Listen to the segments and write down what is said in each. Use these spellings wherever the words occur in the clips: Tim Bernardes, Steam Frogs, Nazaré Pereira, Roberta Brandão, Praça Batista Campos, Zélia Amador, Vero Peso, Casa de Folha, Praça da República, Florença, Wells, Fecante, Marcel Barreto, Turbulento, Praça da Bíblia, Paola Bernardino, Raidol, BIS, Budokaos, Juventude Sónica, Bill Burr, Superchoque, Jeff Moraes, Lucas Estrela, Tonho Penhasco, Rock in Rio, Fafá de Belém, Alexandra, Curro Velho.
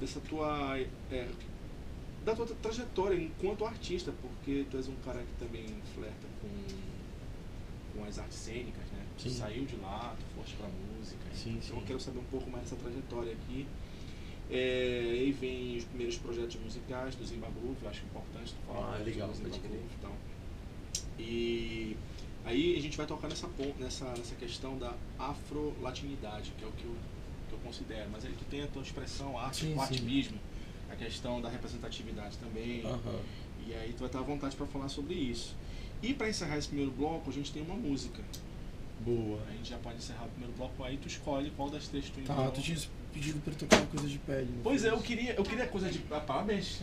dessa tua, da tua trajetória enquanto artista, porque tu és um cara que também flerta com as artes cênicas, né? Tu saiu de lá, tu foste pra música. Sim, então eu quero saber um pouco mais dessa trajetória aqui. Aí vem os primeiros projetos musicais do Zimba Groove, acho importante tu falar do Zimba Groove e tal. E aí a gente vai tocar nessa questão da afro-latinidade, que é o que eu considero. Mas aí tu tem a tua expressão, arte, o ativismo, a questão da representatividade também. Uhum. E aí tu vai estar à vontade para falar sobre isso. E para encerrar esse primeiro bloco, a gente tem uma música. Boa. A gente já pode encerrar o primeiro bloco, aí tu escolhe qual das três tu envolve. Tá, tu tinha pedido pra tocar Coisa de Pele. Pois é, eu queria Coisa de Pele. Ah, parabéns.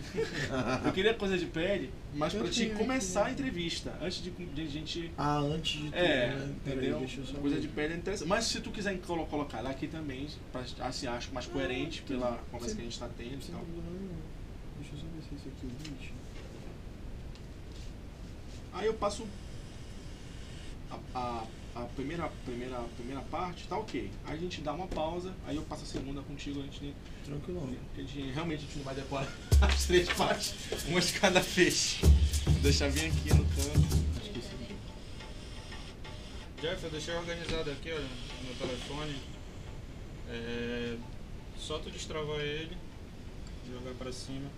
Eu queria Coisa de Pele, mas pra te começar a entrevista, antes de a gente... Ah, antes de tudo, né? Entendeu? Aí, Coisa de Pele é interessante. Mas se tu quiser colocar lá aqui também, assim, acho mais coerente pela conversa que a gente tá tendo e tal. Deixa eu só ver se isso aqui é o vídeo. Aí eu passo a primeira parte, tá ok. Aí a gente dá uma pausa, aí eu passo a segunda contigo, a gente... Tranquilo. A gente não vai decorar as três partes, uma de cada vez. Vou deixar vir aqui no canto. Jeff, eu deixei organizado aqui, olha, no meu telefone. Só tu destravar ele, jogar pra cima.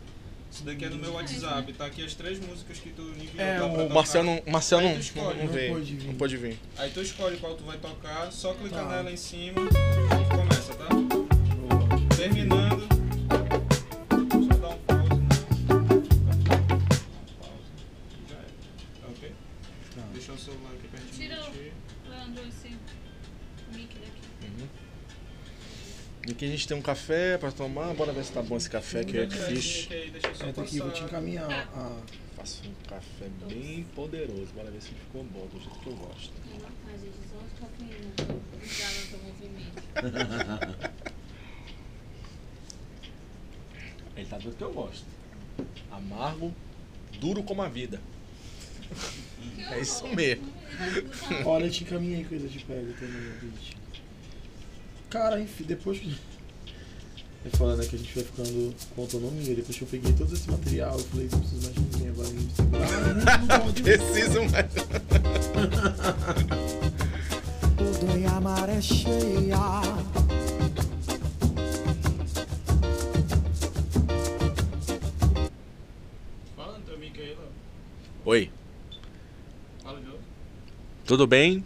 Isso daqui é no meu WhatsApp, tá aqui as três músicas que tu enviou pra tocar. Marcel não pode vir. Aí tu escolhe qual tu vai tocar, só clicar nela em cima e começa, tá? Terminando. Só dá um pause, já é. Tá ok? Tá. Deixa o celular aqui pra gente mexer. Tira, Leandro, esse mic daqui. Aqui a gente tem um café pra tomar, bora ver se tá bom esse café que é difícil. Senta aqui, vou te encaminhar. Faço um café bem poderoso, bora ver se ficou bom, do jeito que eu gosto. Ele tá do jeito que eu gosto. Amargo, duro como a vida. É isso mesmo. Olha, eu te encaminhei Coisa de Pele também, bicho. Cara, enfim, depois que... É foda, né, que a gente vai ficando com autonomia. Depois que eu peguei todo esse material, eu falei, não preciso mais de ninguém agora. Não preciso mais. Tudo em a maré cheia. Fala no teu amigo aí, Léo. Oi. Fala, João. Tudo bem?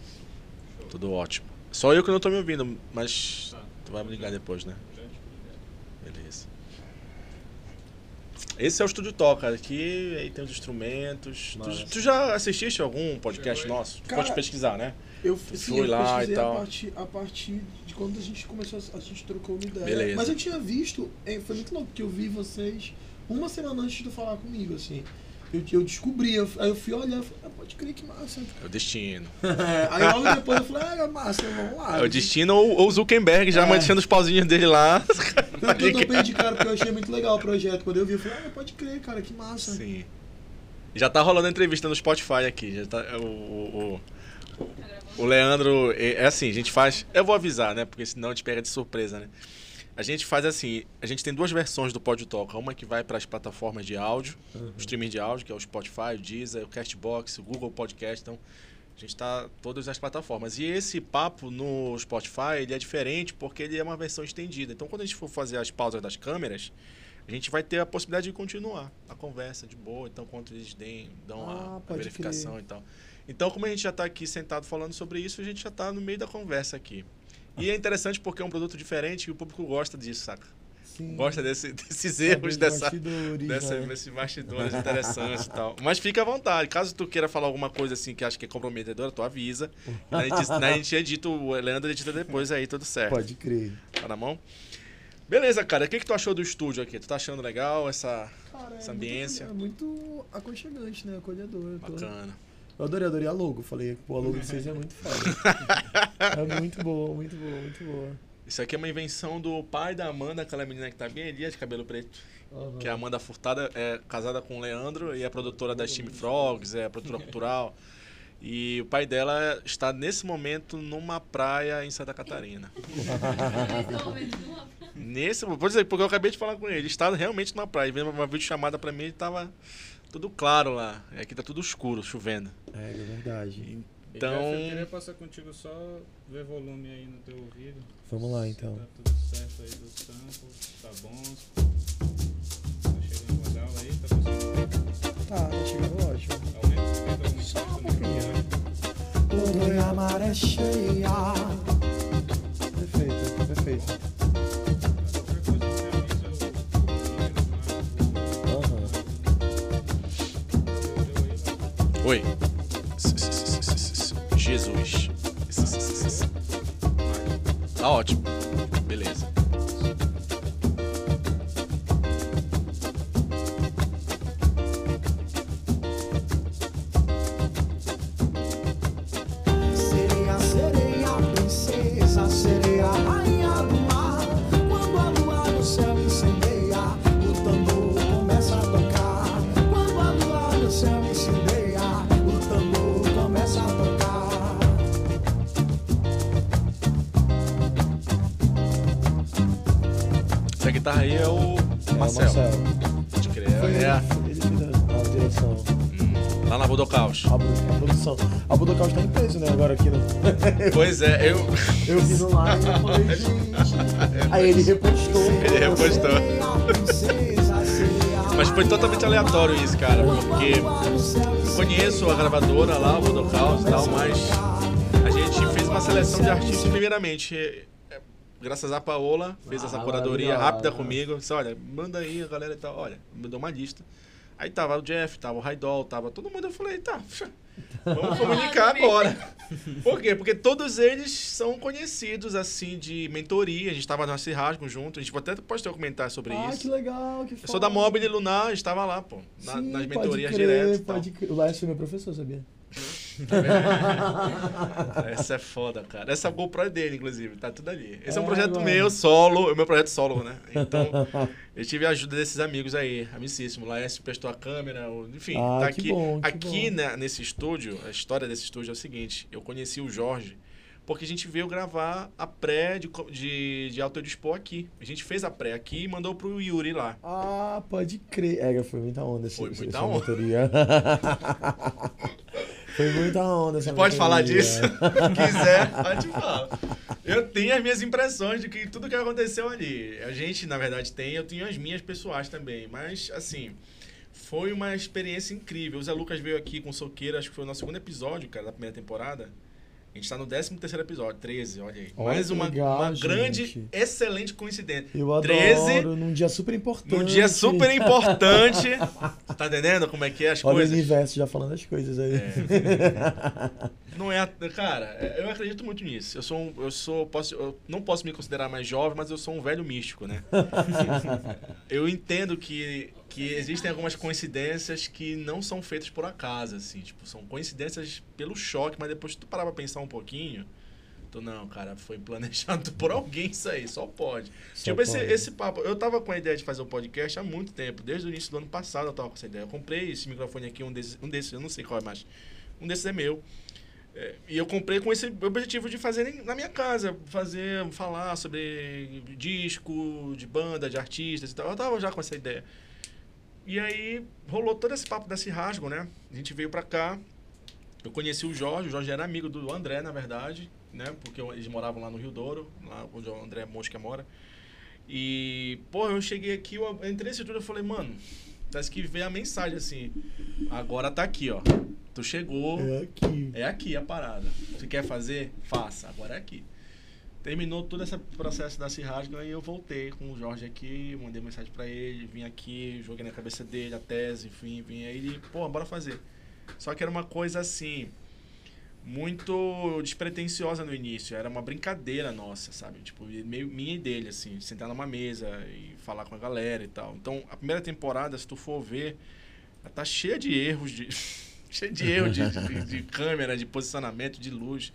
Show. Tudo ótimo. Só eu que não tô me ouvindo, mas tu vai me ligar depois, né? Beleza. Esse é o Estúdio Toca, aqui aí tem os instrumentos. Tu já assististe algum podcast nosso? Cara, pode pesquisar, né? Eu fui lá e tal. A partir de quando a gente começou, a gente trocou uma ideia. Beleza. Mas eu tinha visto, foi muito louco, porque eu vi vocês uma semana antes de falar comigo, assim. Eu descobri, aí eu fui olhar, falei, pode crer, que massa. É o destino. Aí logo depois eu falei, massa, vamos lá. É o destino ou o Zuckerberg já mantendo os pauzinhos dele lá. Eu topei de cara, porque eu achei muito legal o projeto. Quando eu vi, eu falei, pode crer, cara, que massa. Sim. Já tá rolando a entrevista no Spotify aqui. Já tá, o Leandro, é assim, a gente faz... Eu vou avisar, né? Porque senão a gente pega de surpresa, né? A gente faz assim, a gente tem duas versões do Pod Toca. Uma que vai para as plataformas de áudio, streaming de áudio, que é o Spotify, o Deezer, o Castbox, o Google Podcast. Então, a gente está todas as plataformas. E esse papo no Spotify, ele é diferente porque ele é uma versão estendida. Então, quando a gente for fazer as pausas das câmeras, a gente vai ter a possibilidade de continuar a conversa de boa. Então, quando eles dão a verificação e tal. Então, como a gente já está aqui sentado falando sobre isso, a gente já está no meio da conversa aqui. E é interessante porque é um produto diferente e o público gosta disso, saca? Sim. Gosta desses erros, desses bastidores interessantes e tal. Mas fica à vontade. Caso tu queira falar alguma coisa assim que acha que é comprometedora, tu avisa. A gente edita, o Leandro edita depois, aí tudo certo. Pode crer. Tá na mão? Beleza, cara. O que tu achou do estúdio aqui? Tu tá achando legal essa ambiência? É muito aconchegante, né? Acolhedor. Bacana. Eu adorei a logo, falei, pô, a logo de vocês é muito foda. É muito boa, muito boa, muito boa. Isso aqui é uma invenção do pai da Amanda, aquela menina que tá bem ali, de cabelo preto. Uhum. Que é a Amanda Furtada, é casada com o Leandro e é produtora da Steam Frogs, é produtora cultural. E o pai dela está nesse momento numa praia em Santa Catarina. Nesse, vou dizer, porque eu acabei de falar com ele. Ele estava realmente na praia. Uma videochamada pra mim, ele estava tudo claro lá. Aqui tá tudo escuro, chovendo. É verdade. Então... Eu queria passar contigo só ver volume aí no teu ouvido. Vamos lá, então. Tá tudo certo aí do sample, tá bom. Tá chegando legal aí, tá conseguindo? Tá, tá chegando ótimo. Aumenta o seu ouvido, só um pouquinho. O minha maré cheia. Perfeito, perfeito. Oi. Jesus. Tá ótimo. Beleza. Sereia, sereia, princesa, sereia, rainha do mar. Quando a lua no céu incendeia, o tambor começa a tocar. Quando a lua no céu incendeia, guitarra aí é o Marcel. Pode crer, é. Ele que dá a direção. Lá na Budokaos. A produção. A Budokaos tá em peso, né? Agora aqui, né? Pois é, eu. Eu vi no live e falei, gente. Aí ele repostou. Ele repostou. Mas foi totalmente aleatório isso, cara. Porque eu conheço a gravadora lá, a Budokaos e tal, mas a gente fez uma seleção de artistas primeiramente. Graças a Paola, fez essa curadoria rápida comigo. Disse, olha, manda aí a galera e tal. Olha, me deu uma lista. Aí tava o Jeff, tava o Raidol, tava todo mundo. Eu falei, tá, vamos comunicar agora. Por quê? Porque todos eles são conhecidos, assim, de mentoria. A gente tava na Cirrágio junto. A gente até pode ter um comentário sobre isso. Ah, que legal, que foda. Eu sou da Mobile Lunar, a gente tava lá, pô. Sim, nas mentorias direto. O Laércio foi meu professor, sabia? Essa é foda, cara. Essa GoPro é dele, inclusive, tá tudo ali. Esse é um projeto meu, solo, é o meu projeto solo, né? Então, eu tive a ajuda desses amigos aí, amicíssimo. O Laércio prestou a câmera, enfim, tá aqui. Bom, aqui nesse estúdio, a história desse estúdio é o seguinte: eu conheci o Jorge porque a gente veio gravar a pré de Autodispô aqui. A gente fez a pré aqui e mandou pro Yuri lá. Ah, pode crer. É, foi muita onda esse. Foi muita onda. Foi muita onda. Você pode falar disso? Se quiser, pode falar. Eu tenho as minhas impressões de que tudo que aconteceu ali. A gente, na verdade, tem. Eu tenho as minhas pessoais também. Mas, assim, foi uma experiência incrível. O Zé Lucas veio aqui com o Soqueira. Acho que foi o nosso segundo episódio, cara, da primeira temporada. A gente tá no 13º episódio, 13, olha aí. Olha, mais uma grande, excelente coincidência. Eu 13, adoro, num dia super importante. Num dia super importante. Tá entendendo como é que é as coisas? Olha o universo já falando as coisas aí. É. Não é, cara, eu acredito muito nisso. Eu não posso me considerar mais jovem, mas eu sou um velho místico, né? Eu entendo que existem algumas coincidências que não são feitas por acaso, assim, tipo, são coincidências pelo choque, mas depois que tu parar pra pensar um pouquinho, tu, não, cara, foi planejado por alguém isso aí, só pode. Só tipo, pode. Esse papo, eu tava com a ideia de fazer um podcast há muito tempo, desde o início do ano passado eu tava com essa ideia, eu comprei esse microfone aqui, um desses, eu não sei qual é, mas um desses é meu. E eu comprei com esse objetivo de fazer na minha casa, falar sobre disco, de banda, de artistas e tal, eu tava já com essa ideia. E aí rolou todo esse papo desse rasgo, né? A gente veio pra cá, eu conheci o Jorge era amigo do André, na verdade, né? Porque eles moravam lá no Rio Douro, lá onde o André Mosca mora. E, porra, eu cheguei aqui, eu entrei nesse estúdio e falei, mano, parece que veio a mensagem assim, agora tá aqui, ó. Tu chegou, é aqui a parada. Se quer fazer, faça, agora é aqui. Terminou todo esse processo da Cirrágio e eu voltei com o Jorge aqui, mandei mensagem pra ele, vim aqui, joguei na cabeça dele a tese, enfim, vim aí ele, pô, bora fazer. Só que era uma coisa assim, muito despretensiosa no início, era uma brincadeira nossa, sabe? Tipo, meio minha e dele, assim, sentar numa mesa e falar com a galera e tal. Então, a primeira temporada, se tu for ver, ela tá cheia de erros, cheia de erros de câmera, de posicionamento, de luz.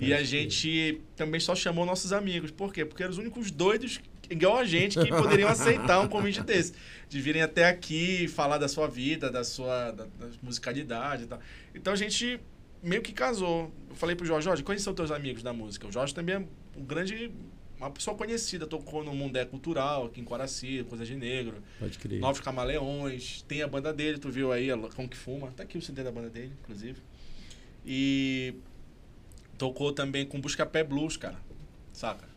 E a gente também só chamou nossos amigos. Por quê? Porque eram os únicos doidos, igual a gente, que poderiam aceitar um convite desse. De virem até aqui falar da sua vida, da musicalidade e tal. Então a gente meio que casou. Eu falei pro Jorge, quais são os teus amigos da música? O Jorge também é um grande uma pessoa conhecida, tocou no Mundé Cultural, aqui em Coraci, Coisa de Negro. Pode crer. Novos Camaleões, tem a banda dele, tu viu aí, Cão que Fuma. Tá aqui o CD da banda dele, inclusive. E tocou também com Buscapé Blues, cara. Saca?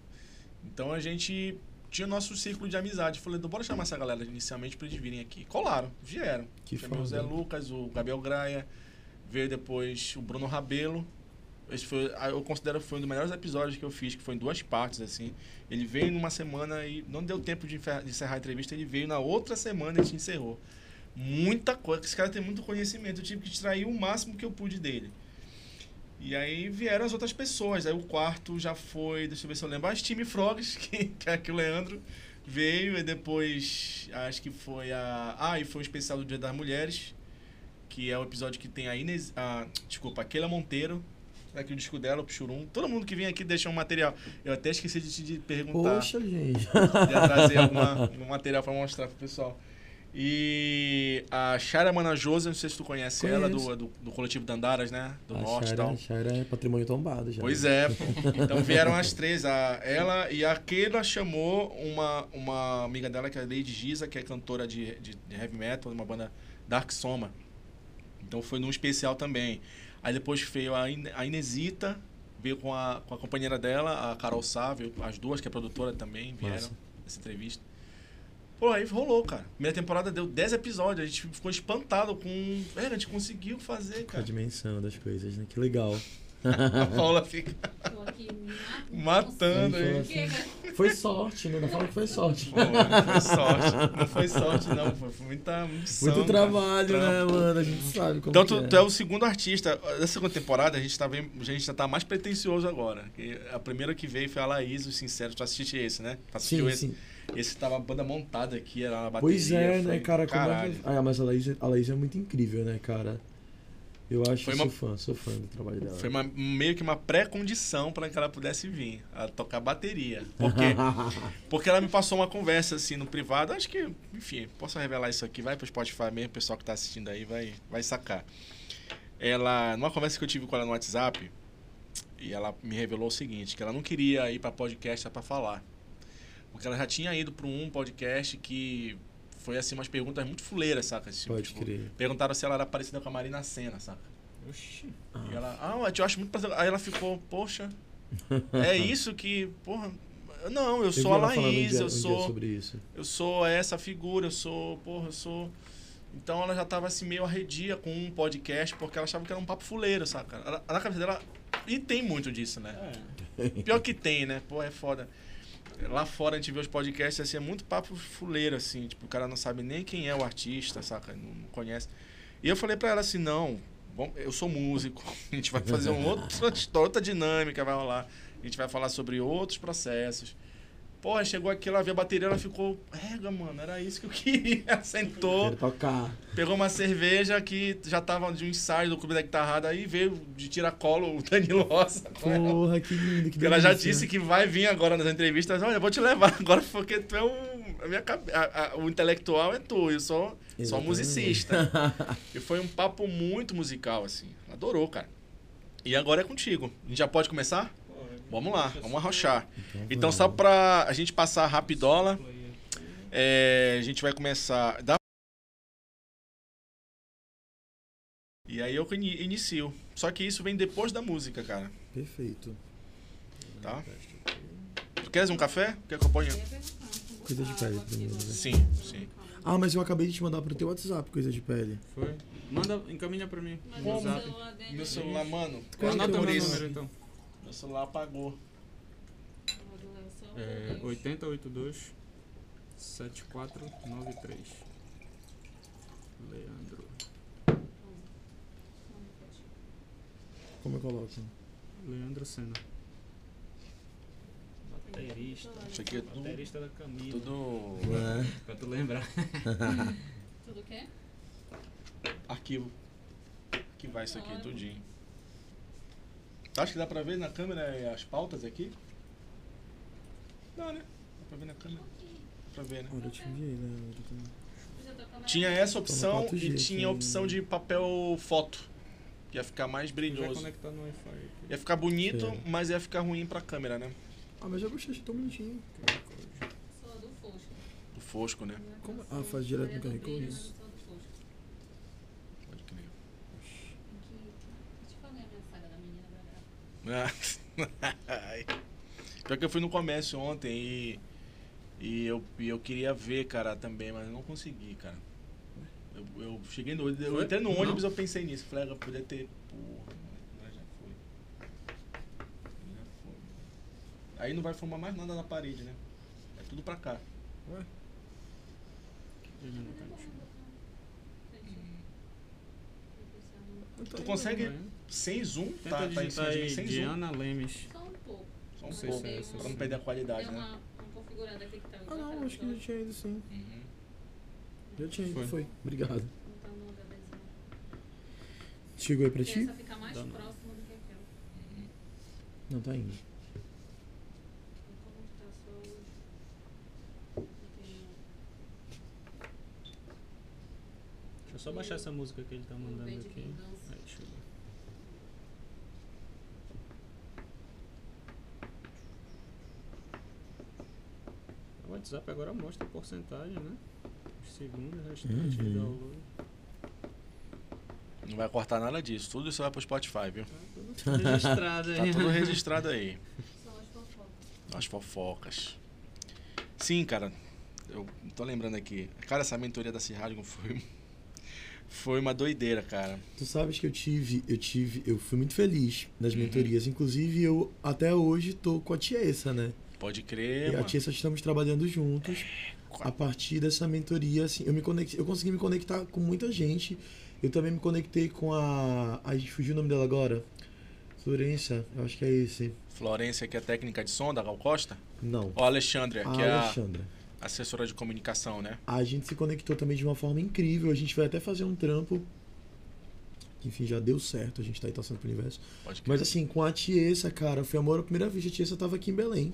Então a gente tinha o nosso círculo de amizade. Falei, bora chamar essa galera inicialmente pra eles virem aqui. Colaram, vieram. Que chamei o Zé Lucas, o Gabriel Graia, veio depois o Bruno Rabelo. Esse foi, eu considero que foi um dos melhores episódios que eu fiz, que foi em duas partes, assim. Ele veio numa semana e não deu tempo de encerrar a entrevista, ele veio na outra semana e a gente encerrou. Muita coisa, esse cara tem muito conhecimento, eu tive que extrair o máximo que eu pude dele. E aí vieram as outras pessoas, aí o quarto já foi, deixa eu ver se eu lembro, as Steam Frogs, que é que o Leandro veio, e depois acho que foi a... Ah, e foi o especial do Dia das Mulheres, que é o episódio que tem a Inês... desculpa, a Keila Monteiro, aqui o disco dela, o Pichurum. Todo mundo que vem aqui deixa um material. Eu até esqueci de te perguntar. Poxa, gente. Ia trazer um material pra mostrar pro pessoal. E a Shaira Manajosa, não sei se tu conhece. Conheço. Ela, do coletivo Dandaras, né? Do Norte e tal. A Shaira é patrimônio tombado já. Pois é. Então vieram as três. Ela e a Keila chamou uma amiga dela, que é a Lady Giza, que é cantora de heavy metal, de uma banda Dark Soma. Então foi num especial também. Aí depois veio a Inesita, veio com a companheira dela, a Carol Sá, veio, as duas, que é produtora também, vieram. Nossa. Nessa entrevista. Pô, aí rolou, cara. Primeira temporada deu 10 episódios, a gente ficou espantado com... a gente conseguiu fazer, cara. A dimensão das coisas, né? Que legal. A Paula fica matando aí. Foi sorte, né? Não fala que foi sorte. Não foi sorte, não. Foi muita missão, muito trabalho, né, mano? A gente sabe como então, tu é o segundo artista. Na segunda temporada, a gente já tá mais pretencioso agora. A primeira que veio foi a Laís, os Sinceros. Tu assiste esse, né? Sim. Esse tava a banda montada aqui, era uma bateria. Pois é, né, cara? Mas a Laís é muito incrível, né, cara? Eu acho que sou fã do trabalho dela. Foi meio que uma pré-condição para que ela pudesse vir a tocar bateria. Porque ela me passou uma conversa assim no privado, acho que, enfim, posso revelar isso aqui, vai pro Spotify mesmo, o pessoal que tá assistindo aí vai sacar. Ela, numa conversa que eu tive com ela no WhatsApp, e ela me revelou o seguinte, que ela não queria ir para podcast para falar. Porque ela já tinha ido para um podcast que... Foi assim, umas perguntas muito fuleiras, saca? Pode crer. Perguntaram se ela era parecida com a Marina Sena, saca? Oxi. E ela, eu te acho muito parecida. Aí ela ficou, poxa, é isso que, porra, não, eu sou a Laís, eu sou essa figura, eu sou... Então ela já tava assim meio arredia com um podcast, porque ela achava que era um papo fuleiro, saca? Na cabeça dela, e tem muito disso, né? É. Pior que tem, né? Pô, é foda. Lá fora a gente vê os podcasts, assim, é muito papo fuleiro, assim, tipo, o cara não sabe nem quem é o artista, saca? Não conhece. E eu falei pra ela assim, não, bom, eu sou músico, a gente vai fazer outra dinâmica, vai rolar, a gente vai falar sobre outros processos. Porra, chegou aqui, ela viu a bateria, ela ficou, mano, era isso que eu queria, sentou, pegou uma cerveja que já tava de um ensaio do Clube da Guitarrada, aí veio de tiracolo o Danilo Rosa. Porra, que lindo, que ela delícia. Já disse que vai vir agora nas entrevistas, olha, eu vou te levar agora porque tu é o intelectual é tu, eu sou musicista. E foi um papo muito musical, assim, adorou, cara. E agora é contigo, a gente já pode começar? Vamos lá, vamos arrochar. Então, só pra a gente passar rapidola, a gente vai começar... E aí eu inicio. Só que isso vem depois da música, cara. Perfeito. Tá? Tu queres um café? Quer que eu ponha? Coisa de pele primeiro, né? Sim. Mas eu acabei de te mandar pro teu WhatsApp, coisa de pele. Foi? Manda, encaminha pra mim. Meu celular, mano. Anota o número, então. Meu celular apagou. 8082-7493. Leandro. Como eu coloco? Leandro Sena. Baterista. Isso aqui é tudo. Baterista da Camila. Tudo. Pra tu lembrar. Tudo o quê? Arquivo. Que vai isso aqui, tudinho. Acho que dá pra ver na câmera as pautas aqui? Não, né? Dá pra ver na câmera. Dá pra ver, né? Olha, eu te enviei, né? Tinha essa opção e tinha a opção de papel foto. Ia ficar mais brilhoso. Ia ficar bonito, mas ia ficar ruim pra câmera, né? Ah, mas a bochecha é tão bonitinha. Só do Fosco. Do Fosco, né? Como? Ah, faz direto no QR Code? Isso. Pode crer. Deixa eu falar a saga da menina brava. Pior que eu fui no comércio ontem e eu queria ver, cara, também, mas eu não consegui, cara. Eu cheguei no... Eu entrei no ônibus e eu pensei nisso. Falei, eu podia ter... Porra, mas já foi. Aí não vai formar mais nada na parede, né? É tudo pra cá. Ué? Tu consegue sem zoom? Tá, tá aí sem Diana zoom. Lemes. Só um pouco. Só um pouco, pra não perder a qualidade, né? Uma configurada aqui que tá... Ah, não, acho que já tinha ido sim. Já tinha ido, foi. Obrigado. Chegou aí pra ti? Essa fica mais próxima do que aquela. Não, tá indo. Deixa eu só baixar essa música que ele tá mandando aqui. Aí, chegou. O WhatsApp agora mostra a porcentagem, né? Segundo, restante de download. Não vai cortar nada disso. Tudo isso vai pro Spotify, viu? Tá tudo registrado aí. Tá tudo registrado aí. São as fofocas. As fofocas. Sim, cara. Eu tô lembrando aqui. Cara, essa mentoria da Cirrágio foi uma doideira, cara. Tu sabes que eu fui muito feliz nas mentorias. Inclusive, eu até hoje tô com a Tiessa, né? Pode crer, mano. E a Tiessa estamos trabalhando juntos. A partir dessa mentoria, assim, eu consegui me conectar com muita gente. Eu também me conectei com a fugiu o nome dela agora? Florença, eu acho que é esse. Florença, que é a técnica de som da Gal Costa? Não. Ou Alexandra, que é a assessora de comunicação, né? A gente se conectou também de uma forma incrível. A gente vai até fazer um trampo. Enfim, já deu certo. A gente tá aí torcendo pro universo. Mas assim, com a Tiessa, cara, foi amor à primeira vez. A Tiessa tava aqui em Belém.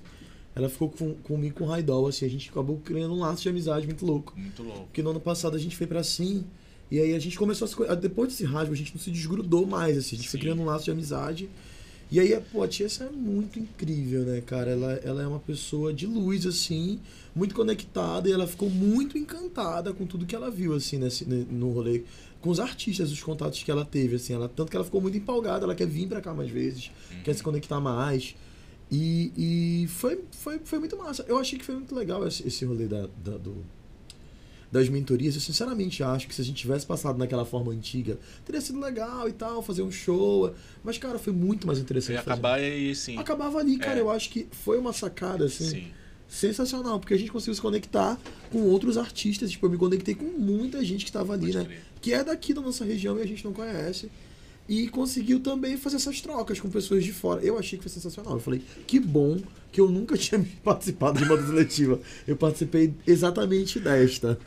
Ela ficou comigo com o Raidol, assim, a gente acabou criando um laço de amizade muito louco. Muito louco. Porque no ano passado a gente foi pra Sim, e aí a gente começou a... Depois desse rádio, a gente não se desgrudou mais, assim, a gente foi criando um laço de amizade. E aí, pô, a Tiessa é muito incrível, né, cara? Ela é uma pessoa de luz, assim, muito conectada, e ela ficou muito encantada com tudo que ela viu, assim, no rolê. Com os artistas, os contatos que ela teve, assim, tanto que ela ficou muito empolgada, ela quer vir pra cá mais vezes, quer se conectar mais. E foi muito massa. Eu achei que foi muito legal esse rolê das mentorias. Eu sinceramente acho que se a gente tivesse passado naquela forma antiga, teria sido legal e tal, fazer um show. Mas, cara, foi muito mais interessante. Acabava ali, cara. Eu acho que foi uma sacada, assim, sensacional. Porque a gente conseguiu se conectar com outros artistas. Tipo, eu me conectei com muita gente que estava ali, né? Que é daqui da nossa região e a gente não conhece. E conseguiu também fazer essas trocas com pessoas de fora. Eu achei que foi sensacional. Eu falei, que bom que eu nunca tinha participado de uma seletiva. Eu participei exatamente desta.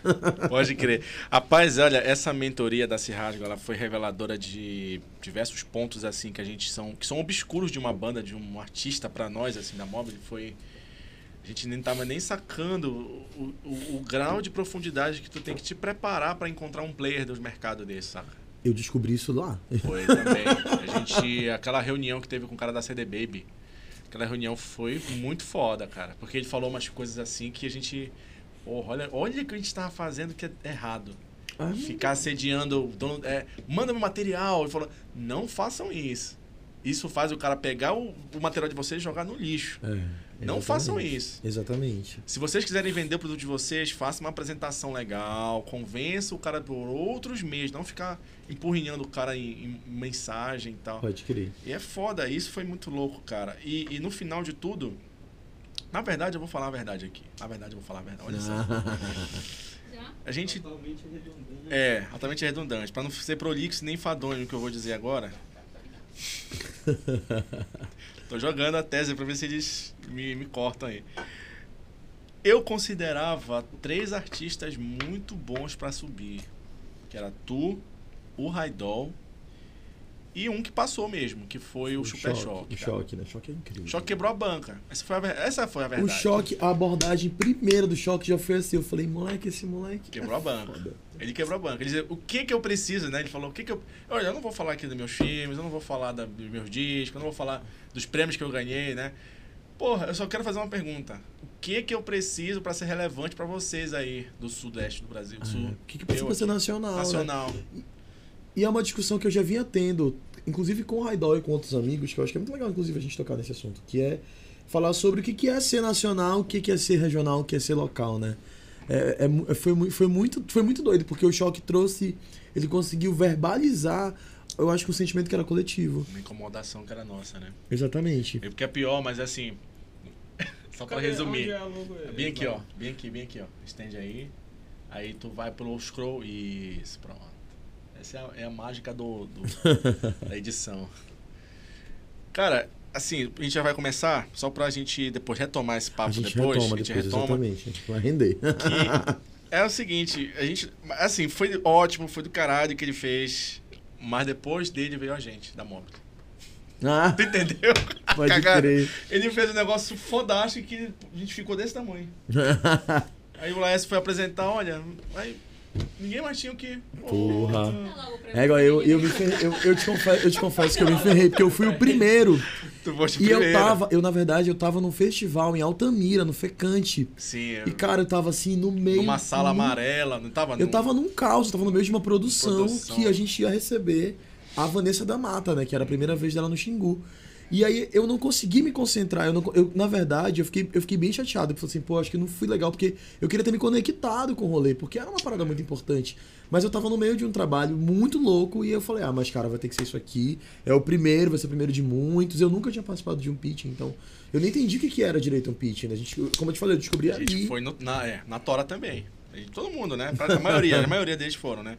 Pode crer. Rapaz, olha, essa mentoria da Cirrágio, ela foi reveladora de diversos pontos, assim, que são obscuros de uma banda, de um artista pra nós, assim, da Mobile. A gente nem tava nem sacando o grau de profundidade que tu tem que te preparar pra encontrar um player dos mercados desse, saca? Eu descobri isso lá. Foi também. Aquela reunião que teve com o cara da CD Baby, aquela reunião foi muito foda, cara. Porque ele falou umas coisas assim que a gente... olha o que a gente tava fazendo que é errado. Ficar assediando... manda meu material. Ele falou, não façam isso. Isso faz o cara pegar o material de vocês e jogar no lixo. Não façam isso. Exatamente. Se vocês quiserem vender o produto de vocês, façam uma apresentação legal, convença o cara por outros meios, não ficar empurrinhando o cara em mensagem e tal. Pode crer. E é foda, isso foi muito louco, cara. E no final de tudo, na verdade eu vou falar a verdade aqui. Na verdade eu vou falar a verdade, olha só. A gente... Altamente redundante. É, altamente redundante. Pra não ser prolixo nem fadonho o que eu vou dizer agora... Tô jogando a tese pra ver se eles me cortam aí. Eu considerava 3 artistas muito bons pra subir, que era tu, o Raidol e um que passou mesmo, que foi o Superchoque. O Choque, né? O Choque é incrível. O Choque quebrou a banca. Essa foi a verdade. O Choque, a abordagem primeira do Choque já foi assim. Eu falei, moleque, esse moleque quebrou a banca. Foda. Ele quebrou a banca. Ele dizia, o que que eu preciso, né? Ele falou, o que que eu... Olha, eu não vou falar aqui dos meus filmes, eu não vou falar dos meus discos, eu não vou falar dos prêmios que eu ganhei, né? Porra, eu só quero fazer uma pergunta. O que que eu preciso pra ser relevante pra vocês aí do Sudeste do Brasil? O que precisa pra ser nacional? Nacional. Né? E é uma discussão que eu já vinha tendo, inclusive com o Raidol e com outros amigos, que eu acho que é muito legal, inclusive, a gente tocar nesse assunto, que é falar sobre o que é ser nacional, o que é ser regional, o que é ser local, né? Foi muito doido, porque o Choque trouxe... Ele conseguiu verbalizar, eu acho que um sentimento que era coletivo. Uma incomodação que era nossa, né? Exatamente. É porque é pior, mas assim... Só pra resumir. Bem aqui, ó. Bem aqui, ó. Estende aí. Aí tu vai pro scroll e... Isso, pronto. Essa é a mágica da edição. Cara... Assim, a gente já vai começar, só pra gente depois retomar esse papo depois. Exatamente, a gente vai render. Que é o seguinte, a gente, assim, foi ótimo, foi do caralho que ele fez, mas depois dele veio a gente, da Mônica. Ah, tu entendeu? Pode crer. Ele fez um negócio fodástico que a gente ficou desse tamanho. Aí o Laércio foi apresentar, olha, aí... Ninguém mais tinha o que... Porra. É igual, eu te confesso que eu me ferrei, porque eu fui o primeiro. Eu, na verdade, eu tava num festival em Altamira, no Fecante. Sim. E, cara, eu tava assim, no meio... Numa sala amarela, não tava... Eu tava num caos, eu tava no meio de uma produção que a gente ia receber a Vanessa da Mata, né? Que era a primeira vez dela no Xingu. E aí eu não consegui me concentrar, eu, na verdade, fiquei bem chateado. Eu falei assim, pô, acho que não fui legal, porque eu queria ter me conectado com o rolê, porque era uma parada muito importante. Mas eu tava no meio de um trabalho muito louco e eu falei, ah, mas cara, vai ter que ser isso aqui, é o primeiro, vai ser o primeiro de muitos. Eu nunca tinha participado de um pitch, então eu nem entendi o que era direito um pitch, né? A gente, como eu te falei, eu descobri ali. A gente foi na Tora também, todo mundo, né? A maioria deles foram, né?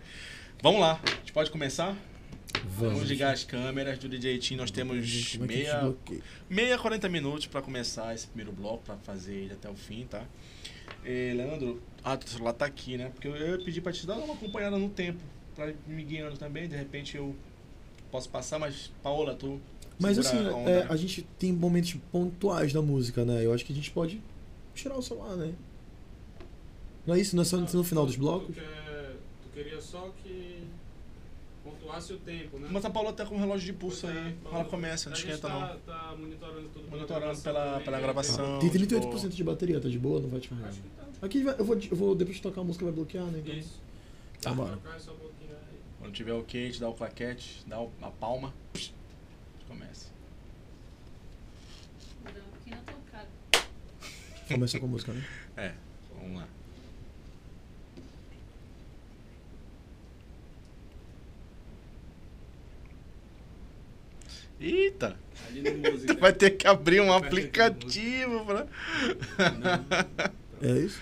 Vamos lá, a gente pode começar? Vamos ligar as câmeras do direitinho. Nós temos 40 minutos para começar esse primeiro bloco, para fazer ele até o fim, tá? E, Leandro, teu celular tá aqui, né? Porque eu pedi para te dar uma acompanhada no tempo, para me guiando também. De repente eu posso passar, mas Paola, tu... Mas assim, a gente tem momentos pontuais da música, né? Eu acho que a gente pode tirar o celular, né? Não é isso? Não é só no final dos blocos? Tu queria só que... pontuasse o tempo, né? Mas a Paula tá com um relógio de pulso aí. Ela começa, não esquenta não. Tá monitorando tudo. Monitorando pela gravação. Tem 38% de bateria, tá de boa? Não vai te ferrar. Aqui eu vou depois de tocar a música, vai bloquear, né? Então... Isso. Tá, bora. Quando tiver ok, te dá o claquete, dá a palma. Psh, começa. Vou dar um pouquinho na tocada. Começa com a música, né? É, vamos lá. Eita! Ali no música, tu vai ter que abrir um aplicativo pra... É isso?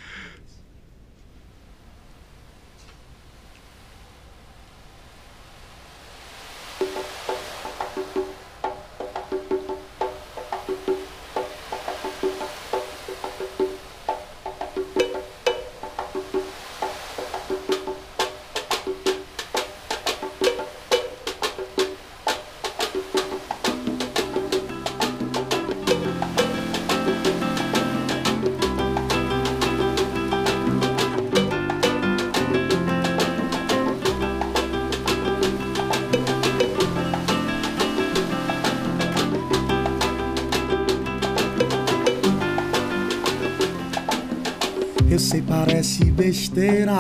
Parece besteira,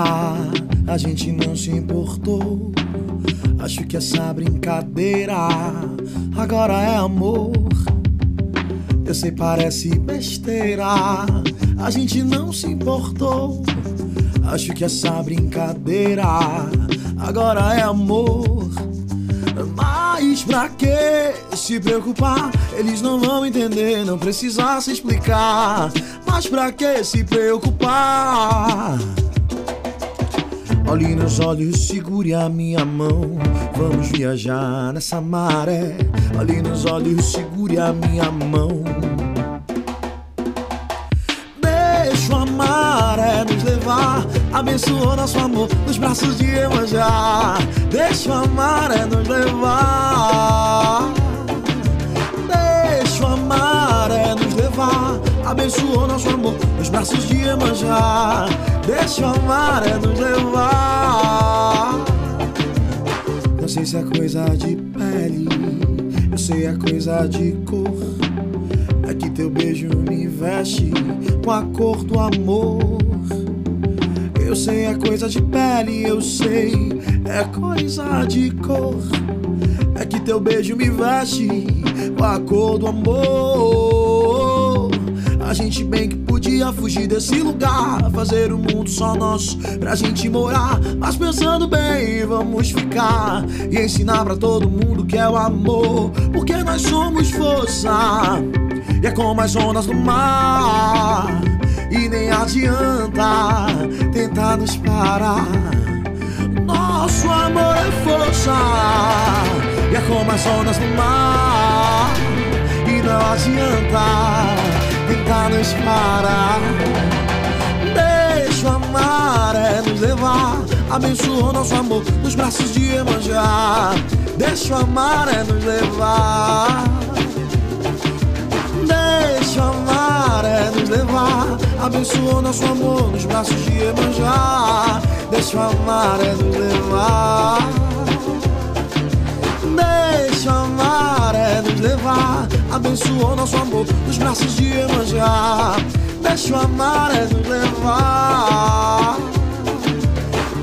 a gente não se importou. Acho que essa brincadeira agora é amor. Eu sei, parece besteira, a gente não se importou. Acho que essa brincadeira agora é amor. Mas pra que se preocupar? Eles não vão entender, não precisa se explicar. Mas pra que se preocupar? Olhe nos olhos, segure a minha mão. Vamos viajar nessa maré. Olhe nos olhos, segure a minha mão. Deixa a maré nos levar. Abençoou nosso amor nos braços de Emanjá. Deixa a maré nos levar. Deixa a maré nos levar. Abençoou nosso amor nos braços de Iemanjá. Deixa a maré nos levar. Não sei se é coisa de pele, eu sei é coisa de cor. A É que teu beijo me veste com a cor do amor. Eu sei, é coisa de pele, eu sei, é coisa de cor. É que teu beijo me veste com a cor do amor. A gente bem que podia fugir desse lugar, fazer um mundo só nosso pra gente morar. Mas pensando bem, vamos ficar e ensinar pra todo mundo que é o amor. Porque nós somos força, e é como as ondas do mar. E nem adianta tentar nos parar. Nosso amor é força, e é como as ondas do mar. E não adianta tentar nos parar. Deixa o amar é nos levar, abençoa nosso amor nos braços de Iemanjá. Deixa o amar é nos levar, deixa o amar é nos levar, abençoa nosso amor nos braços de Iemanjá. Deixa o amar é nos levar, deixa o amar é nos levar, abençoa nosso amor nos braços de Iemanjá. Deixa o amar é nos levar,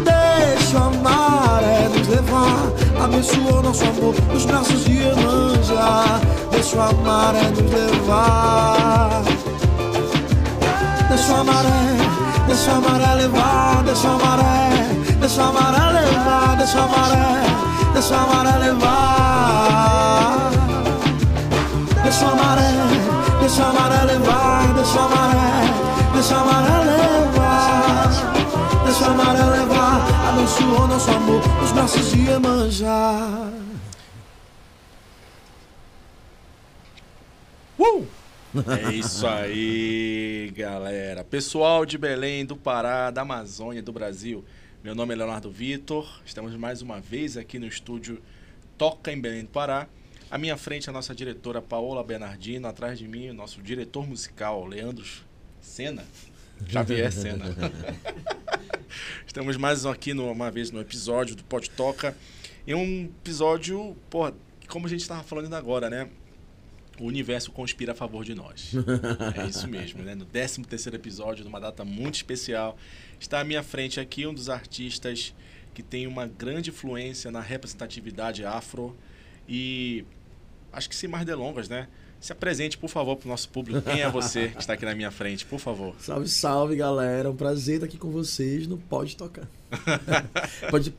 deixa o amar é nos levar, abençoa nosso amor nos braços de Iemanjá. Deixa o amar é nos levar, deixa o amar é, deixa o amar é levar, deixa o amar é, deixa o amar é levar, deixa o amar é levar, deixa o amar é, deixa o amar é levar, deixa o amar é levar, deixa o amar é levar, abençoa nosso amor nos braços de Iemanjá. É isso aí, galera. Pessoal de Belém, do Pará, da Amazônia, do Brasil. Meu nome é Leonardo Vitor. Estamos mais uma vez aqui no estúdio Toca em Belém do Pará. À minha frente a nossa diretora Paola Bernardino. Atrás de mim o nosso diretor musical, Leandro Sena. Xavier Sena. Estamos mais aqui uma vez no episódio do Pod Toca. E um episódio, porra, como a gente estava falando agora, né? O universo conspira a favor de nós. É isso mesmo, né? No 13º episódio, numa data muito especial, está à minha frente aqui um dos artistas que tem uma grande influência na representatividade afro. E acho que sem mais delongas, né? Se apresente, por favor, para o nosso público. Quem é você que está aqui na minha frente, por favor? Salve, salve, galera. É um prazer estar aqui com vocês no Pode Tocar.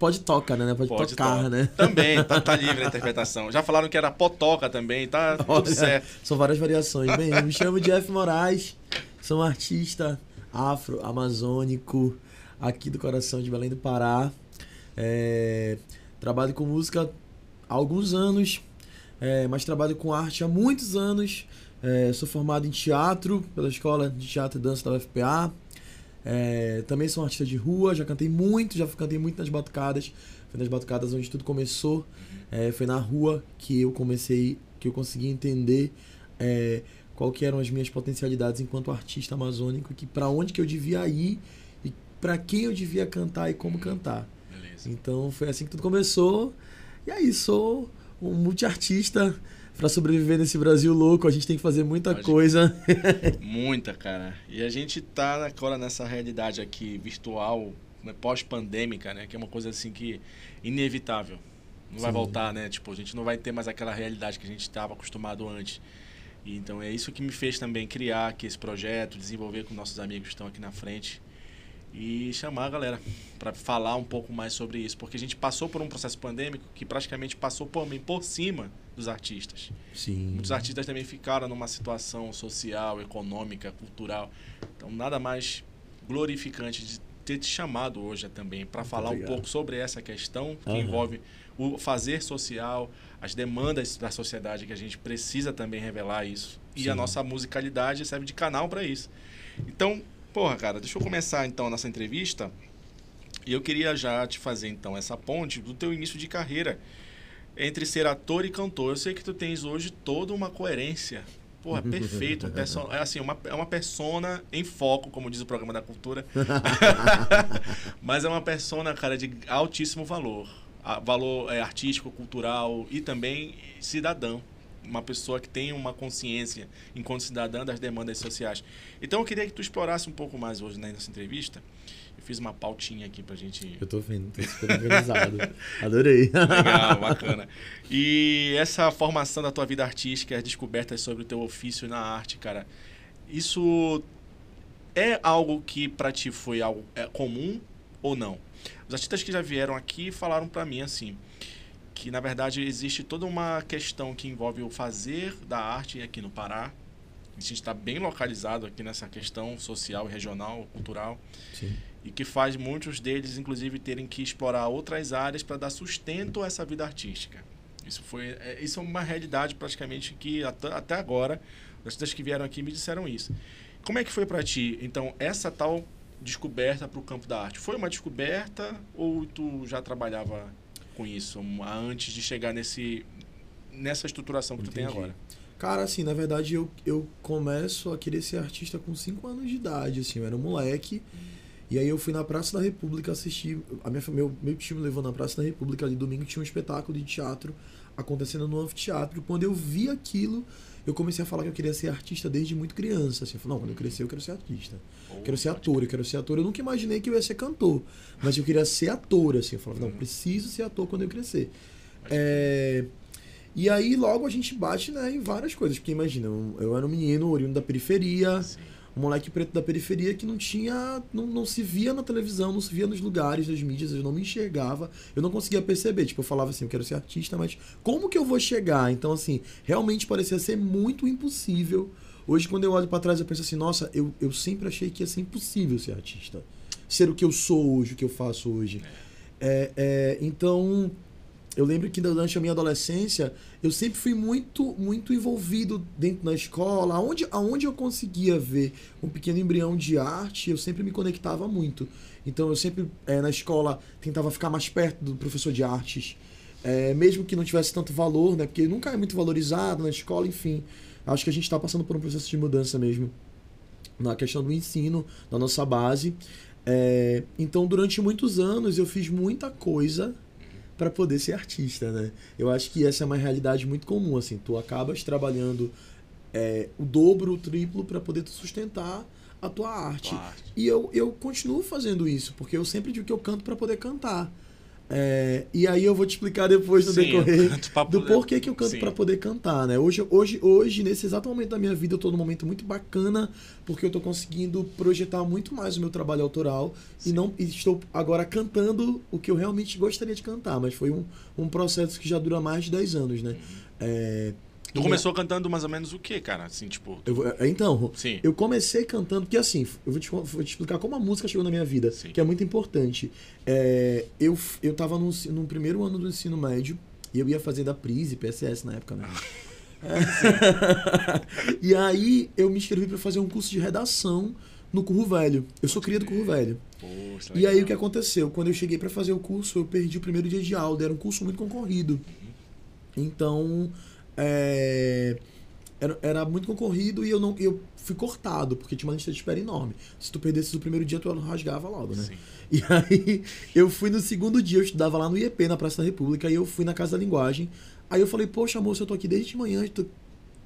Pode tocar, né? Pode tocar, né? Também, tá livre a interpretação. Já falaram que era potoca também, tá tudo certo. São várias variações. Bem, me chamo Jeff Moraes, sou um artista afro-amazônico aqui do coração de Belém do Pará. Trabalho com música há alguns anos. Mas trabalho com arte há muitos anos. Sou formado em teatro pela Escola de Teatro e Dança da UFPA. Também sou um artista de rua, já cantei muito nas batucadas. Foi nas batucadas onde tudo começou. Foi na rua que eu consegui entender qual que eram as minhas potencialidades enquanto artista amazônico, que para onde que eu devia ir e para quem eu devia cantar e como cantar. Beleza. Então foi assim que tudo começou. E aí sou um multiartista. Para sobreviver nesse Brasil louco, a gente tem que fazer muita coisa. Muita, cara. E a gente tá agora nessa realidade aqui virtual, pós-pandêmica, né? Que é uma coisa assim que inevitável. Não vai voltar, né? Tipo, a gente não vai ter mais aquela realidade que a gente estava acostumado antes. E então é isso que me fez também criar aqui esse projeto, desenvolver com nossos amigos que estão aqui na frente. E chamar a galera para falar um pouco mais sobre isso. Porque a gente passou por um processo pandêmico que praticamente passou por cima dos artistas. Sim. Muitos artistas também ficaram numa situação social, econômica, cultural. Então, nada mais glorificante de ter te chamado hoje também para falar um pouco sobre essa questão que envolve o fazer social, as demandas da sociedade, que a gente precisa também revelar isso. Sim. E a nossa musicalidade serve de canal para isso. Então, porra, cara, deixa eu começar então a nossa entrevista. E eu queria já te fazer então essa ponte do teu início de carreira entre ser ator e cantor. Eu sei que tu tens hoje toda uma coerência. Porra, perfeito. É uma persona em foco, como diz o programa da cultura. Mas é uma persona, cara, de altíssimo valor. Valor artístico, cultural e também cidadão. uma pessoa que tem uma consciência enquanto cidadã das demandas sociais. Então eu queria que tu explorasse um pouco mais hoje, né, nessa entrevista. Eu fiz uma pautinha aqui pra gente... Eu tô vendo, tô super organizado. Adorei. Legal, bacana. E essa formação da tua vida artística, as descobertas sobre o teu ofício na arte, cara, isso é algo que pra ti foi algo comum ou não? Os artistas que já vieram aqui falaram para mim assim, que na verdade existe toda uma questão que envolve o fazer da arte aqui no Pará. A gente está bem localizado aqui nessa questão social, regional, cultural. Sim. E que faz muitos deles, inclusive, terem que explorar outras áreas para dar sustento a essa vida artística. Isso é uma realidade praticamente que até agora os artistas que vieram aqui me disseram isso. Como é que foi para ti, então, essa tal descoberta para o campo da arte? Foi uma descoberta ou tu já trabalhava com isso antes de chegar nessa estruturação que Entendi. Tu tem agora? Cara, assim, na verdade eu começo a querer ser artista com 5 anos de idade, assim, eu era um moleque. E aí eu fui na Praça da República assistir, meu tio me levou na Praça da República ali domingo, tinha um espetáculo de teatro acontecendo no anfiteatro. Quando eu vi aquilo, eu comecei a falar que eu queria ser artista desde muito criança. Assim, eu falei, não, quando eu crescer, eu quero ser artista. Eu quero ser ator. Eu nunca imaginei que eu ia ser cantor, mas eu queria ser ator. Assim, eu falava, não, preciso ser ator quando eu crescer. E aí logo a gente bate, né, em várias coisas. Porque imagina, eu era um menino oriundo da periferia, Sim. um moleque preto da periferia que não se via na televisão, não se via nos lugares, nas mídias, eu não me enxergava, eu não conseguia perceber, tipo, eu falava assim, eu quero ser artista, mas como que eu vou chegar? Então, assim, realmente parecia ser muito impossível. Hoje, quando eu olho pra trás, eu penso assim, nossa, eu sempre achei que ia ser impossível ser artista, ser o que eu sou hoje, o que eu faço hoje. Então, eu lembro que durante a minha adolescência, eu sempre fui muito, muito envolvido dentro da escola, aonde eu conseguia ver um pequeno embrião de arte, eu sempre me conectava muito. Então eu sempre, na escola, tentava ficar mais perto do professor de artes, mesmo que não tivesse tanto valor, né? Porque nunca é muito valorizado na escola, enfim. Acho que a gente está passando por um processo de mudança mesmo, na questão do ensino, da nossa base. Então durante muitos anos eu fiz muita coisa para poder ser artista, né? Eu acho que essa é uma realidade muito comum, assim, tu acabas trabalhando o dobro, o triplo para poder sustentar a tua arte. E eu continuo fazendo isso, porque eu sempre digo que eu canto para poder cantar. E aí eu vou te explicar depois no decorrer do porquê que eu canto para poder cantar, né? Hoje, nesse exato momento da minha vida, eu tô num momento muito bacana, porque eu tô conseguindo projetar muito mais o meu trabalho autoral e estou agora cantando o que eu realmente gostaria de cantar, mas foi um processo que já dura mais de 10 anos, né? Tu começou cantando mais ou menos o quê, cara? Assim, tipo... Eu comecei cantando, porque assim, eu vou te explicar como a música chegou na minha vida, Sim. que é muito importante. Eu tava no primeiro ano do ensino médio, e eu ia fazer da Prise, PSS na época, né? E aí eu me inscrevi pra fazer um curso de redação no Curro Velho. Eu sou cria do Curro Velho. Poxa, e aí o que aconteceu? Quando eu cheguei pra fazer o curso, eu perdi o primeiro dia de aula, era um curso muito concorrido. Então... era muito concorrido e eu fui cortado, porque tinha uma lista de espera enorme. Se tu perdesse o primeiro dia, tu rasgava logo, né? Sim. E aí eu fui no segundo dia, eu estudava lá no IEP, na Praça da República, e eu fui na Casa da Linguagem. Aí eu falei, poxa, moça, eu tô aqui desde de manhã,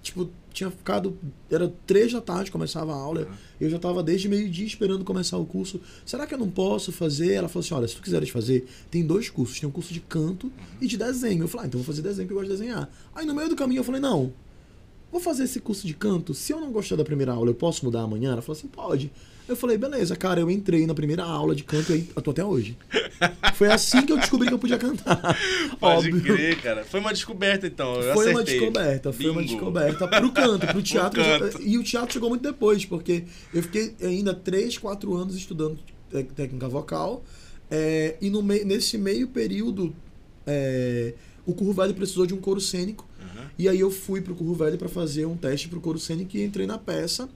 tipo, tinha ficado, era 3 da tarde, começava a aula, eu já tava desde meio-dia esperando começar o curso. Será que eu não posso fazer? Ela falou assim, olha, se tu quiseres fazer, tem 2 cursos, tem um curso de canto e de desenho. Eu falei, então vou fazer desenho, porque eu gosto de desenhar. Aí no meio do caminho eu falei, não, vou fazer esse curso de canto, se eu não gostar da primeira aula, eu posso mudar amanhã? Ela falou assim, pode. Eu falei, beleza, cara, eu entrei na primeira aula de canto e tô até hoje. Foi assim que eu descobri que eu podia cantar. Pode crer, cara. Foi uma descoberta, então. Foi uma descoberta pro canto, pro teatro. E o teatro chegou muito depois, porque eu fiquei ainda 3, 4 anos estudando técnica vocal. E nesse meio período, o Curro Velho precisou de um coro cênico. E aí eu fui pro Curro Velho pra fazer um teste pro coro cênico e entrei na peça.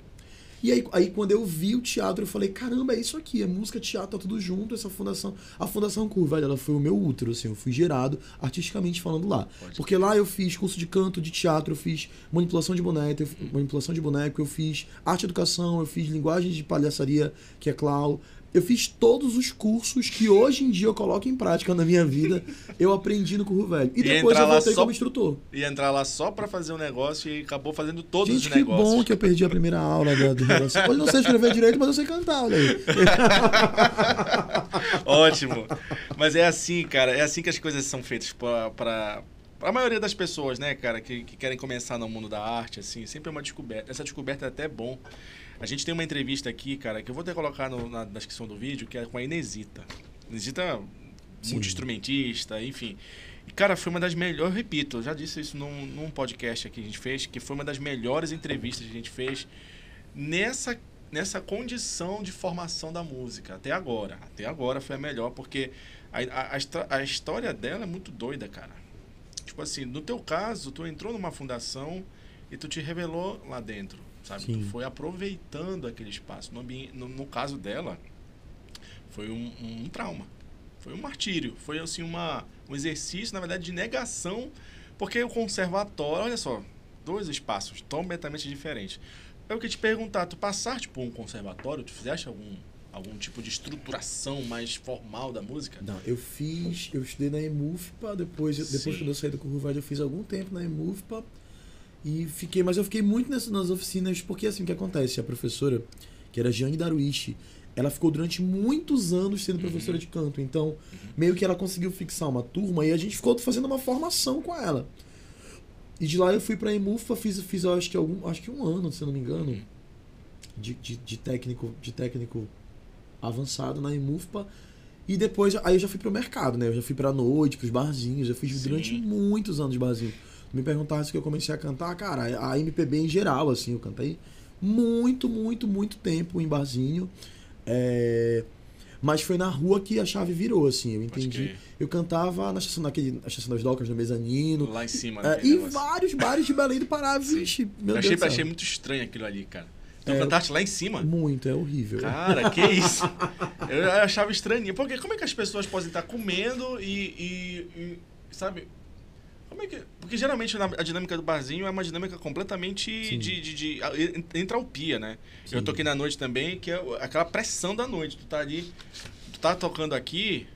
E aí quando eu vi o teatro, eu falei, caramba, é isso aqui, é música, teatro, tá tudo junto, essa fundação. A Fundação Curro Velho, ela foi o meu útero, assim, eu fui gerado artisticamente falando lá. Porque lá eu fiz curso de canto, de teatro, eu fiz manipulação de boneco, eu fiz arte-educação, eu fiz linguagem de palhaçaria, que é clown, Eu fiz todos os cursos que hoje em dia eu coloco em prática na minha vida. Eu aprendi no Curro Velho. E depois eu voltei como instrutor. E entrar lá só para fazer um negócio e acabou fazendo todos os negócios. Gente, que bom que eu perdi a primeira aula do negócio. Hoje não sei escrever direito, mas eu sei cantar, olha aí. Ótimo. Mas é assim, cara. É assim que as coisas são feitas para a maioria das pessoas, né, cara? Que querem começar no mundo da arte, assim. Sempre é uma descoberta. Essa descoberta é até bom. A gente tem uma entrevista aqui, cara, que eu vou até colocar na descrição do vídeo, que é com a Inesita. Inesita, multi-instrumentista, enfim. E, cara, foi uma das melhores... Eu repito, eu já disse isso num podcast aqui que a gente fez, que foi uma das melhores entrevistas que a gente fez nessa condição de formação da música, até agora. Até agora foi a melhor, porque a história dela é muito doida, cara. Tipo assim, no teu caso, tu entrou numa fundação e tu te revelou lá dentro. Sabe? Tu foi aproveitando aquele espaço. No caso dela, foi um trauma. Foi um martírio. Foi assim, um exercício, na verdade, de negação. Porque o conservatório, olha só, dois espaços completamente diferentes. Eu queria te perguntar, tu passaste por um conservatório? Tu fizeste algum tipo de estruturação mais formal da música? Não, eu estudei na EMUFPA. Depois que eu saí do Curro Velho, eu fiz algum tempo na EMUFPA. Mas eu fiquei muito nas oficinas, porque assim, o que acontece? A professora, que era Jeane Daruichi, ela ficou durante muitos anos sendo professora de canto. Então, meio que ela conseguiu fixar uma turma e a gente ficou fazendo uma formação com ela. E de lá eu fui pra EMUFPA, fiz acho que um ano, se eu não me engano, de técnico avançado na EMUFPA. E depois, aí eu já fui pro mercado, né? Eu já fui pra noite, pros barzinhos, eu fiz durante muitos anos de barzinho. Me perguntaram se que eu comecei a cantar, cara, a MPB em geral, assim, eu cantei muito tempo em barzinho, mas foi na rua que a chave virou, assim, eu entendi. Okay. Eu cantava na estação das docas, no mezanino. Lá em cima, né? E vários bares de Belém do Pará, vixe, meu Deus do céu. Achei muito estranho aquilo ali, cara. Então cantaste lá em cima? Muito, é horrível. Cara, que isso? Eu achava estranho, porque como é que as pessoas podem estar comendo e sabe... Porque geralmente a dinâmica do barzinho é uma dinâmica completamente de entralpia, né? Sim. Eu toquei na noite também, que é aquela pressão da noite. Tu tá ali, tu tá tocando aqui,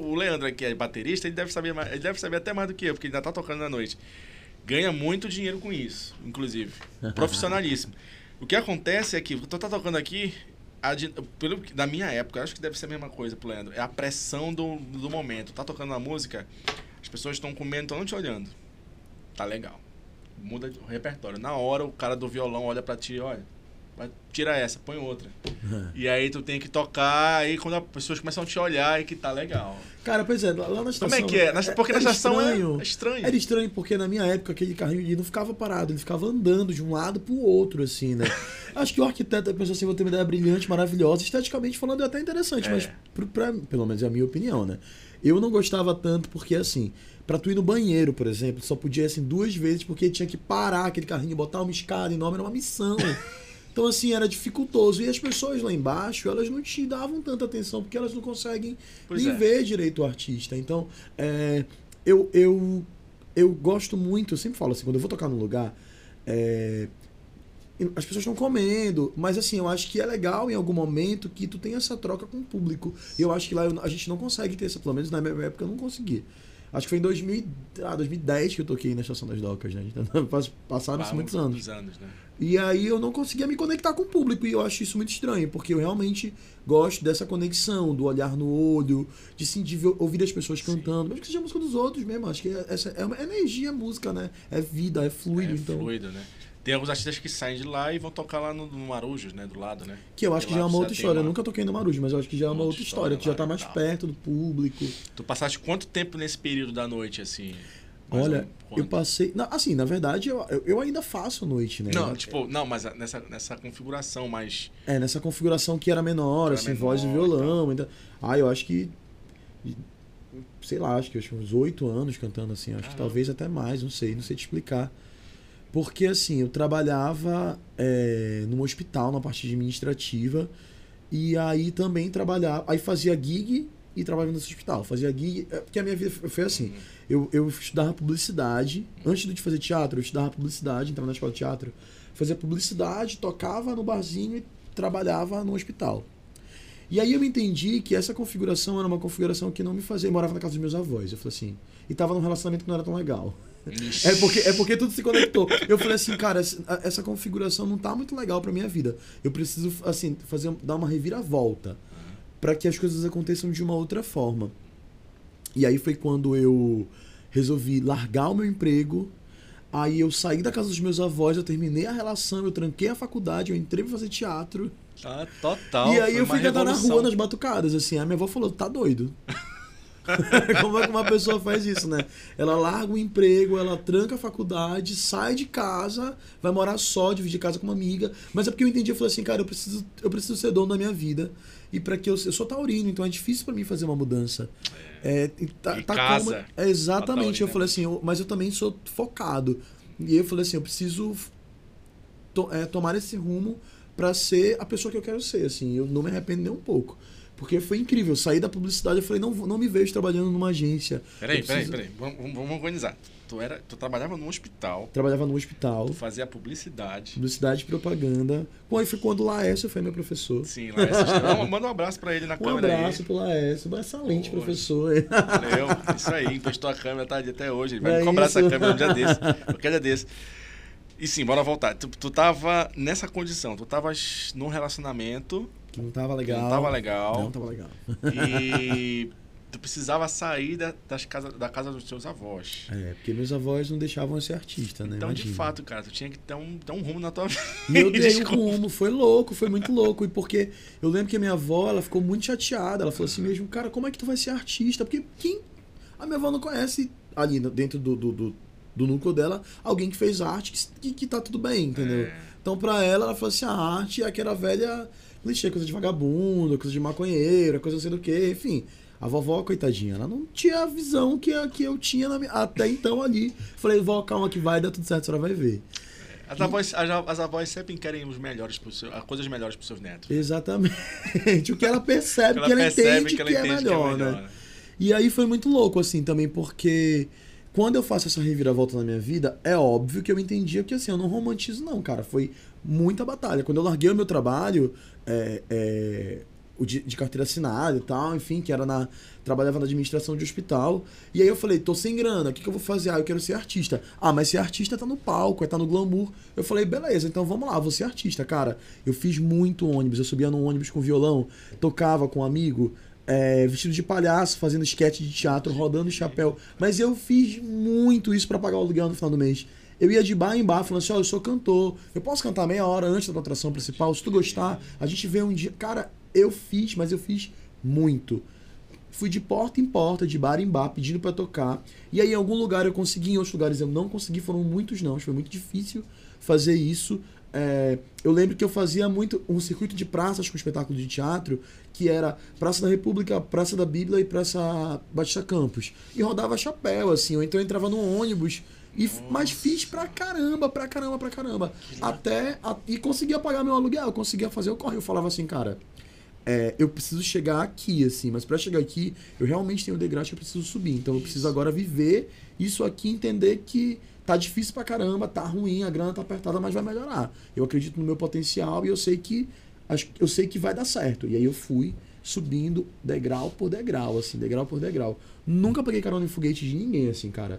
o Leandro aqui é baterista, ele deve saber até mais do que eu, porque ele ainda tá tocando na noite. Ganha muito dinheiro com isso, inclusive. Profissionalíssimo. O que acontece é que tu tá tocando aqui, da minha época, acho que deve ser a mesma coisa pro Leandro, é a pressão do momento. Tá tocando na música... As pessoas estão comendo, estão não te olhando. Tá legal. Muda o repertório. Na hora, o cara do violão olha pra ti, olha, tira essa, põe outra. E aí tu tem que tocar, aí quando as pessoas começam a te olhar, aí que tá legal. Cara, pois é, lá na estação... Como é que é? Porque na estação estranho, é estranho. Era estranho porque na minha época aquele carrinho ele não ficava parado, ele ficava andando de um lado pro outro, assim, né? Acho que o arquiteto pensou assim, vou ter uma ideia brilhante, maravilhosa, esteticamente falando é até interessante, mas pelo menos é a minha opinião, né? Eu não gostava tanto porque, assim, pra tu ir no banheiro, por exemplo, só podia, assim, 2 vezes porque tinha que parar aquele carrinho, botar uma escada enorme, era uma missão. Então, assim, era dificultoso. E as pessoas lá embaixo, elas não te davam tanta atenção porque elas não conseguem nem ver direito o artista. Então, eu gosto muito, eu sempre falo assim, quando eu vou tocar num lugar, as pessoas estão comendo, mas assim, eu acho que é legal em algum momento que tu tenha essa troca com o público. Eu acho que lá a gente não consegue ter essa, pelo menos na minha época eu não consegui. Acho que foi em 2010 que eu toquei na Estação das Docas, né? Passaram-se muitos anos, né? E aí eu não conseguia me conectar com o público e eu acho isso muito estranho, porque eu realmente gosto dessa conexão, do olhar no olho, de ouvir as pessoas cantando, mesmo que seja a música dos outros mesmo. Acho que essa é uma energia, música, né? É vida, é fluido. É fluido, né? Tem alguns artistas que saem de lá e vão tocar lá no Marujos, né? Do lado, né? Que eu acho que já é uma outra história. Eu nunca toquei no Marujos, mas eu acho que já é uma outra história. Tu já tá mais perto do público. Tu passaste quanto tempo nesse período da noite, assim? Olha, eu passei... Assim, na verdade, eu ainda faço noite, né? Não, tipo... Não, mas nessa configuração mais... Nessa configuração que era menor, assim, voz e violão. Eu acho que... Sei lá, acho que uns 8 anos cantando, assim. Acho que talvez até mais, não sei te explicar. Porque, assim, eu trabalhava num hospital, na parte administrativa, e aí também trabalhava... Aí fazia gig e trabalhava nesse hospital. Fazia gig... Porque a minha vida foi assim. Eu estudava publicidade. Antes de fazer teatro, eu estudava publicidade, entrava na escola de teatro. Fazia publicidade, tocava no barzinho e trabalhava no hospital. E aí eu entendi que essa configuração era uma configuração que não me fazia. Eu morava na casa dos meus avós, eu falei assim, e tava num relacionamento que não era tão legal. É porque tudo se conectou. Eu falei assim, cara, essa configuração não tá muito legal pra minha vida. Eu preciso, assim, dar uma reviravolta pra que as coisas aconteçam de uma outra forma. E aí foi quando eu resolvi largar o meu emprego. Aí eu saí da casa dos meus avós, eu terminei a relação, eu tranquei a faculdade, eu entrei pra fazer teatro. Ah, total. E aí eu fui cantar na rua, nas batucadas, assim. A minha avó falou, tá doido. Como é que uma pessoa faz isso, né? Ela larga o emprego, ela tranca a faculdade, sai de casa, vai morar só, dividir casa com uma amiga. Mas é porque eu entendi, eu falei assim, cara, eu preciso ser dono da minha vida. E para que eu sou taurino, então é difícil para mim fazer uma mudança. Casa. Exatamente. Taurina. Eu falei assim, mas eu também sou focado. E eu falei assim, eu preciso tomar esse rumo para ser a pessoa que eu quero ser, assim. Eu não me arrependo nem um pouco. Porque foi incrível. Eu saí da publicidade, eu falei, não me vejo trabalhando numa agência. Peraí. Vamos organizar. Tu trabalhava no hospital. Trabalhava no hospital. Tu fazia publicidade. Publicidade e propaganda. Aí foi quando o Laércio foi meu professor. Sim, Laércio. Manda um abraço pra ele na câmera aí. Um abraço pro Laércio. Excelente professor. Valeu. Isso aí. Emprestou a câmera, tá até hoje. Ele vai me cobrar essa câmera um dia desse. Qualquer dia desse. E sim, bora voltar. Tu tava nessa condição. Tu tava num relacionamento... Não tava legal. E tu precisava sair da casa dos seus avós. É, porque meus avós não deixavam eu ser artista, né? Então, imagina. De fato, cara, tu tinha que dar um rumo na tua vida. Eu dei um rumo, foi muito louco. E porque eu lembro que a minha avó, ela ficou muito chateada. Ela falou assim mesmo, cara, como é que tu vai ser artista? Porque a minha avó não conhece ali dentro do núcleo dela, alguém que fez arte que tá tudo bem, entendeu? É. Então, pra ela falou assim, a arte é aquela velha... lixê, coisa de vagabundo, coisa de maconheiro, coisa não sei do que, enfim. A vovó, coitadinha, ela não tinha a visão que eu tinha até então ali. Falei, vó, calma que vai, dá tudo certo, a senhora vai ver. As avós sempre querem os melhores coisas melhores para os seus netos. Exatamente. O que ela percebe, que ela entende que é melhor, né? E aí foi muito louco, assim, também, porque... Quando eu faço essa reviravolta na minha vida, é óbvio que eu entendia que, assim, eu não romantizo não, cara. Foi muita batalha. Quando eu larguei o meu trabalho, de carteira assinada e tal, enfim, que era trabalhava na administração de hospital. E aí eu falei, tô sem grana, o que eu vou fazer? Ah, eu quero ser artista. Ah, mas ser artista tá no palco, tá no glamour. Eu falei, beleza, então vamos lá, vou ser artista, cara. Eu fiz muito ônibus, eu subia num ônibus com violão, tocava com um amigo... vestido de palhaço, fazendo esquete de teatro, rodando chapéu. Mas eu fiz muito isso pra pagar o aluguel no final do mês. Eu ia de bar em bar, falando assim, ó, eu sou cantor, eu posso cantar meia hora antes da atração principal, se tu gostar, a gente vê um dia... Cara, eu fiz, mas eu fiz muito. Fui de porta em porta, de bar em bar, pedindo pra tocar. E aí em algum lugar eu consegui, em outros lugares eu não consegui, foram muitos não, foi muito difícil fazer isso. Eu lembro que eu fazia muito um circuito de praças com espetáculo de teatro, que era Praça da República, Praça da Bíblia e Praça Batista Campos. E rodava chapéu, assim, ou então eu entrava no ônibus. Mas fiz pra caramba. E conseguia pagar meu aluguel, conseguia fazer o corre. Eu falava assim, cara, eu preciso chegar aqui, assim, mas pra chegar aqui, eu realmente tenho o degrau que eu preciso subir. Então eu preciso agora viver isso aqui, entender que tá difícil pra caramba, tá ruim, a grana tá apertada, mas vai melhorar. Eu acredito no meu potencial e eu sei que vai dar certo. E aí eu fui subindo degrau por degrau. Nunca peguei carona em foguete de ninguém, assim, cara.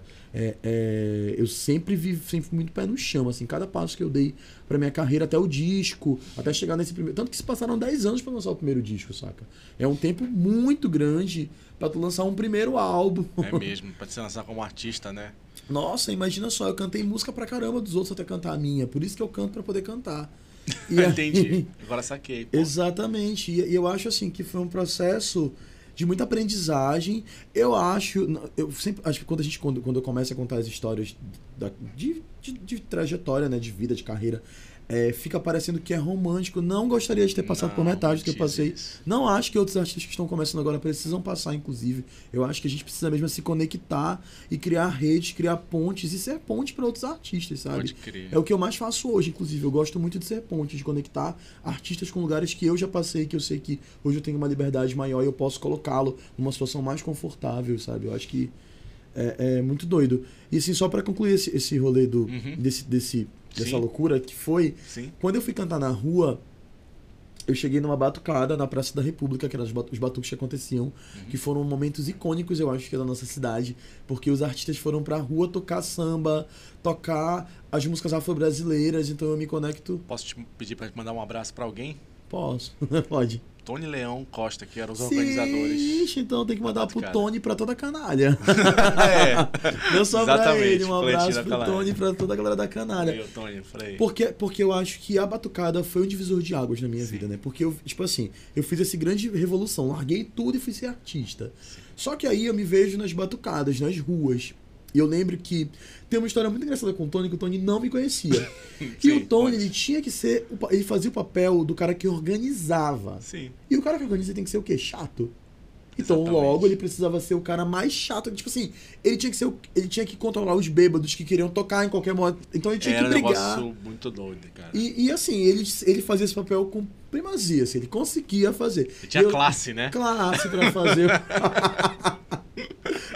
Eu sempre fui muito pé no chão, assim. Cada passo que eu dei pra minha carreira, até o disco, até chegar nesse primeiro... Tanto que se passaram 10 anos pra lançar o primeiro disco, saca? É um tempo muito grande pra tu lançar um primeiro álbum. É mesmo, pra te lançar como artista, né? Nossa, imagina só, eu cantei música pra caramba dos outros até cantar a minha. Por isso que eu canto pra poder cantar. Entendi. Agora saquei. Pô. Exatamente. E eu acho assim que foi um processo de muita aprendizagem. Eu acho... Eu sempre acho que quando eu começo a contar as histórias de trajetória, né, de vida, de carreira, fica parecendo que é romântico. Não gostaria de ter passado por metade do que eu passei. Não acho que outros artistas que estão começando agora precisam passar, inclusive. Eu acho que a gente precisa mesmo se conectar e criar redes, criar pontes e ser ponte para outros artistas, sabe? Pode crer. É o que eu mais faço hoje, inclusive. Eu gosto muito de ser ponte, de conectar artistas com lugares que eu já passei, que eu sei que hoje eu tenho uma liberdade maior e eu posso colocá-lo numa situação mais confortável, sabe? Eu acho que é muito doido. E assim, só para concluir esse rolê dessa loucura que foi, quando eu fui cantar na rua, eu cheguei numa batucada na Praça da República, que eram os batuques que aconteciam, que foram momentos icônicos, eu acho, que da nossa cidade, porque os artistas foram pra rua tocar samba, tocar as músicas afro-brasileiras, então eu me conecto... Posso te pedir pra mandar um abraço pra alguém? Posso, pode. Tony Leão Costa, que eram os organizadores. Ixi, então tem que mandar pro Tony, pra toda a canalha. É. Não só pra ele, um abraço pro Tony, pra toda a galera da canalha. Eu, Tony, falei. Porque eu acho que a batucada foi um divisor de águas na minha vida, né? Porque eu, tipo assim, eu fiz essa grande revolução, larguei tudo e fui ser artista. Sim. Só que aí eu me vejo nas batucadas, nas ruas. E eu lembro que tem uma história muito engraçada com o Tony, que o Tony não me conhecia. E o Tony, ele tinha que ser... Ele fazia o papel do cara que organizava. Sim. E o cara que organiza tem que ser o quê? Chato. Então, logo, ele precisava ser o cara mais chato. Tipo assim, ele tinha que controlar os bêbados que queriam tocar em qualquer modo. Então, ele tinha que brigar. Era um negócio muito doido, cara. E assim, ele fazia esse papel com primazia, assim. Ele conseguia fazer. Ele tinha classe, né? Classe pra fazer.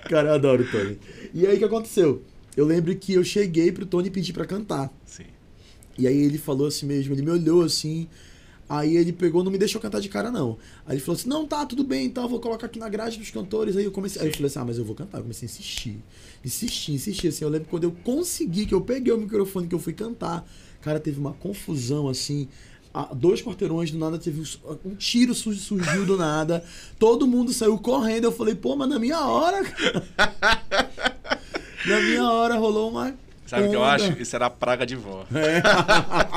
Cara, eu adoro o Tony. E aí, o que aconteceu? Eu lembro que eu cheguei pro Tony e pedi pra cantar. Sim. E aí, ele falou assim mesmo. Ele me olhou assim... Aí ele pegou, não me deixou cantar de cara, não. Aí ele falou assim, não, tá, tudo bem, então eu vou colocar aqui na grade dos cantores. Aí eu comecei, aí eu falei assim, ah, mas eu vou cantar. Eu comecei a insistir, assim. Eu lembro quando eu consegui, que eu peguei o microfone, que eu fui cantar. Cara, teve uma confusão, assim. Dois quarteirões, do nada, teve um tiro, surgiu do nada. Todo mundo saiu correndo. Eu falei, pô, mas na minha hora... Na minha hora rolou uma... Sabe o que eu acho? Isso era a praga de vó. É.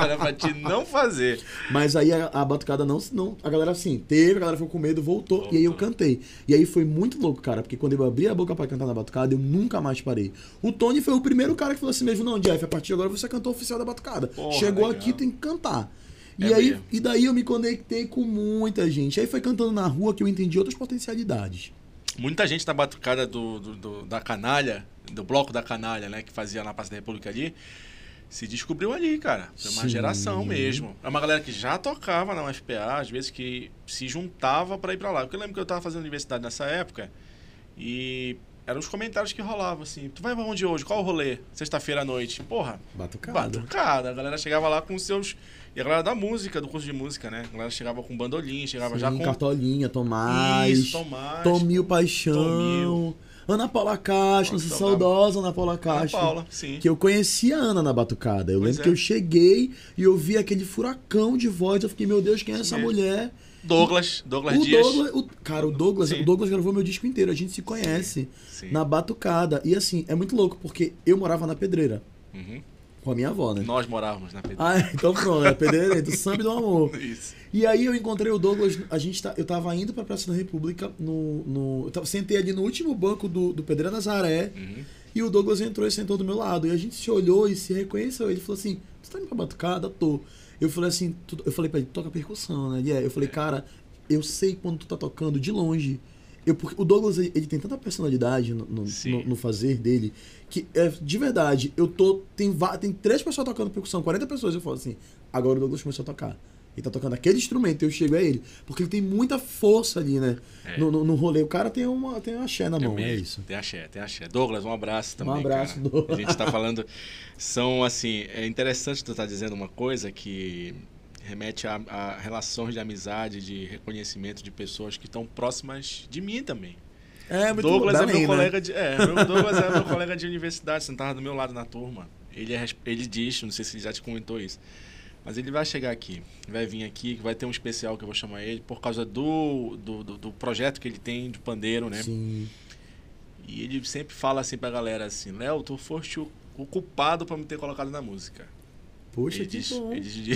Era pra te não fazer. Mas aí a batucada não... A galera assim, teve, a galera ficou com medo, voltou. E aí eu cantei. E aí foi muito louco, cara. Porque quando eu abri a boca pra cantar na batucada, eu nunca mais parei. O Tony foi o primeiro cara que falou assim mesmo, não, Jeff, a partir de agora você é cantor oficial da batucada. Porra, chegou legal. Aqui, tem que cantar. E daí eu me conectei com muita gente. Aí foi cantando na rua que eu entendi outras potencialidades. Muita gente na batucada da canalha... do bloco da canalha, né, que fazia na Praça da República ali, se descobriu ali, cara. Foi uma geração mesmo. É uma galera que já tocava na UFPA, às vezes que se juntava pra ir pra lá. Porque eu lembro que eu tava fazendo universidade nessa época e eram os comentários que rolavam, assim, tu vai pra onde hoje? Qual o rolê? Sexta-feira à noite. Porra, batucada. A galera chegava lá com seus... E a galera da música, do curso de música, né? A galera chegava com bandolim, chegava já com... cartolinha, Tomás. Isso, Tomás. Tomil Paixão. Ana Paula Castro, nossa saudosa Ana Paula Castro. Ana Paula, sim. Que eu conhecia a Ana na batucada. Eu lembro que eu cheguei e eu vi aquele furacão de voz. Eu fiquei, meu Deus, quem é essa mulher? Douglas Dias. O Douglas gravou meu disco inteiro. A gente se conhece na batucada. E assim, é muito louco, porque eu morava na Pedreira. Com a minha avó, né? Nós morávamos na Pedreira. Ah, então pronto, né? Pedreira, do samba e do amor. Isso. E aí eu encontrei o Douglas, eu tava indo pra Praça da República, sentei ali no último banco do Pedreira Nazaré, e o Douglas entrou e sentou do meu lado. E a gente se olhou e se reconheceu. Ele falou assim, você tá indo pra batucada? Tô. Eu falei assim, eu falei pra ele, toca percussão, né? Eu falei, cara, eu sei quando tu tá tocando de longe. Porque o Douglas, ele tem tanta personalidade no fazer dele, que de verdade, tem 3 pessoas tocando percussão, 40 pessoas, eu falo assim, agora o Douglas começou a tocar. Ele tá tocando aquele instrumento, eu chego a ele. Porque ele tem muita força ali, né? No rolê. O cara tem um axé na mão. É isso. Tem axé. Douglas, um abraço também. Um abraço, cara. Douglas. A gente tá falando... é interessante tu tá dizendo uma coisa que... remete a relações de amizade, de reconhecimento de pessoas que estão próximas de mim também. Douglas é meu colega de... Douglas é meu colega de universidade, sentava do meu lado na turma. Ele diz, não sei se ele já te comentou isso, mas ele vai chegar aqui, vai vir aqui, vai ter um especial que eu vou chamar ele, por causa do projeto que ele tem de pandeiro, né? Sim. E ele sempre fala assim pra galera assim, Léo, tu foste o culpado pra me ter colocado na música. Poxa, ele diz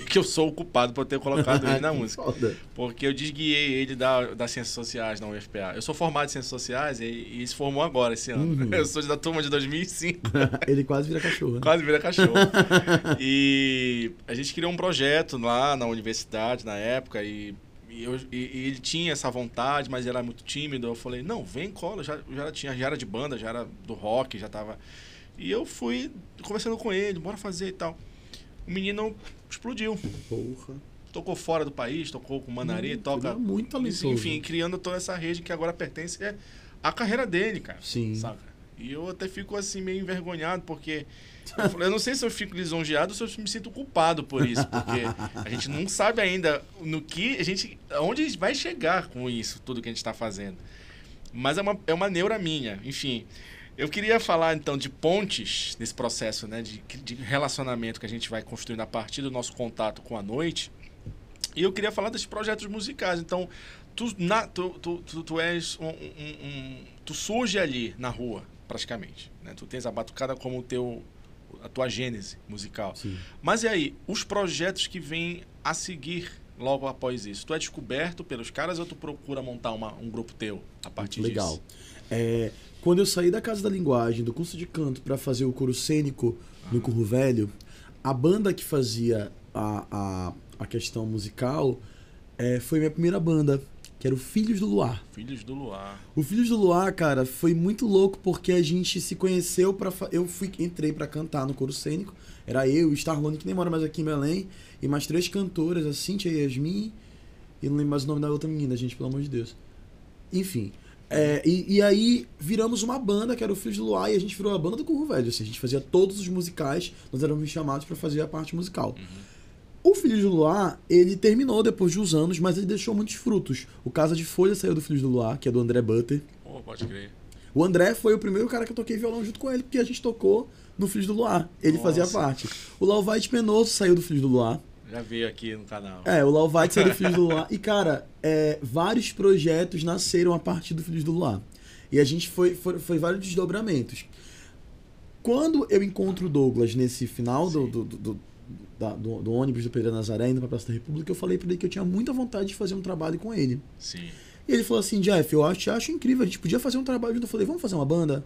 que eu sou o culpado por ter colocado ele na música. Foda. Porque eu desguiei ele das Ciências Sociais na UFPA. Eu sou formado em Ciências Sociais e se formou agora, esse ano. Eu sou da turma de 2005. Ele quase vira cachorro. Né? Quase vira cachorro. E a gente criou um projeto lá na universidade, na época, e ele tinha essa vontade, mas era muito tímido. Eu falei, não, vem, cola. Já era de banda, já era do rock, já tava... E eu fui conversando com ele, bora fazer e tal. O menino explodiu. Porra. Tocou fora do país, tocou com Manari, toca... Muito talentoso. Enfim, criando toda essa rede que agora pertence à carreira dele, cara. Sim. Saca? E eu até fico assim meio envergonhado, porque eu não sei se eu fico lisonjeado ou se eu me sinto culpado por isso, porque a gente não sabe ainda no que a gente, aonde a gente vai chegar com isso, tudo que a gente está fazendo. Mas é uma neura minha, enfim. Eu queria falar então de pontes nesse processo, né, de relacionamento que a gente vai construindo a partir do nosso contato com a noite. E eu queria falar desses projetos musicais. Então, tu surge ali na rua, praticamente, né? Tu tens a batucada como a tua gênese musical. Sim. Mas e aí, os projetos que vêm a seguir logo após isso? Tu é descoberto pelos caras ou tu procura montar um grupo teu a partir disso? Legal. Quando eu saí da Casa da Linguagem, do curso de canto, para fazer o coro cênico no Curro Velho, a banda que fazia a questão musical foi minha primeira banda, que era o Filhos do Luar. Filhos do Luar. O Filhos do Luar, cara, foi muito louco, porque a gente se conheceu, eu entrei para cantar no coro cênico, era eu, o Starlone, que nem mora mais aqui em Belém, e mais 3 cantoras, a Cíntia e a Yasmin, e não lembro mais o nome da outra menina, gente, pelo amor de Deus. Enfim... E aí viramos uma banda que era o Filhos do Luar, e a gente virou a banda do Curro Velho. Assim, a gente fazia todos os musicais, nós éramos chamados para fazer a parte musical. Uhum. O Filhos do Luar, ele terminou depois de uns anos, mas ele deixou muitos frutos. O Casa de Folha saiu do Filhos do Luar, que é do André Butter. Oh, pode crer. O André foi o primeiro cara que eu toquei violão junto com ele, porque a gente tocou no Filhos do Luar. Ele fazia parte. O Lauvite Penoso saiu do Filhos do Luar. Já veio aqui no canal. O Lauvite saiu do Filhos do Luar. E, cara, vários projetos nasceram a partir do Filhos do Luar. E a gente foi vários desdobramentos. Quando eu encontro o Douglas nesse final do ônibus do Pedro Nazaré, indo pra Praça da República, eu falei pra ele que eu tinha muita vontade de fazer um trabalho com ele. Sim. E ele falou assim, Jeff, eu acho incrível, a gente podia fazer um trabalho junto. Eu falei, vamos fazer uma banda?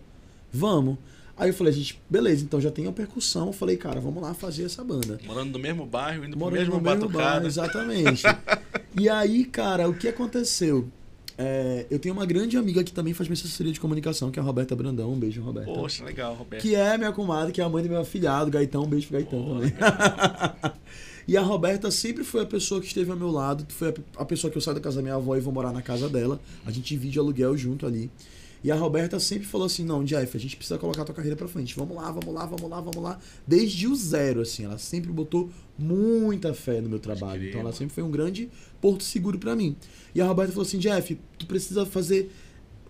Vamos. Aí eu falei, gente, beleza, então já tem a percussão. Eu falei, cara, vamos lá fazer essa banda. Morando no mesmo bairro, indo pro mesmo batucado. Exatamente. E aí, cara, o que aconteceu? Eu tenho uma grande amiga que também faz minha assessoria de comunicação, que é a Roberta Brandão. Um beijo, Roberta. Poxa, legal, Roberta. Que é minha comadre, que é a mãe do meu afilhado, Gaitão. Um beijo pro Gaitão também. E a Roberta sempre foi a pessoa que esteve ao meu lado. Foi a pessoa que eu saio da casa da minha avó e vou morar na casa dela. A gente divide aluguel junto ali. E a Roberta sempre falou assim, não, Jeff, a gente precisa colocar a tua carreira pra frente. Vamos lá, vamos lá, vamos lá, vamos lá. Desde o zero, assim. Ela sempre botou muita fé no meu trabalho. Então ela sempre foi um grande porto seguro pra mim. E a Roberta falou assim, Jeff, tu precisa fazer...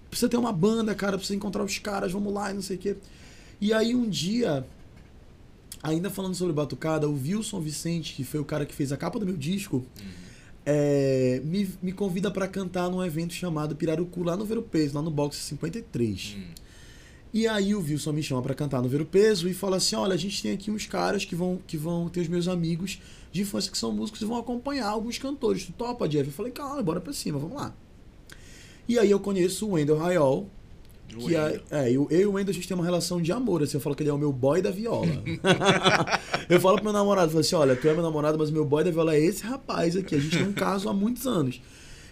Precisa ter uma banda, cara. Precisa encontrar os caras, vamos lá e não sei o quê. E aí um dia, ainda falando sobre batucada, o Wilson Vicente, que foi o cara que fez a capa do meu disco... me convida pra cantar num evento chamado Pirarucu, lá no Vero Peso, lá no Box 53. E aí o Wilson me chama pra cantar no Vero Peso e fala assim, olha, a gente tem aqui uns caras que vão ter os meus amigos de infância que são músicos e vão acompanhar alguns cantores. Tu topa, Jeff? Eu falei, calma, bora pra cima, vamos lá. E aí eu conheço o Wendell Raiol, eu e o Wendell, a gente tem uma relação de amor, assim, eu falo que ele é o meu boy da viola. Eu falo pro meu namorado, falo assim, olha, tu é meu namorado, mas o meu boy da viola é esse rapaz aqui, a gente tem um caso há muitos anos.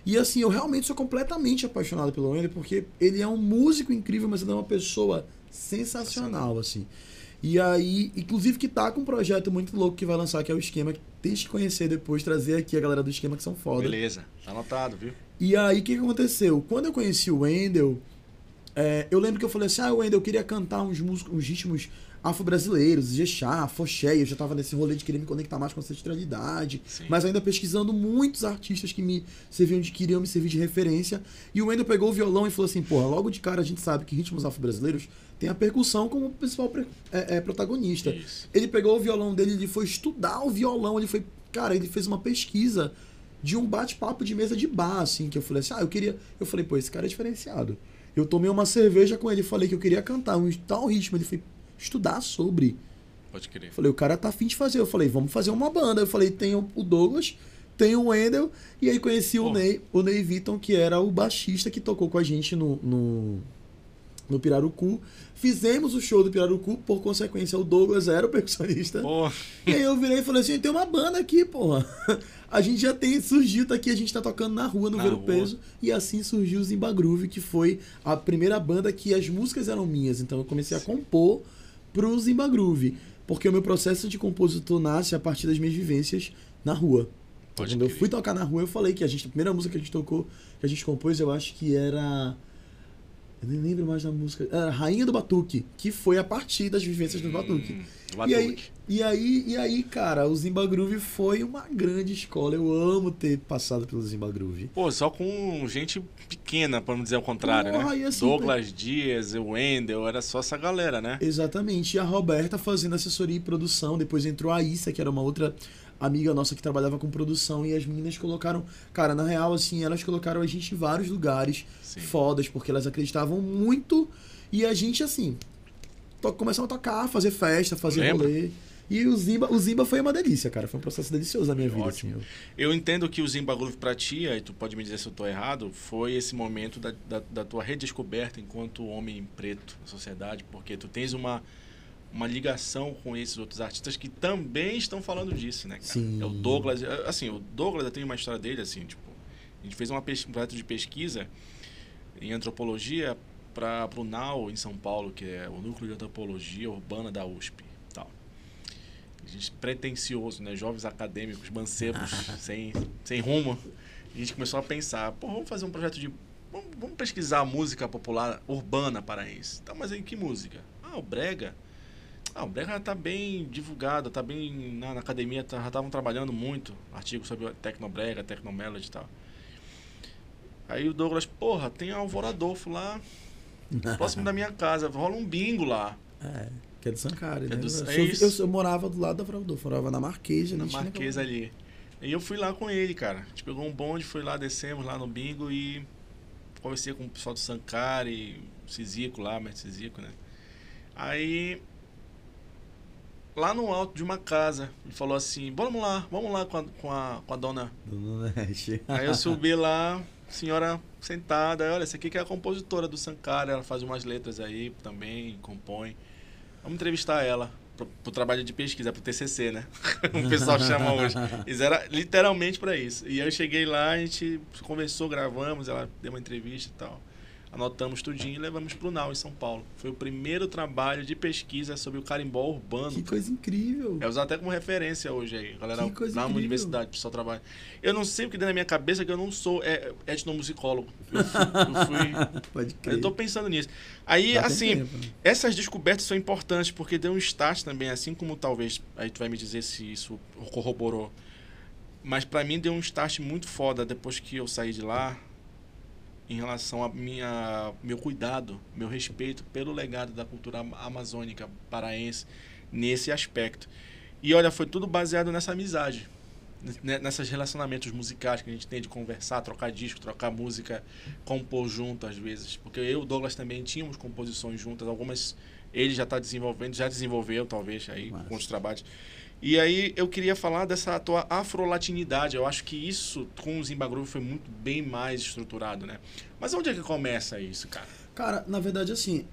E assim, eu realmente sou completamente apaixonado pelo Wendell, porque ele é um músico incrível, mas ele é uma pessoa sensacional, assim. E aí, inclusive que tá com um projeto muito louco que vai lançar, que é o Esquema, que tem que conhecer depois, trazer aqui a galera do Esquema, que são foda. Beleza, tá anotado, viu? E aí, o que aconteceu? Quando eu conheci o Wendell... eu lembro que eu falei assim, Wendell, eu queria cantar uns ritmos afro-brasileiros, jexá, foxé, eu já tava nesse rolê de querer me conectar mais com a ancestralidade, mas ainda pesquisando muitos artistas que me serviam queriam me servir de referência, e o Wendell pegou o violão e falou assim, porra, logo de cara a gente sabe que ritmos afro-brasileiros tem a percussão como principal protagonista. Isso. Ele pegou o violão dele, ele foi estudar o violão, ele fez uma pesquisa de um bate-papo de mesa de bar, assim, que eu falei assim, eu falei, pô, esse cara é diferenciado. Eu tomei uma cerveja com ele e falei que eu queria cantar um tal ritmo. Ele foi estudar sobre. Pode crer. Falei, o cara tá afim de fazer. Eu falei, vamos fazer uma banda. Eu falei, tem o Douglas, tem o Wendell. E aí conheci o Ney Vitton, que era o baixista que tocou com a gente no Pirarucu. Fizemos o show do Pirarucu. Por consequência, o Douglas era o percussionista. Porra. E aí eu virei e falei assim, tem uma banda aqui, porra. A gente já tem, surgiu, tá aqui, a gente tá tocando na rua, no Vero Peso. E assim surgiu o Zimba Groove, que foi a primeira banda que as músicas eram minhas. Então eu comecei a compor pro Zimba Groove. Porque o meu processo de compositor nasce a partir das minhas vivências na rua. Então, quando eu fui tocar na rua, eu falei que a primeira música que a gente compôs, eu acho que era... Eu nem lembro mais da música. Ah, Rainha do Batuque, que foi a partir das vivências do Batuque. E aí, cara, o Zimba Groove foi uma grande escola. Eu amo ter passado pelo Zimba Groove. Pô, só com gente pequena, pra não dizer o contrário, né? Assim, Douglas Dias, o Wendell, era só essa galera, né? Exatamente. E a Roberta fazendo assessoria e produção. Depois entrou a Issa, que era uma outra amiga nossa que trabalhava com produção, e as meninas colocaram, cara, na real, assim, elas colocaram a gente em vários lugares. Sim. Fodas, porque elas acreditavam muito, e a gente, assim, começamos a tocar, fazer festa, fazer rolê, e o Zimba foi uma delícia, cara, foi um processo delicioso na minha vida. Ótimo. Assim, eu entendo que o Zimba Groove pra ti, e tu pode me dizer se eu tô errado, foi esse momento da tua redescoberta enquanto homem preto na sociedade, porque tu tens uma ligação com esses outros artistas que também estão falando disso, né, cara? Sim. É o Douglas, assim, o Douglas, eu tenho uma história dele, assim, tipo, a gente fez um projeto de pesquisa em antropologia para o NAU em São Paulo, que é o Núcleo de Antropologia Urbana da USP, tal. A gente pretencioso, né, jovens acadêmicos, mancebos, sem rumo, a gente começou a pensar, pô, vamos fazer um projeto de... Vamos pesquisar a música popular urbana paraense. Tá, mas em que música? Ah, o brega. Ah, o brega tá bem divulgado, tá bem na academia, já estavam trabalhando muito, artigos sobre tecnobrega, tecnomelody e tal. Aí o Douglas, porra, tem Alvoradolfo lá, próximo da minha casa, rola um bingo lá. É, que é de Sancari, né? Eu morava do lado da Alvoradolfo, morava na Marquesa. Na Marquesa ali. E eu fui lá com ele, cara. A gente pegou um bonde, foi lá, descemos lá no bingo e conversei com o pessoal do Sancari, Cisico lá, mas Cisico, né? Aí... Lá no alto de uma casa, ele falou assim, vamos lá com a dona Nete. Aí eu subi lá, senhora sentada, olha, essa aqui que é a compositora do Sankara, ela faz umas letras aí também, compõe. Vamos entrevistar ela pro trabalho de pesquisa, pro TCC, né? O pessoal chama hoje. Isso era literalmente para isso. E eu cheguei lá, a gente conversou, gravamos, ela deu uma entrevista e tal. Anotamos tudinho e levamos para o NAU em São Paulo. Foi o primeiro trabalho de pesquisa sobre o carimbó urbano. Que coisa incrível. É usado até como referência hoje aí. Galera, na universidade, o pessoal trabalha. Eu não sei o que deu na minha cabeça, que eu não sou etnomusicólogo. Eu fui Pode crer. Eu tô pensando nisso. Aí, assim, essas descobertas são importantes, porque deu um start também, assim como talvez, aí tu vai me dizer se isso corroborou. Mas para mim deu um start muito foda depois que eu saí de lá, em relação a meu cuidado, meu respeito pelo legado da cultura amazônica paraense nesse aspecto. E olha, foi tudo baseado nessa amizade, nesses relacionamentos musicais que a gente tem de conversar, trocar disco, trocar música, compor junto às vezes. Porque eu e o Douglas também tínhamos composições juntas, algumas ele já está desenvolvendo, já desenvolveu talvez aí com os trabalhos. E aí eu queria falar dessa tua afrolatinidade. Eu acho que isso com o Zimba Groove foi muito bem mais estruturado, né? Mas onde é que começa isso, cara? Cara, na verdade, assim,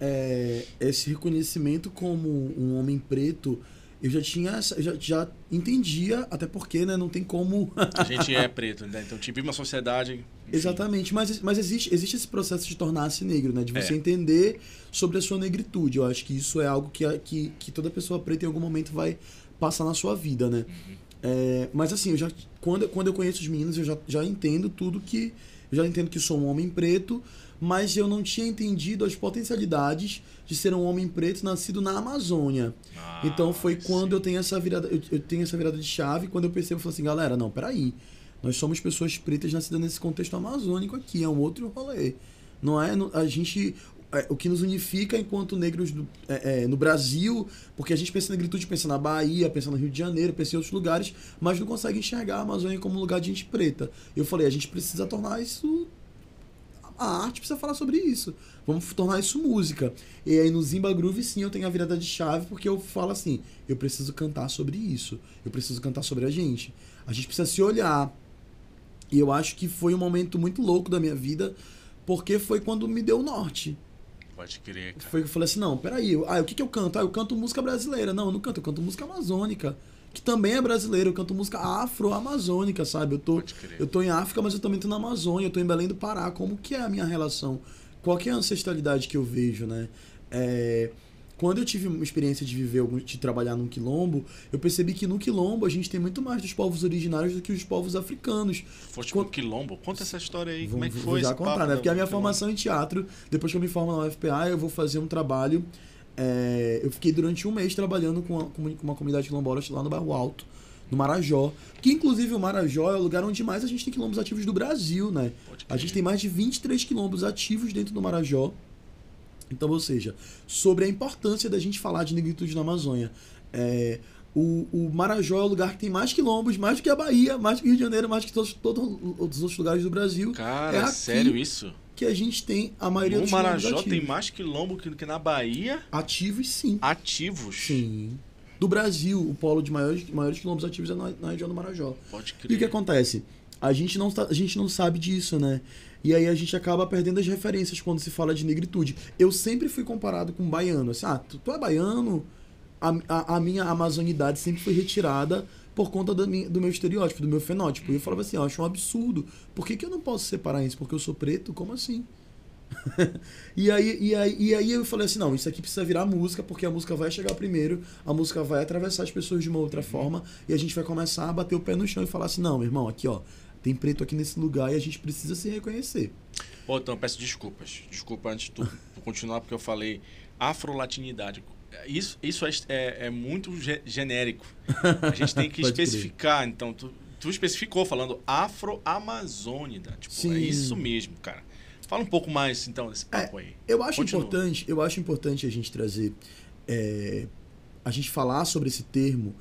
esse reconhecimento como um homem preto, eu já tinha, já entendia, até porque, né, não tem como... A gente é preto, né? Então, tipo, uma sociedade... Enfim. Exatamente, mas existe esse processo de tornar-se negro, né? De você entender sobre a sua negritude. Eu acho que isso é algo que toda pessoa preta em algum momento vai... passar na sua vida, né? Uhum. Mas assim, eu já, quando eu conheço os meninos, eu já entendo tudo que... Eu já entendo que sou um homem preto, mas eu não tinha entendido as potencialidades de ser um homem preto nascido na Amazônia. Ah, então foi quando eu tenho essa virada, eu tenho essa virada de chave, quando eu percebo, eu falo assim, galera, não, peraí, nós somos pessoas pretas nascidas nesse contexto amazônico aqui, é um outro rolê. Não é... A gente... O que nos unifica enquanto negros no Brasil, porque a gente pensa na negritude, pensa na Bahia, pensa no Rio de Janeiro, pensa em outros lugares, mas não consegue enxergar a Amazônia como um lugar de gente preta. Eu falei, a gente precisa tornar isso... A arte precisa falar sobre isso. Vamos tornar isso música. E aí no Zimba Groove, sim, eu tenho a virada de chave, porque eu falo assim, eu preciso cantar sobre isso, eu preciso cantar sobre a gente. A gente precisa se olhar. E eu acho que foi um momento muito louco da minha vida, porque foi quando me deu o norte. Pode crer, cara. Foi que eu falei assim, não, peraí, o que eu canto? Ah, eu canto música brasileira. Não, eu não canto, eu canto música amazônica, que também é brasileira, eu canto música afro-amazônica, sabe? Eu tô em África, mas eu também tô na Amazônia, eu tô em Belém do Pará, como que é a minha relação? Qual que é a ancestralidade que eu vejo, né? Quando eu tive uma experiência de viver, de trabalhar num quilombo, eu percebi que no quilombo a gente tem muito mais dos povos originários do que os povos africanos. Foste com quilombo? Conta essa história aí, como é que foi? Vou já contar, né? Porque a minha formação em teatro, depois que eu me formo na UFPA, eu vou fazer um trabalho... eu fiquei durante um mês trabalhando com uma comunidade quilombola lá no Bairro Alto, no Marajó, que inclusive o Marajó é o lugar onde mais a gente tem quilombos ativos do Brasil, né? A gente tem mais de 23 quilombos ativos dentro do Marajó. Então, ou seja, sobre a importância da gente falar de negritude na Amazônia. O Marajó é o lugar que tem mais quilombos, mais do que a Bahia, mais do que o Rio de Janeiro, mais do que todos os outros lugares do Brasil. Cara, é aqui, sério isso? Que a gente tem a maioria dos quilombos ativos. O Marajó tem mais quilombo que na Bahia? Ativos, sim. Ativos? Sim. Do Brasil, o polo de maiores quilombos ativos é na região do Marajó. Pode crer. E o que acontece? A gente não sabe disso, né? E aí a gente acaba perdendo as referências quando se fala de negritude. Eu sempre fui comparado com baiano. Assim, tu é baiano? A minha amazonidade sempre foi retirada por conta do meu estereótipo, do meu fenótipo. E eu falava assim, eu acho um absurdo. Por que eu não posso separar isso? Porque eu sou preto? Como assim? e aí eu falei assim, não, isso aqui precisa virar música, porque a música vai chegar primeiro, a música vai atravessar as pessoas de uma outra forma, e a gente vai começar a bater o pé no chão e falar assim, não, meu irmão, aqui ó, tem preto aqui nesse lugar e a gente precisa se reconhecer. Pô, então eu peço desculpas. Desculpa antes de tu continuar, porque eu falei afrolatinidade. Isso é muito genérico. A gente tem que especificar. Crer. Então, tu especificou falando afro-amazônida. Tipo, sim. É isso mesmo, cara. Fala um pouco mais, então, desse papo aí. Eu acho importante a gente trazer... a gente falar sobre esse termo,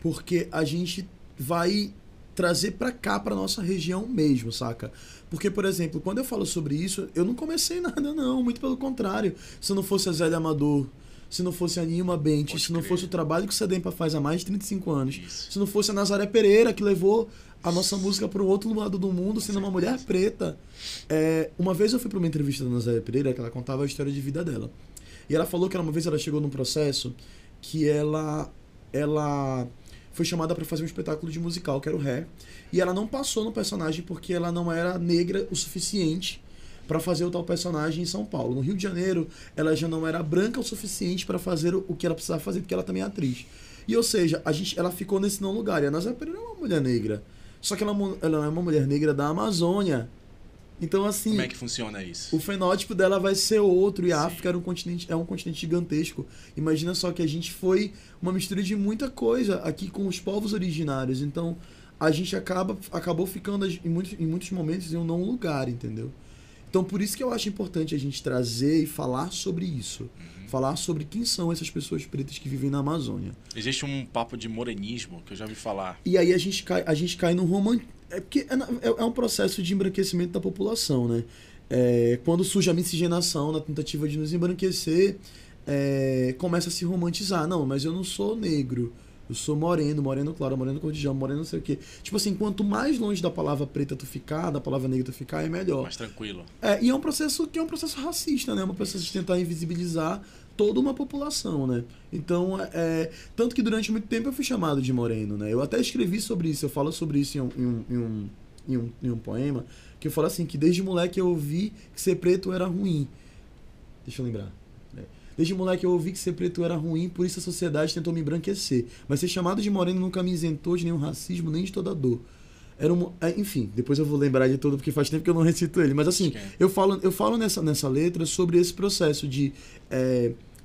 porque a gente vai... trazer pra cá, pra nossa região mesmo, saca? Porque, por exemplo, quando eu falo sobre isso, eu não comecei nada, não. Muito pelo contrário. Se não fosse a Zélia Amador, se não fosse a Nilma Bente, pode se crer. Não fosse o trabalho que o Sedempa faz há mais de 35 anos, isso. Se não fosse a Nazaré Pereira, que levou a nossa música pro outro lado do mundo, sendo uma mulher preta. Uma vez eu fui pra uma entrevista da Nazaré Pereira, que ela contava a história de vida dela. E ela falou que uma vez ela chegou num processo que ela foi chamada para fazer um espetáculo de musical, que era o Ré, e ela não passou no personagem porque ela não era negra o suficiente para fazer o tal personagem em São Paulo. No Rio de Janeiro, ela já não era branca o suficiente para fazer o que ela precisava fazer, porque ela também é atriz. E, ou seja, ela ficou nesse não lugar. E a Nazaré Pereira é uma mulher negra. Só que ela é uma mulher negra da Amazônia. Então, assim... Como é que funciona isso? O fenótipo dela vai ser outro. E a África era um continente gigantesco. Imagina só que a gente foi uma mistura de muita coisa aqui com os povos originários. Então, a gente acabou ficando em muitos momentos em um não lugar, entendeu? Então, por isso que eu acho importante a gente trazer e falar sobre isso. Uhum. Falar sobre quem são essas pessoas pretas que vivem na Amazônia. Existe um papo de morenismo que eu já ouvi falar. E aí a gente cai no romantismo. É um processo de embranquecimento da população, né? Quando surge a miscigenação na tentativa de nos embranquecer, começa a se romantizar. Não, mas eu não sou negro. Eu sou moreno claro, moreno cordijão, moreno não sei o quê. Tipo assim, quanto mais longe da palavra preta tu ficar, da palavra negra tu ficar, é melhor. Mais tranquilo. E é um processo que é um processo racista, né? É um processo de tentar invisibilizar toda uma população, né? Então, tanto que durante muito tempo eu fui chamado de moreno, né? Eu até escrevi sobre isso, eu falo sobre isso em um poema, que eu falo assim, que desde moleque eu ouvi que ser preto era ruim. Deixa eu lembrar. Desde moleque eu ouvi que ser preto era ruim, por isso a sociedade tentou me embranquecer. Mas ser chamado de moreno nunca me isentou de nenhum racismo, nem de toda dor. Era enfim, depois eu vou lembrar de tudo, porque faz tempo que eu não recito ele. Mas assim, eu falo nessa letra sobre esse processo de...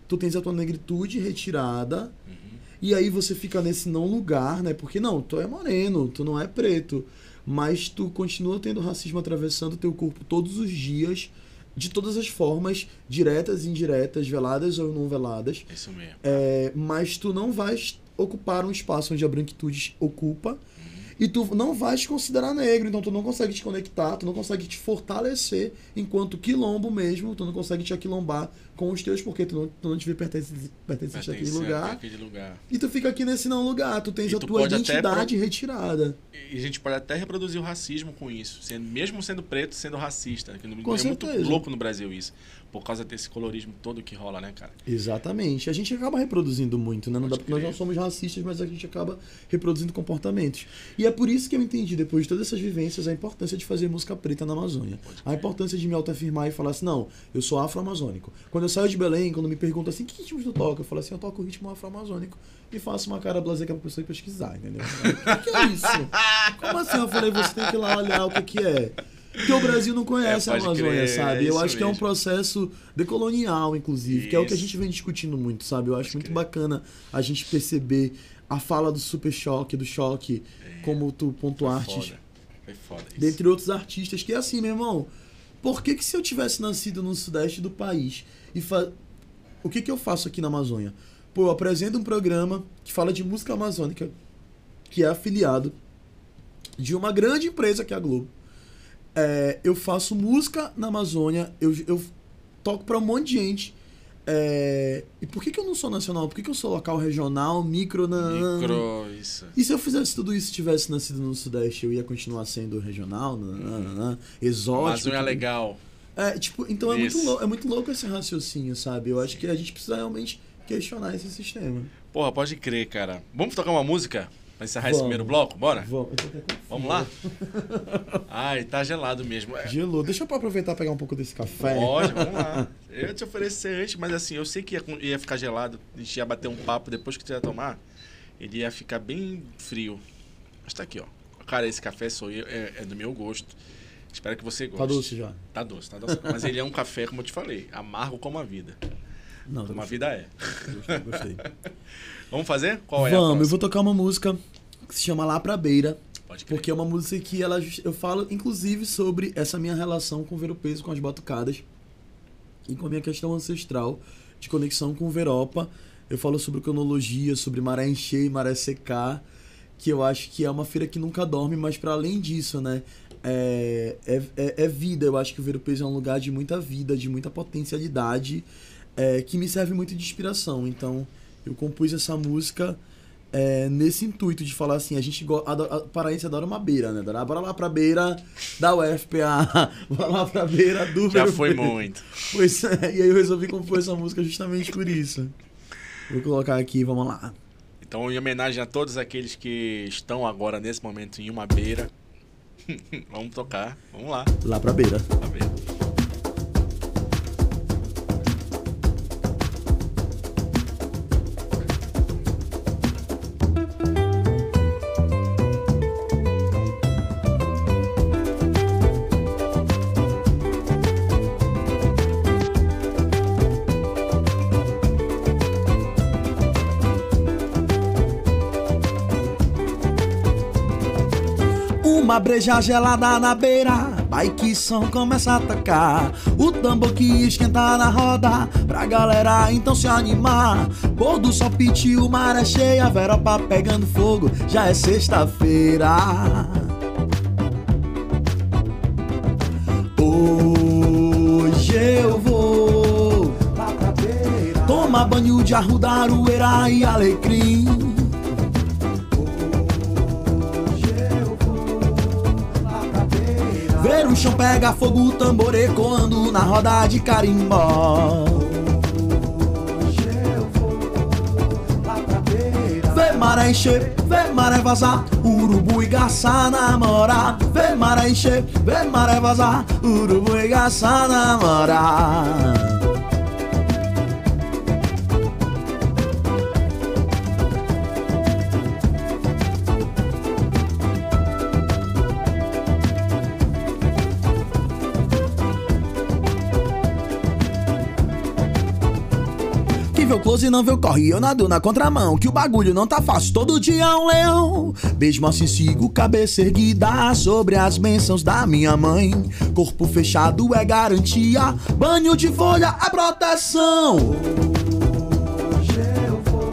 tu tens a tua negritude retirada, uhum. E aí você fica nesse não lugar, né? Porque não, tu é moreno, tu não é preto. Mas tu continua tendo racismo atravessando teu corpo todos os dias, de todas as formas, diretas e indiretas, veladas ou não veladas. Isso mesmo. Mas tu não vais ocupar um espaço onde a branquitude ocupa, e tu não vais te considerar negro, então tu não consegue te conectar, tu não consegue te fortalecer enquanto quilombo mesmo, tu não consegue te aquilombar com os teus, porque tu não te vê pertencente àquele lugar. E tu fica aqui nesse não lugar, tu tens a tua identidade retirada. E a gente pode até reproduzir o racismo com isso, mesmo sendo preto, sendo racista. É muito louco no Brasil isso. por causa desse colorismo todo que rola, né, cara? Exatamente. A gente acaba reproduzindo muito, né? Não dá, porque nós não somos racistas, mas a gente acaba reproduzindo comportamentos. E é por isso que eu entendi, depois de todas essas vivências, a importância de fazer música preta na Amazônia. A importância de me autoafirmar e falar assim, não, eu sou afro-amazônico. Quando eu saio de Belém, quando me perguntam assim, que ritmo tu toca? Eu falo assim, eu toco o ritmo afro-amazônico. E faço uma cara blaseca pra pessoa ir pesquisar, entendeu? O que é isso? Como assim? Eu falei, você tem que ir lá olhar o que é. Porque o Brasil não conhece a Amazônia, crer, sabe? Eu acho que mesmo. É um processo decolonial, inclusive, isso. Que é o que a gente vem discutindo muito, sabe? Eu acho muito bacana a gente perceber a fala do Superchoque, do Choque, como tu pontuaste. Foi foda isso. Dentre outros artistas, que é assim, meu irmão, por que que se eu tivesse nascido no sudeste do país, e o que que eu faço aqui na Amazônia? Pô, eu apresento um programa que fala de música amazônica, que é afiliado de uma grande empresa que é a Globo. É, eu faço música na Amazônia, eu toco pra um monte de gente. É, e por que que eu não sou nacional? Por que que eu sou local, regional, micro? Isso. E se eu fizesse tudo isso, tivesse nascido no Sudeste, eu ia continuar sendo regional, exótico. Amazônia é legal. É, tipo, então é muito louco esse raciocínio, sabe? Eu acho que a gente precisa realmente questionar esse sistema. Porra, pode crer, cara. Vamos tocar uma música? Vai encerrar esse primeiro bloco? Bora? Vamos lá? Ai, tá gelado mesmo. Gelou. Deixa eu aproveitar e pegar um pouco desse café. Pode, vamos lá. Eu ia te oferecer antes, mas assim, eu sei que ia ficar gelado. A gente ia bater um papo depois que tu ia tomar. Ele ia ficar bem frio. Mas tá aqui, ó. Cara, esse café sou eu, é do meu gosto. Espero que você goste. Tá doce já? Tá doce. Mas ele é um café, como eu te falei, amargo como a vida. Não, como a vida é. Gostei. Vamos fazer? Qual é? Vamos, eu vou tocar uma música que se chama Lá Pra Beira. Pode crer. Porque é uma música que eu falo, inclusive, sobre essa minha relação com o Vero Peso, com as batucadas e com a minha questão ancestral de conexão com o Veropa. Eu falo sobre cronologia, sobre maré encher e maré secar, que eu acho que é uma feira que nunca dorme, mas para além disso, né? É vida. Eu acho que o Vero Peso é um lugar de muita vida, de muita potencialidade, que me serve muito de inspiração. Então, eu compus essa música nesse intuito de falar assim, a gente paraense adora uma beira, né? Bora lá pra beira da UFPA, bora lá pra beira do... Já foi muito. Pois é, e aí eu resolvi compor essa música justamente por isso. Vou colocar aqui, vamos lá. Então, em homenagem a todos aqueles que estão agora, nesse momento, em uma beira, vamos tocar, vamos lá. Lá pra beira. Lá pra beira. Uma breja gelada na beira, bike som começa a tocar. O tambor que esquenta na roda, pra galera então se animar. Pôr do sol, pite, o mar é cheio, a Veropa pegando fogo, já é sexta-feira. Hoje eu vou tomar banho de arruda, aroeira e alecrim. Ver o chão pega fogo, o tambor ecoando na roda de carimbó. Hoje eu vou lá pra beira. Vê maré encher, vê maré vazar, urubu e garça namorar. Vê maré encher, vê maré vazar, urubu e garça namorar. Close não vê o corre, eu nado na contramão, que o bagulho não tá fácil, todo dia é um leão. Mesmo assim sigo, cabeça erguida sobre as bênçãos da minha mãe. Corpo fechado é garantia, banho de folha é proteção. Hoje eu vou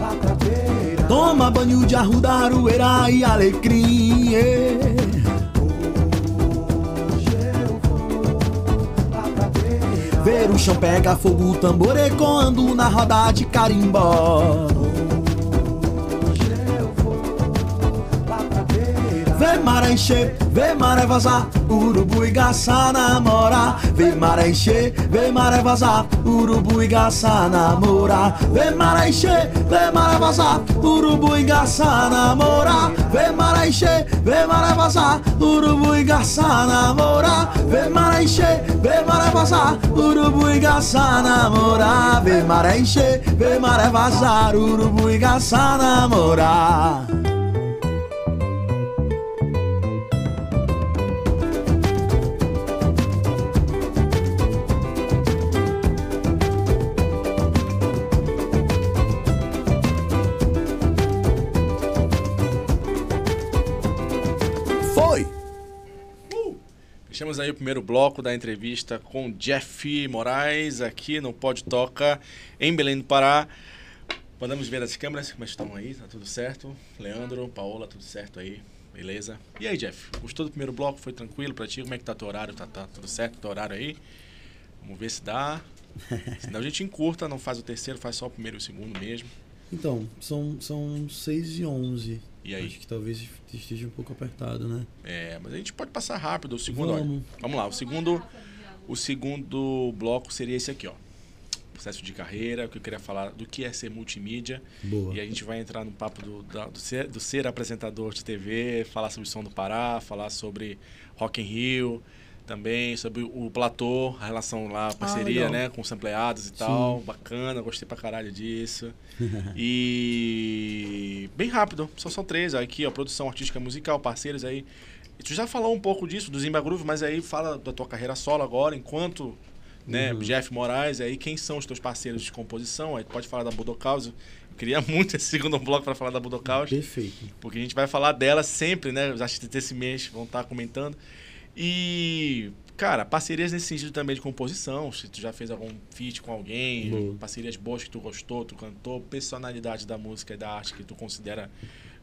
lá pra beira. Toma banho de arruda, aroeira e alecrim, yeah. Ver o chão pega fogo, o tambor ecoando na roda de carimbó. Hoje eu vou lá pra beira. Vê maré encher, vê maré vazar, urubu e gaça namorar. Vê maré encher, vê maré vazar, urubu e gaça namorar. Vê maré encher, vê maré vazar, urubu e gaça namorar. Vê maré encher, vê maré vazar, urubu e gaça namorar. Vê maré encher, vê maré vazar, urubu e gaça namorar. Vê maré encher, vê maré vazar, urubu e gaça namorar. Fechamos aí o primeiro bloco da entrevista com Jeff Moraes, aqui no Pod Toca, em Belém do Pará. Mandamos ver as câmeras, como estão aí, tá tudo certo? Leandro, Paola, tudo certo aí, beleza? E aí, Jeff, gostou do primeiro bloco? Foi tranquilo pra ti? Como é que tá teu horário? Tá tudo certo teu horário aí? Vamos ver se dá. Senão a gente encurta, não faz o terceiro, faz só o primeiro e o segundo mesmo. Então, são 6h11. E aí? Acho que talvez esteja um pouco apertado, né? É, mas a gente pode passar rápido. O segundo, vamos lá. O segundo bloco seria esse aqui, ó. Processo de carreira, o que eu queria falar do que é ser multimídia. Boa. E a gente vai entrar no papo do ser apresentador de TV, falar sobre o Som do Pará, falar sobre Rock in Rio, também sobre o platô, a relação lá, a parceria, né, com os Sampleados e sim, tal. Bacana, gostei pra caralho disso. E bem rápido, só são 3 aqui, ó, produção artística musical, parceiros aí. E tu já falou um pouco disso, do Zimba Groove, mas aí fala da tua carreira solo agora, enquanto, né, Jeff Moraes, aí quem são os teus parceiros de composição? Aí tu pode falar da Budokaos. Eu queria muito esse segundo bloco para falar da Budokaos. Perfeito. Porque a gente vai falar dela sempre, né, os artistas desse mês vão estar comentando. E, cara, parcerias nesse sentido também de composição, se tu já fez algum feat com alguém, boa, parcerias boas que tu gostou, tu cantou, personalidade da música e da arte que tu considera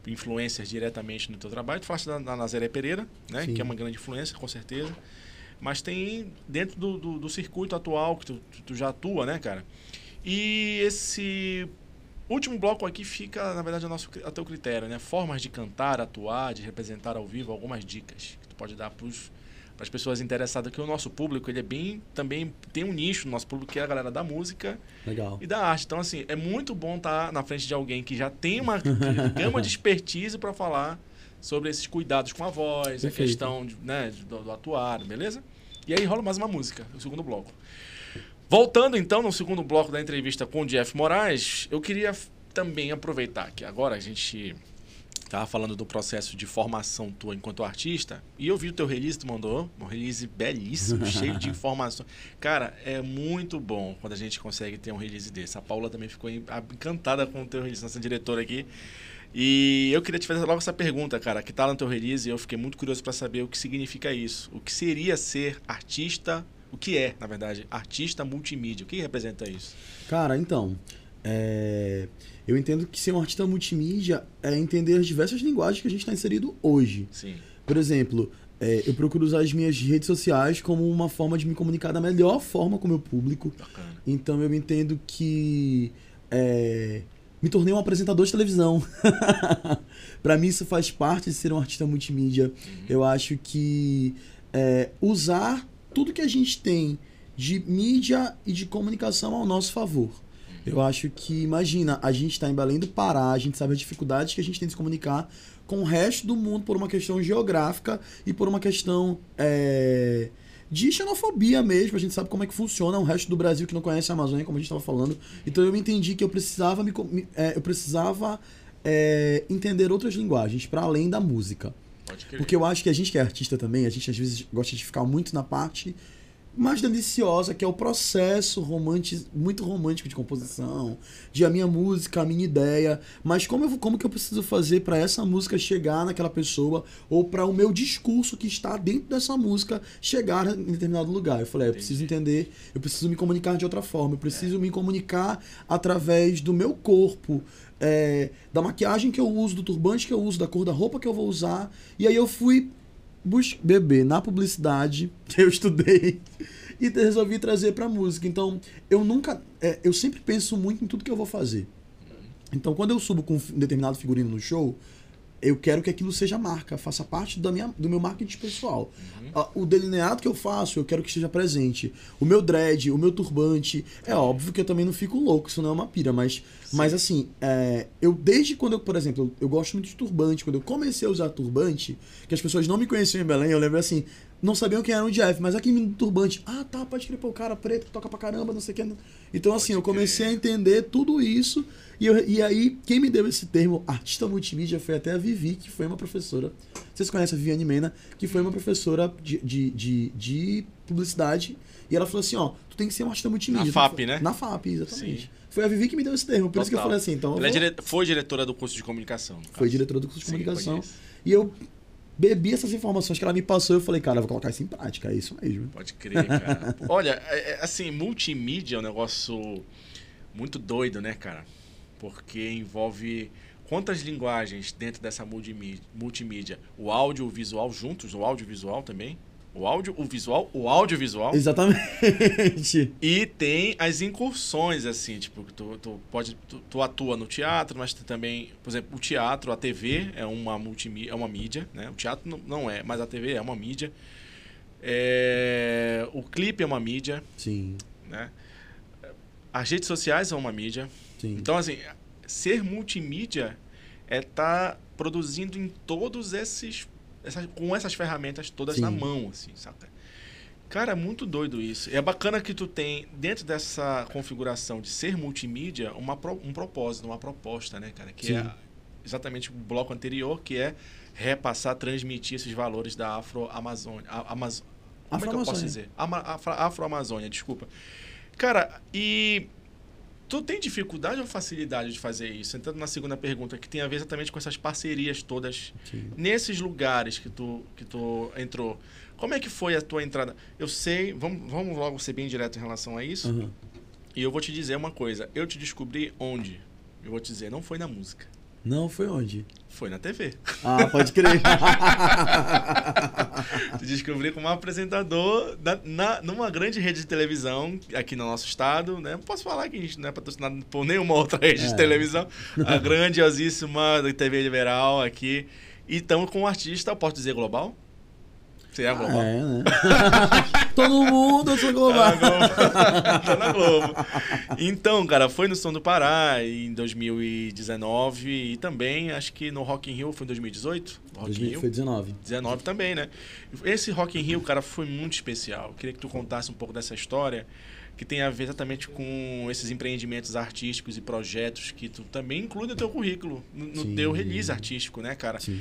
influências diretamente no teu trabalho. Tu falaste da Nazaré Pereira, né? Sim. Que é uma grande influência, com certeza. Mas tem dentro do circuito atual que tu já atua, né, cara? E esse último bloco aqui fica, na verdade, a teu critério, né? Formas de cantar, atuar, de representar ao vivo, algumas dicas que tu pode dar para as pessoas interessadas, que o nosso público, ele é bem, também tem um nicho no nosso público, que é a galera da música, legal, e da arte. Então, assim, é muito bom estar na frente de alguém que já tem uma gama de expertise para falar sobre esses cuidados com a voz, perfeito, a questão de, né, do atuar, beleza? E aí rola mais uma música, o segundo bloco. Voltando, então, no segundo bloco da entrevista com o Jeff Moraes, eu queria também aproveitar que agora a gente estava falando do processo de formação tua enquanto artista, e eu vi o teu release, tu mandou um release belíssimo, cheio de informações. Cara, é muito bom quando a gente consegue ter um release desse. A Paula também ficou encantada com o teu release, nossa diretora aqui. E eu queria te fazer logo essa pergunta, cara, que tá lá no teu release, e eu fiquei muito curioso para saber o que significa isso. O que seria ser artista, o que é, na verdade, artista multimídia? O que representa isso? Cara, então, eu entendo que ser um artista multimídia é entender as diversas linguagens que a gente está inserido hoje. Sim. Por exemplo, eu procuro usar as minhas redes sociais como uma forma de me comunicar da melhor forma com o meu público. Bacana. Então eu entendo que me tornei um apresentador de televisão. Para mim isso faz parte de ser um artista multimídia. Uhum. Eu acho que usar tudo que a gente tem de mídia e de comunicação ao nosso favor. Eu acho que, imagina, a gente está em Belém do Pará, a gente sabe as dificuldades que a gente tem de se comunicar com o resto do mundo por uma questão geográfica e por uma questão de xenofobia mesmo. A gente sabe como é que funciona o resto do Brasil que não conhece a Amazônia, como a gente estava falando. Então eu entendi que eu precisava entender outras linguagens para além da música. Porque eu acho que a gente que é artista também, a gente às vezes gosta de ficar muito na parte mais deliciosa, que é o processo muito romântico de composição, de a minha música, a minha ideia, mas como que eu preciso fazer para essa música chegar naquela pessoa, ou para o meu discurso que está dentro dessa música chegar em determinado lugar. Eu falei, eu preciso entender, eu preciso me comunicar de outra forma, eu preciso me comunicar através do meu corpo, da maquiagem que eu uso, do turbante que eu uso, da cor da roupa que eu vou usar. E aí eu fui beber na publicidade que eu estudei e resolvi trazer pra música. Então, eu sempre penso muito em tudo que eu vou fazer. Então, quando eu subo com um determinado figurino no show, eu quero que aquilo seja marca, faça parte da minha, do meu marketing pessoal. Uhum. O delineado que eu faço, eu quero que esteja presente. O meu dread, o meu turbante, é óbvio que eu também não fico louco, isso não é uma pira, mas assim, eu desde quando eu, por exemplo, eu gosto muito de turbante, quando eu comecei a usar turbante, que as pessoas não me conheciam em Belém, eu lembro assim, não sabiam quem era o Jeff, mas aquele menino do turbante, ah tá, pode crer, pô, o cara preto que toca pra caramba, não sei o que. Então assim, eu comecei a entender tudo isso, e aí quem me deu esse termo artista multimídia foi até a Vivi, que foi uma professora, vocês conhecem a Viviane Mena, que foi uma professora de publicidade, e ela falou assim, ó, tu tem que ser um artista multimídia. Na FAP, né? Na FAP, exatamente. Sim. Foi a Vivi que me deu esse termo, por isso que eu falei assim. Então, foi diretora do curso de comunicação. Foi diretora do curso de comunicação, e eu... bebi essas informações que ela me passou, eu falei, cara, eu vou colocar isso em prática, é isso mesmo. Pode crer, cara. Olha, assim, multimídia é um negócio muito doido, né, cara? Porque envolve quantas linguagens dentro dessa multimídia? O áudio, o visual juntos, o audiovisual também? O áudio, o visual, o audiovisual. Exatamente. E tem as incursões, assim, tipo, tu atua no teatro, mas tu também, por exemplo, o teatro, a TV é uma multimídia, é uma mídia, né? O teatro não é, mas a TV é uma mídia. O clipe é uma mídia. Sim. Né? As redes sociais são uma mídia. Sim. Então, assim, ser multimídia é estar produzindo em todos esses... com essas ferramentas todas Sim. na mão, assim, saca? Cara, é muito doido isso. É bacana que tu tem, dentro dessa configuração de ser multimídia, um propósito, uma proposta, né, cara? Que Sim. é exatamente o bloco anterior, que é repassar, transmitir esses valores da Afro-Amazônia. Como é que eu posso dizer? Afro-Amazônia, desculpa. Cara, e... tu tem dificuldade ou facilidade de fazer isso? Entrando na segunda pergunta, que tem a ver exatamente com essas parcerias todas, Sim. nesses lugares que tu entrou. Como é que foi a tua entrada? Eu sei, vamos logo ser bem direto em relação a isso. Uhum. E eu vou te dizer uma coisa. Eu te descobri onde? Eu vou te dizer, não foi na música. Não, foi onde? Foi na TV. Ah, pode crer. Descobri como apresentador numa grande rede de televisão aqui no nosso estado, né? Posso falar que a gente não é patrocinado por nenhuma outra rede de televisão. A grandiosíssima TV Liberal aqui. Então, com o artista, eu posso dizer global? Você é global? É, né? Todo mundo, eu sou global. Tá na Globo. Então, cara, foi no Som do Pará em 2019 e também, acho que no Rock in Rio foi em 2018? Foi 19. 19 também, né? Esse Rock in Rio, cara, foi muito especial. Eu queria que tu contasse um pouco dessa história que tem a ver exatamente com esses empreendimentos artísticos e projetos que tu também inclui no teu currículo, no teu release artístico, né, cara? Sim.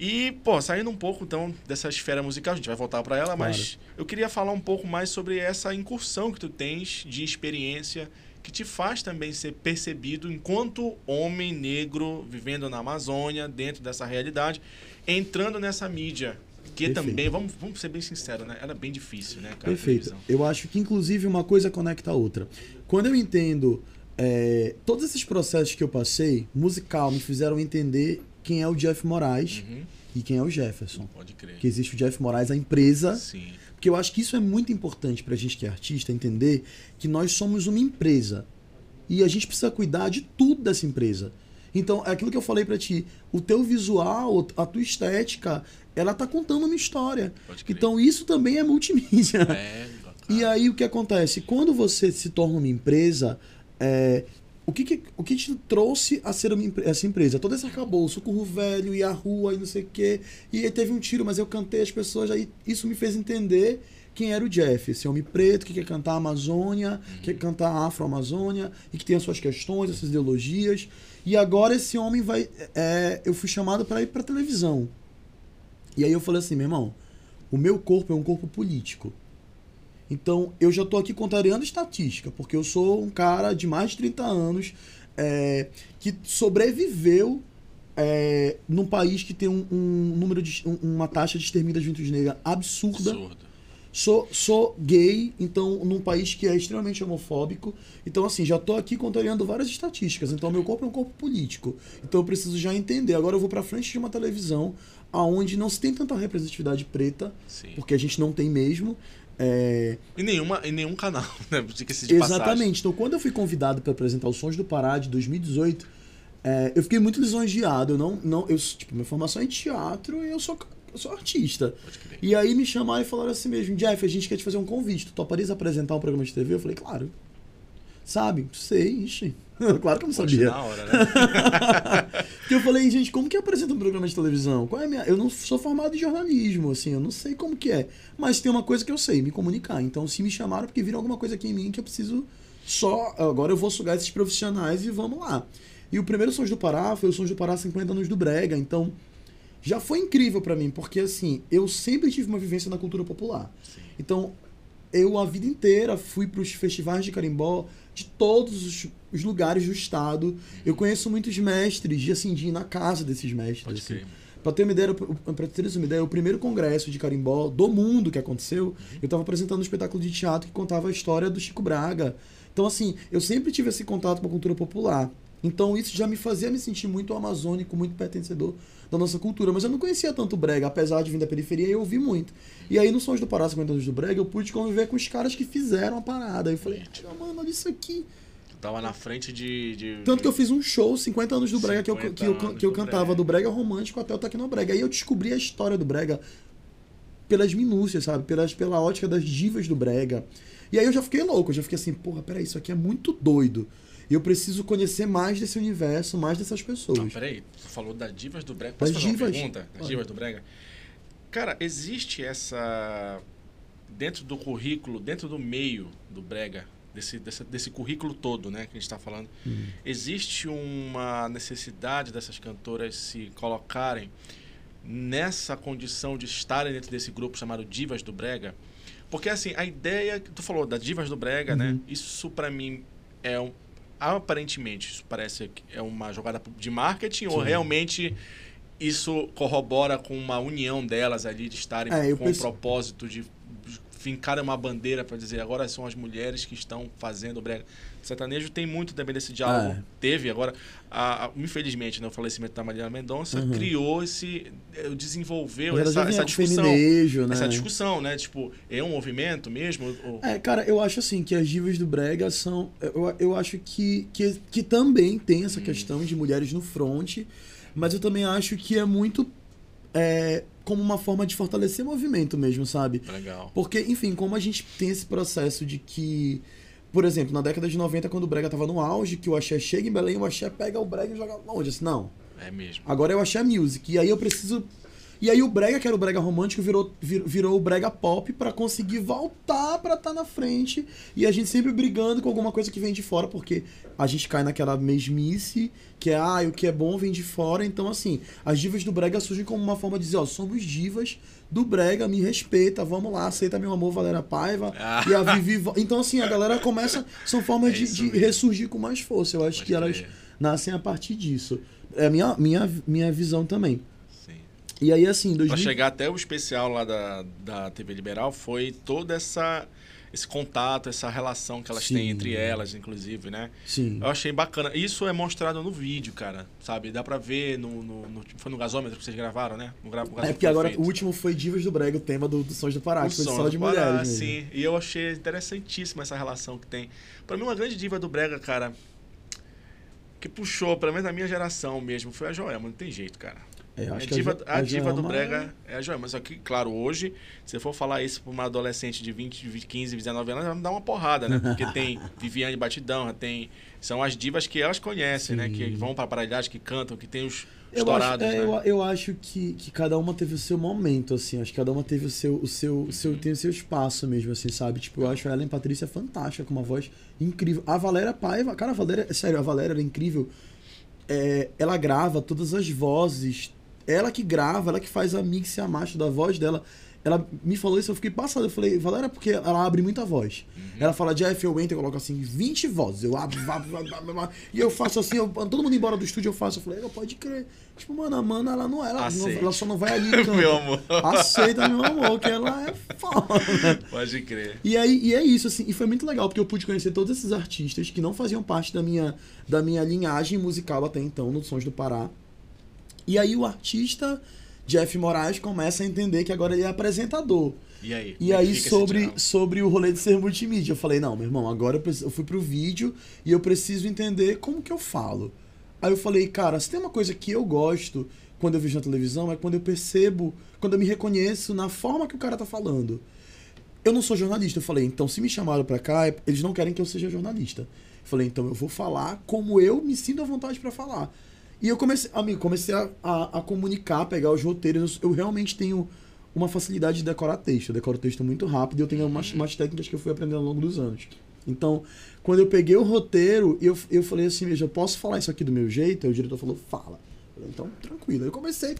E, pô, saindo um pouco, então, dessa esfera musical, a gente vai voltar para ela, mas eu queria falar um pouco mais sobre essa incursão que tu tens de experiência que te faz também ser percebido enquanto homem negro vivendo na Amazônia, dentro dessa realidade, entrando nessa mídia, que Perfeito. Também, vamos ser bem sinceros, né? Ela é bem difícil, né, cara? Perfeito. Eu acho que, inclusive, uma coisa conecta a outra. Quando eu entendo todos esses processos que eu passei, musical, me fizeram entender... quem é o Jeff Moraes uhum. e quem é o Jefferson. Pode crer. Que existe o Jeff Moraes, a empresa. Sim. Porque eu acho que isso é muito importante pra gente que é artista entender que nós somos uma empresa. E a gente precisa cuidar de tudo dessa empresa. Então, é aquilo que eu falei pra ti. O teu visual, a tua estética, ela tá contando uma história. Pode crer. Então, isso também é multimídia. E aí, o que acontece? Quando você se torna uma empresa... O que te trouxe a ser essa empresa? Todo esse arcabouço, o Curro Velho e a rua e não sei o quê. E aí teve um tiro, mas eu cantei as pessoas. Aí isso me fez entender quem era o Jeff. Esse homem preto que quer cantar a Amazônia, quer cantar a Afro-Amazônia e que tem as suas questões, as suas ideologias. E agora esse homem vai... eu fui chamado para ir para televisão. E aí eu falei assim, meu irmão, o meu corpo é um corpo político. Então, eu já estou aqui contrariando estatística, porque eu sou um cara de mais de 30 anos que sobreviveu num país que tem uma taxa de extermínio da juventude negra absurda. Sou gay, então, num país que é extremamente homofóbico. Então, assim, já estou aqui contrariando várias estatísticas. Então, meu corpo é um corpo político. Então, eu preciso já entender. Agora eu vou para frente de uma televisão onde não se tem tanta representatividade preta, Sim. porque a gente não tem mesmo. Em nenhum canal, né? Exatamente. Passagem. Então, quando eu fui convidado para apresentar o Sons do Pará de 2018, eu fiquei muito lisonjeado. Tipo, minha formação é em teatro e eu sou artista. E aí me chamaram e falaram assim mesmo: Jeff, a gente quer te fazer um convite. Tu toparia apresentar um programa de TV? Eu falei, claro. Sabe? Sei, ixi. Claro que eu não sabia. Na hora, né? E eu falei, gente, como que apresenta um programa de televisão? Qual é a minha... Eu não sou formado em jornalismo, assim, eu não sei como que é. Mas tem uma coisa que eu sei, me comunicar. Então, se me chamaram, porque viram alguma coisa aqui em mim que eu preciso só... Agora eu vou sugar esses profissionais e vamos lá. E o primeiro Sons do Pará foi o Sons do Pará 50 anos do Brega. Então, já foi incrível pra mim, porque, assim, eu sempre tive uma vivência na cultura popular. Sim. Então... Eu, a vida inteira, fui para os festivais de carimbó de todos os lugares do estado. Eu conheço muitos mestres, e assim, de ir na casa desses mestres. Assim. Para ter uma ideia, o primeiro congresso de carimbó do mundo que aconteceu, eu estava apresentando um espetáculo de teatro que contava a história do Chico Braga. Então, assim, eu sempre tive esse contato com a cultura popular. Então, isso já me fazia me sentir muito amazônico, muito pertencedor da nossa cultura. Mas eu não conhecia tanto o Brega, apesar de vir da periferia, eu ouvi muito. E aí, no Sons do Pará, 50 anos do Brega, eu pude conviver com os caras que fizeram a parada. Aí eu falei, mano, olha isso aqui. Tu tava na frente de... Tanto que eu fiz um show, 50 anos do Brega, que eu cantava do Brega romântico até o Tecnobrega. Aí eu descobri a história do Brega pelas minúcias, sabe? Pela ótica das divas do Brega. E aí eu já fiquei louco, eu já fiquei assim, porra, peraí, isso aqui é muito doido. E eu preciso conhecer mais desse universo, mais dessas pessoas. Não, peraí, você falou das divas do Brega. Posso fazer uma pergunta? Das divas do Brega. Cara, existe essa... Dentro do currículo, dentro do meio do Brega, desse currículo todo, né, que a gente está falando, existe uma necessidade dessas cantoras se colocarem nessa condição de estarem dentro desse grupo chamado Divas do Brega? Porque, assim, a ideia que tu falou das divas do Brega, né, isso pra mim é um... Aparentemente, isso parece que é uma jogada de marketing, sim, ou realmente isso corrobora com uma união delas ali de estarem o propósito de fincar uma bandeira para dizer agora são as mulheres que estão fazendo o Brega. O sertanejo tem muito também desse diálogo. Teve agora, infelizmente, né, o falecimento da Marília Mendonça criou desenvolveu essa discussão. Feminejo, né? Essa discussão, né? Tipo, é um movimento mesmo? Ou... Cara, eu acho assim que as divas do Brega são... Eu acho que também tem essa questão de mulheres no fronte, mas eu também acho que é muito... como uma forma de fortalecer o movimento mesmo, sabe? Legal. Porque, enfim, como a gente tem esse processo de que, por exemplo, na década de 90, quando o Brega tava no auge, que o axé chega em Belém, o axé pega o Brega e joga longe. Assim, não. É mesmo. Agora é o axé music. E aí eu preciso... E aí o Brega, que era o Brega romântico, virou o Brega pop pra conseguir voltar pra estar na frente. E a gente sempre brigando com alguma coisa que vem de fora, porque a gente cai naquela mesmice, que é, o que é bom vem de fora. Então, assim, as divas do Brega surgem como uma forma de dizer, somos divas do Brega, me respeita, vamos lá, aceita meu amor, Valéria Paiva. E a Vivi... Então, assim, a galera começa... São formas de ressurgir com mais força. Eu acho que elas nascem a partir disso. É a minha visão também. E aí, assim, para chegar até o especial lá da TV Liberal, foi todo esse contato, essa relação que elas têm entre elas, inclusive, né? Sim. Eu achei bacana. Isso é mostrado no vídeo, cara, sabe? Dá pra ver no foi no gasômetro que vocês gravaram, né? Porque agora o último foi Divas do Brega, o tema do Sons do Pará, que foi só de mulheres. Sim, e eu achei interessantíssima essa relação que tem. Pra mim, uma grande diva do Brega, cara, que puxou, pelo menos na minha geração mesmo, foi a Joelma, não tem jeito, cara. A diva do Brega é a Joelma. Só que, claro, hoje, se eu for falar isso para uma adolescente de 20, 15, 19 anos, ela me dá uma porrada, né? Porque tem Viviane Batidão, são as divas que elas conhecem, né? Que vão para a aparelhagem, que cantam, que tem os estourados. Eu acho que cada uma teve o seu momento, assim. Acho que cada uma teve tem o seu espaço mesmo, assim, sabe? Tipo, eu acho a Ellen Patrícia fantástica, com uma voz incrível. A Valéria Paiva, cara, sério, a Valéria era incrível. Ela grava todas as vozes. Ela que grava, ela que faz a mix e a macho da voz dela. Ela me falou isso, eu fiquei passado. Eu falei, Valéria, porque ela abre muita voz. Ela fala, Jeff, eu entro, eu coloco assim, 20 vozes. Eu abro, e eu faço assim, todo mundo embora do estúdio, eu faço. Eu falei, ela pode crer. Tipo, mano, a Amanda, ela não é. Ela só não vai ali. Meu amor. Aceita, meu amor, que ela é foda. Pode crer. E aí, é isso, assim. E foi muito legal, porque eu pude conhecer todos esses artistas que não faziam parte da minha linhagem musical até então, no Sons do Pará. E aí o artista Jeff Moraes começa a entender que agora ele é apresentador. E aí sobre o rolê de ser multimídia. Eu falei, não, meu irmão, agora eu fui pro vídeo e eu preciso entender como que eu falo. Aí eu falei, cara, se tem uma coisa que eu gosto quando eu vejo na televisão é quando eu percebo, quando eu me reconheço na forma que o cara tá falando. Eu não sou jornalista. Eu falei, então se me chamaram pra cá, eles não querem que eu seja jornalista. Eu falei, então eu vou falar como eu me sinto à vontade pra falar. E eu comecei, amigo, comecei a comunicar, pegar os roteiros. Eu realmente tenho uma facilidade de decorar texto. Eu decoro texto muito rápido e eu tenho umas técnicas que eu fui aprendendo ao longo dos anos. Então, quando eu peguei o roteiro, eu falei assim, veja, eu posso falar isso aqui do meu jeito? Aí o diretor falou, fala. Eu falei, então, tranquilo. Eu comecei,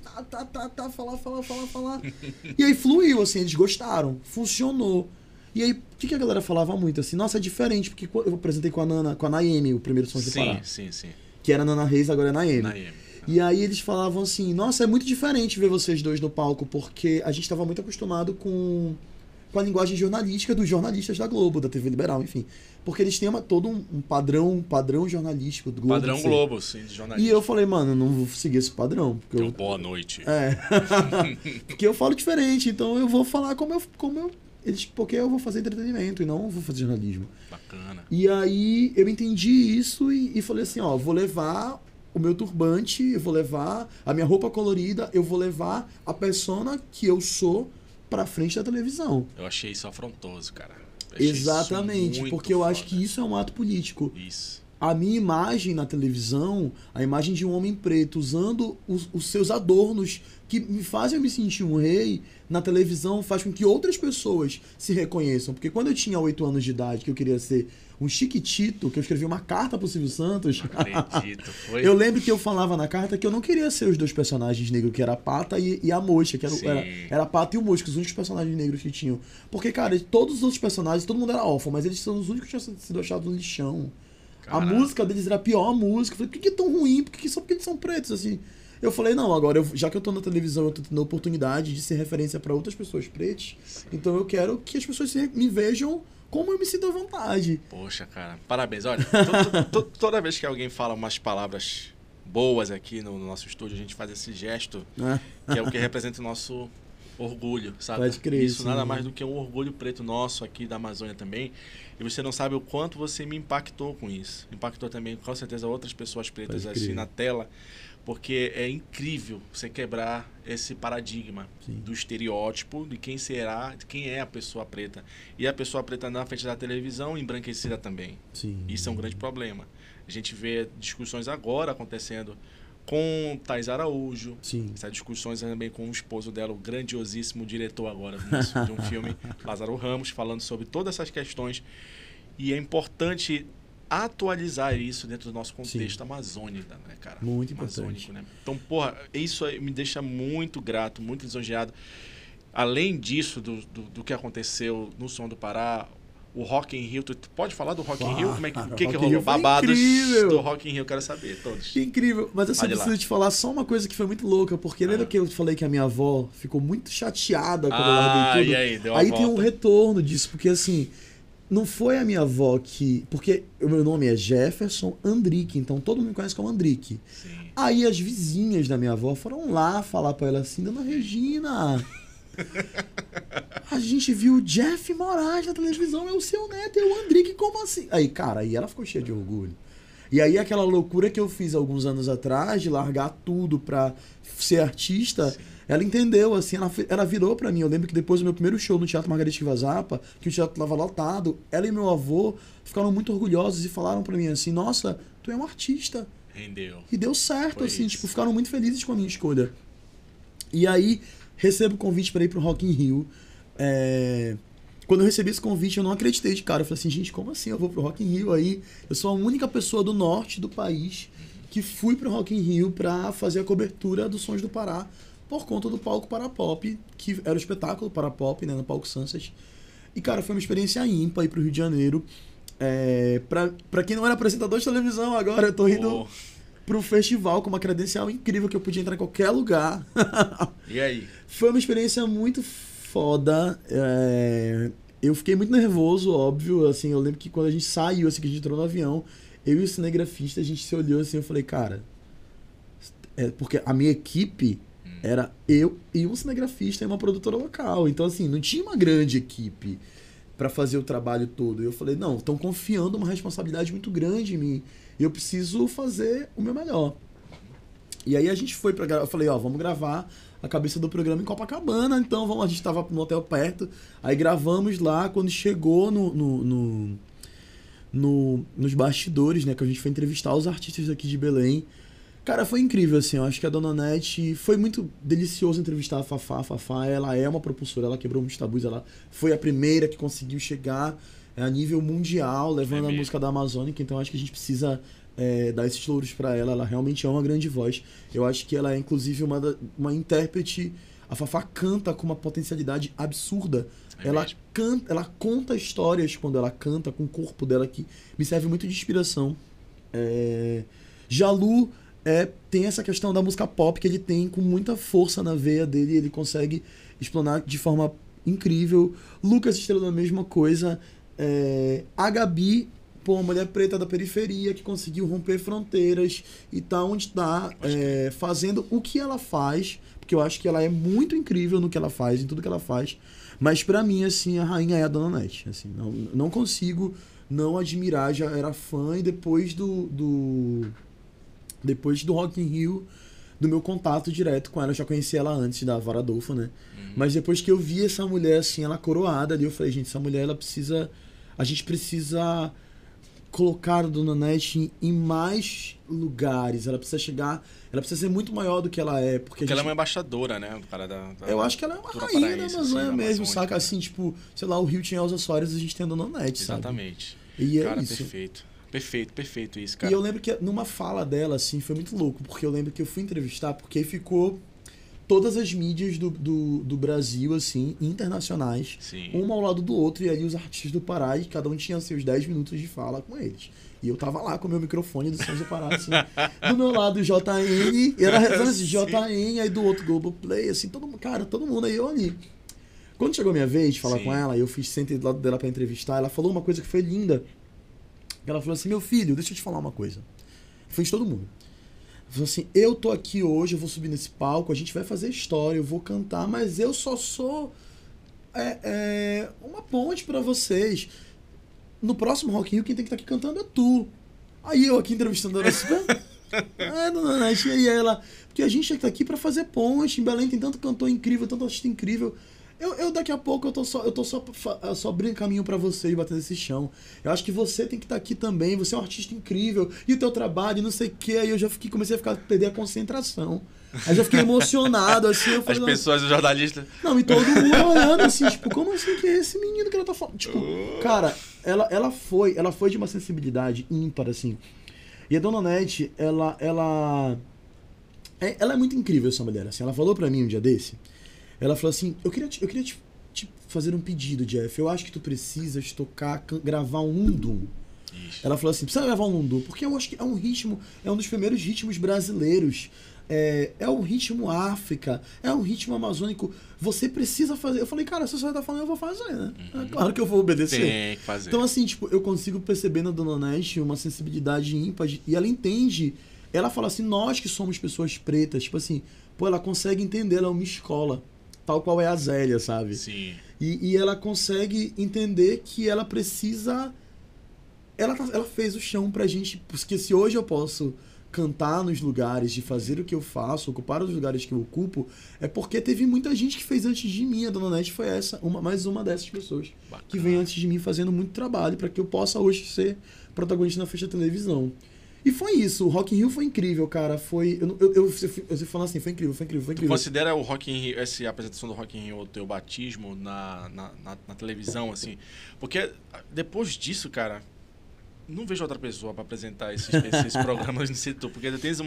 falar. E aí fluiu, assim, eles gostaram, funcionou. E aí, o que a galera falava muito? Assim, nossa, é diferente, porque eu apresentei com a Naiemy, o primeiro Som do Pará. Sim. Que era Nana Reis, agora é Naiemy. E aí eles falavam assim, nossa, é muito diferente ver vocês dois no palco, porque a gente estava muito acostumado com a linguagem jornalística dos jornalistas da Globo, da TV Liberal, enfim. Porque eles têm todo um padrão jornalístico do Globo. Padrão assim. Globo, sim, de jornalista. E eu falei, mano, eu não vou seguir esse padrão. Porque eu... Boa noite. É. Porque eu falo diferente, então eu vou falar como eu... Eles, porque eu vou fazer entretenimento e não vou fazer jornalismo. Bacana. E aí eu entendi isso e falei assim, ó, vou levar o meu turbante, eu vou levar a minha roupa colorida, eu vou levar a persona que eu sou pra frente da televisão. Eu achei isso afrontoso, cara. Exatamente, porque eu acho que isso é um ato político. Isso. A minha imagem na televisão, a imagem de um homem preto usando os seus adornos que me fazem me sentir um rei, na televisão faz com que outras pessoas se reconheçam. Porque quando eu tinha 8 anos de idade, que eu queria ser um chiquitito, que eu escrevi uma carta pro Silvio Santos. Não acredito, foi. Eu lembro que eu falava na carta que eu não queria ser os dois personagens negros, que era a Pata e a Mosca, que era a Pata e o Mosca, os únicos personagens negros que tinham. Porque, cara, todos os outros personagens, todo mundo era órfão, mas eles são os únicos que tinham sido achados no lixão. Caraca. A música deles era a pior música. Eu falei, por que é tão ruim? Porque eles são pretos, assim. Eu falei, não, agora, já que eu tô na televisão, eu tô tendo a oportunidade de ser referência para outras pessoas pretas, sim, então eu quero que as pessoas me vejam como eu me sinto à vontade. Poxa, cara, parabéns. Olha, toda vez que alguém fala umas palavras boas aqui no nosso estúdio, a gente faz esse gesto, que é o que representa o nosso orgulho, sabe? Pode crer, isso sim, nada mais do que um orgulho preto nosso aqui da Amazônia também. E você não sabe o quanto você me impactou com isso. Impactou também, com certeza, outras pessoas pretas assim na tela. Porque é incrível você quebrar esse paradigma, sim, do estereótipo de quem será, de quem é a pessoa preta. E a pessoa preta na frente da televisão embranquecida também. Sim. Isso é um grande problema. A gente vê discussões agora acontecendo com Thais Araújo. Sim. Essas discussões também com o esposo dela, o grandiosíssimo diretor agora de um filme, Lázaro Ramos, falando sobre todas essas questões. E é importante atualizar isso dentro do nosso contexto, sim, amazônico, né, cara? Muito amazônico, importante. Né? Então, porra, isso me deixa muito grato, muito lisonjeado. Além disso, do que aconteceu no Som do Pará, o Rock in Rio, tu pode falar do Rock in Rio? Como é que, o que rolou? Babados incrível do Rock in Rio, eu quero saber, todos. Incrível, mas eu só preciso te falar só uma coisa que foi muito louca, porque lembra que eu falei que a minha avó ficou muito chateada quando eu larguei tudo? Aí tem um retorno disso, porque assim... Não foi a minha avó que... Porque o meu nome é Jefferson Andrique, então todo mundo me conhece como Andrique. Sim. Aí as vizinhas da minha avó foram lá falar pra ela assim, Dona Regina, a gente viu o Jeff Moraes na televisão, é o seu neto, é o Andrique, como assim? Aí, cara, aí ela ficou cheia de orgulho. E aí aquela loucura que eu fiz alguns anos atrás, de largar tudo pra ser artista... Sim. Ela entendeu, assim, ela virou pra mim. Eu lembro que depois do meu primeiro show no Teatro Margarete Kivazapa, que o teatro estava lotado, ela e meu avô ficaram muito orgulhosos e falaram pra mim assim, nossa, tu é um artista. Rendeu. E deu certo, foi assim, isso. Tipo, ficaram muito felizes com a minha escolha. E aí, recebo o convite pra ir pro Rock in Rio. Quando eu recebi esse convite, eu não acreditei de cara. Eu falei assim, gente, como assim eu vou pro Rock in Rio aí? Eu sou a única pessoa do norte do país que fui pro Rock in Rio pra fazer a cobertura dos Sons do Pará, por conta do palco Pará Pop, que era o espetáculo Pará Pop, né, no palco Sunset. E, cara, foi uma experiência ímpar ir pro Rio de Janeiro. Pra quem não era apresentador de televisão agora, eu tô indo pro festival com uma credencial incrível que eu podia entrar em qualquer lugar. E aí? Foi uma experiência muito foda. Eu fiquei muito nervoso, óbvio. Assim, eu lembro que quando a gente saiu, assim, que a gente entrou no avião, eu e o cinegrafista, a gente se olhou assim, eu falei, cara... Porque a minha equipe... Era eu e um cinegrafista e uma produtora local. Então, assim, não tinha uma grande equipe. para fazer o trabalho todo. E eu falei, não, estão confiando uma responsabilidade muito grande em mim. Eu preciso fazer o meu melhor. E aí a gente foi para gravar. Eu falei, ó, vamos gravar a cabeça do programa em Copacabana. Então vamos, a gente estava no hotel perto. Aí gravamos lá. Quando chegou nos bastidores, né, que a gente foi entrevistar os artistas aqui de Belém. Cara, foi incrível, assim, eu acho que a Dona Nete... Foi muito delicioso entrevistar a Fafá. A Fafá, ela é uma propulsora, ela quebrou muitos tabus, ela foi a primeira que conseguiu chegar a nível mundial, levando a música da Amazônia, então acho que a gente precisa dar esses louros pra ela, ela realmente é uma grande voz. Eu acho que ela é, inclusive, uma intérprete... A Fafá canta com uma potencialidade absurda. Ela canta, ela conta histórias quando ela canta, com o corpo dela, que me serve muito de inspiração. Jalu... tem essa questão da música pop que ele tem com muita força na veia dele, ele consegue explanar de forma incrível. Lucas Estrela da mesma coisa. A Gabi, pô, uma mulher preta da periferia que conseguiu romper fronteiras e tá onde tá, fazendo o que ela faz, porque eu acho que ela é muito incrível no que ela faz, em tudo que ela faz. Mas pra mim, assim, a rainha é a Dona Nete. Assim, não consigo não admirar, já era fã e depois do Rock in Rio, do meu contato direto com ela, eu já conheci ela antes da Vara Adolfo, né? Mas depois que eu vi essa mulher, assim, ela coroada ali, eu falei, gente, essa mulher, ela precisa... A gente precisa colocar a Dona Nete em mais lugares, ela precisa chegar... Ela precisa ser muito maior do que ela é, porque ela é uma embaixadora, né? Eu acho que ela é uma rainha da Amazônia mesmo, saca? Assim, tipo, sei lá, o Rio tinha Elza Soares, a gente tem a Dona Nete, sabe? Exatamente. E cara, é isso. Perfeito isso, cara. E eu lembro que numa fala dela, assim, foi muito louco, porque eu lembro que eu fui entrevistar, porque aí ficou todas as mídias do Brasil, assim, internacionais, sim, uma ao lado do outro, e aí os artistas do Pará, e cada um tinha seus 10 minutos de fala com eles. E eu tava lá com o meu microfone do Som do Pará, assim, do meu lado o JN, era rezando assim, JN, aí do outro Globoplay, assim, todo mundo aí, eu ali. Quando chegou a minha vez de falar, sim, com ela, eu sentei do lado dela pra entrevistar, ela falou uma coisa que foi linda. Ela falou assim, meu filho, deixa eu te falar uma coisa. Foi de todo mundo. Ela falou assim, eu tô aqui hoje, eu vou subir nesse palco, a gente vai fazer história, eu vou cantar, mas eu só sou uma ponte pra vocês. No próximo Rock in Rio, quem tem que estar aqui cantando é tu. Aí eu aqui entrevistando ela assim, Dona Nete, e aí ela, porque a gente tá aqui pra fazer ponte, em Belém tem tanto cantor incrível, tanto artista incrível. Eu daqui a pouco eu tô só abrindo caminho pra vocês, batendo esse chão. Eu acho que você tem que estar aqui também, você é um artista incrível, e o teu trabalho, não sei o que. Aí eu já comecei a perder a concentração. Aí eu já fiquei emocionado, assim. Eu falei, as pessoas, os jornalistas. Não, e todo mundo olhando assim, tipo, como assim que é esse menino que ela tá falando? Tipo, cara, ela foi de uma sensibilidade ímpar, assim. E a Dona Nete, ela é muito incrível, essa mulher, assim. Ela falou pra mim um dia desse. Ela falou assim, eu queria te fazer um pedido, Jeff. Eu acho que tu precisas gravar um lundu. Ela falou assim, precisa gravar um lundu, porque eu acho que é um ritmo, é um dos primeiros ritmos brasileiros. É um ritmo África, é um ritmo amazônico. Você precisa fazer. Eu falei, cara, se você tá falando, eu vou fazer, né? Uhum. É claro que eu vou obedecer. Tem que fazer. Então, assim, tipo, eu consigo perceber na Dona Nete uma sensibilidade ímpar. E ela entende, ela fala assim, nós que somos pessoas pretas, tipo assim, pô, ela consegue entender, ela é uma escola. Tal qual é a Zélia, sabe? Sim. E ela consegue entender que ela precisa... Ela fez o chão pra gente... Porque se hoje eu posso cantar nos lugares, de fazer o que eu faço, ocupar os lugares que eu ocupo, é porque teve muita gente que fez antes de mim. A Dona Nete foi mais uma dessas pessoas. Bacana. Que vem antes de mim fazendo muito trabalho pra que eu possa hoje ser protagonista na frente da televisão. E foi isso, o Rock in Rio foi incrível, cara. Foi. Eu falo assim, foi incrível. Tu considera o Rock in Rio, essa apresentação do Rock in Rio, o teu batismo na televisão, assim? Porque depois disso, cara, não vejo outra pessoa para apresentar esses programas no setor. Porque tu tens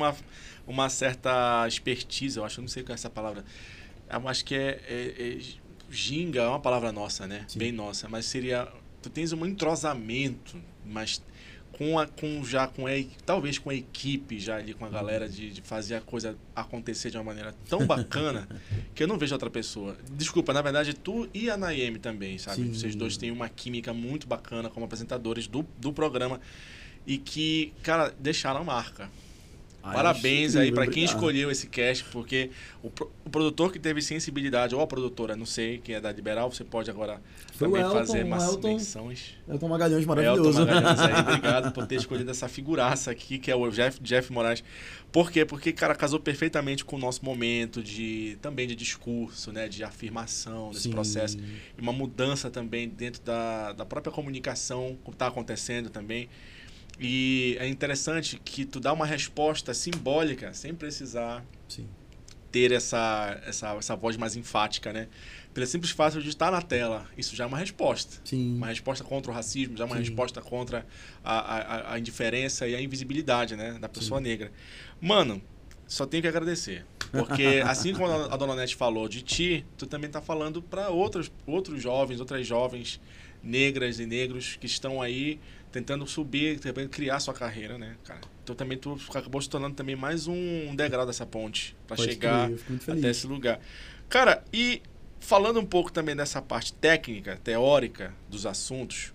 uma certa expertise, eu acho, eu não sei qual é essa palavra. Eu acho que ginga, é uma palavra nossa, né? Sim. Bem nossa, mas seria. Tu tens um entrosamento, mas. Talvez com a equipe já ali, com a galera de fazer a coisa acontecer de uma maneira tão bacana que eu não vejo outra pessoa. Desculpa, na verdade, tu e a Naiemy também, sabe? Sim. Vocês dois têm uma química muito bacana como apresentadores do programa e que, cara, deixaram a marca. Parabéns aí para quem escolheu esse cast, porque o produtor que teve sensibilidade, ou a produtora, não sei, quem é da Liberal, você pode agora também fazer umas menções. Elton Magalhães, maravilhoso. Elton Magalhães aí, obrigado por ter escolhido essa figuraça aqui, que é o Jeff Moraes. Por quê? Porque, cara, casou perfeitamente com o nosso momento de discurso, né? De afirmação desse processo. E uma mudança também dentro da própria comunicação que está acontecendo também. E é interessante que tu dá uma resposta simbólica sem precisar ter essa voz mais enfática, né? Pelo simples fato de estar na tela, isso já é uma resposta. Sim. Uma resposta contra o racismo, já é uma resposta contra a indiferença e a invisibilidade, né? Da pessoa negra. Mano, só tenho que agradecer. Porque assim como a Dona Nete falou de ti, tu também tá falando para outros jovens, outras jovens negras e negros que estão aí tentando subir, tentando criar sua carreira, né, cara? Então também tu acabou se tornando também mais um degrau dessa ponte para chegar até esse lugar. Cara, e falando um pouco também dessa parte técnica, teórica dos assuntos,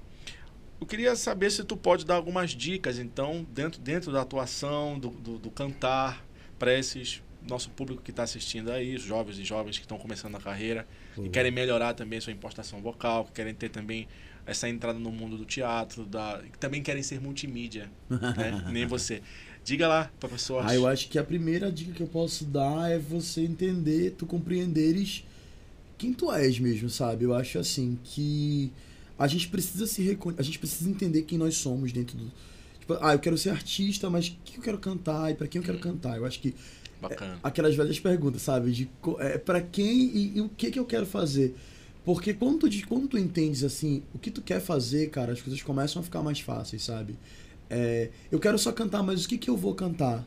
eu queria saber se tu pode dar algumas dicas, então, dentro da atuação, do cantar, para esses nosso público que está assistindo aí, os jovens e jovens que estão começando a carreira e querem melhorar também sua impostação vocal, que querem ter também essa entrada no mundo do teatro, que também querem ser multimídia, né? Nem você. Diga lá, professor. Eu acho que a primeira dica que eu posso dar é você entender, tu compreenderes quem tu és mesmo, sabe? Eu acho assim que a gente precisa a gente precisa entender quem nós somos dentro do... Tipo, eu quero ser artista, mas o que eu quero cantar e para quem eu quero cantar? Eu acho que aquelas velhas perguntas, sabe? De pra quem e o que eu quero fazer. Porque quando tu entendes assim o que tu quer fazer, cara, as coisas começam a ficar mais fáceis, sabe? Eu quero só cantar, mas o que eu vou cantar?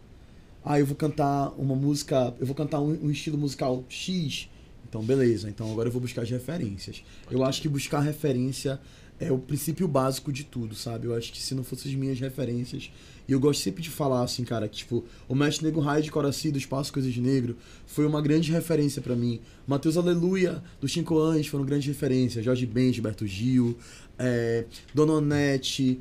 Eu vou cantar uma música, eu vou cantar um estilo musical X. Então, beleza. Então, agora eu vou buscar as referências. Eu acho que buscar referência é o princípio básico de tudo, sabe? Eu acho que se não fossem as minhas referências... E eu gosto sempre de falar, assim, cara, que, tipo, o Mestre Negro Raio de Coraci, do Espaço Coisas Negro, foi uma grande referência pra mim. Matheus Aleluia, dos Cinco Anjos, foram grandes referências. Jorge Ben, Gilberto Gil, Dona Nete,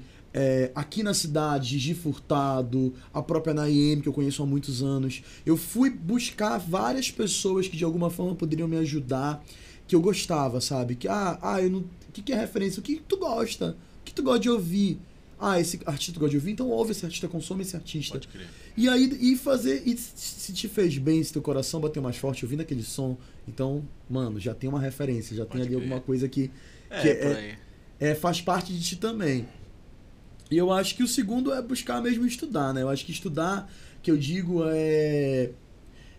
Aqui na Cidade, Gigi Furtado, a própria Naiemy, que eu conheço há muitos anos. Eu fui buscar várias pessoas que, de alguma forma, poderiam me ajudar, que eu gostava, sabe? Que, eu não... O que é referência? O que tu gosta? O que tu gosta de ouvir? Esse artista gosta de ouvir? Então ouve esse artista, consome esse artista. Pode crer. E aí, se te fez bem, se teu coração bateu mais forte ouvindo aquele som, então, mano, já tem uma referência, já tem ali alguma coisa que faz parte de ti também. E eu acho que o segundo é buscar mesmo estudar, né? Eu acho que estudar, que eu digo,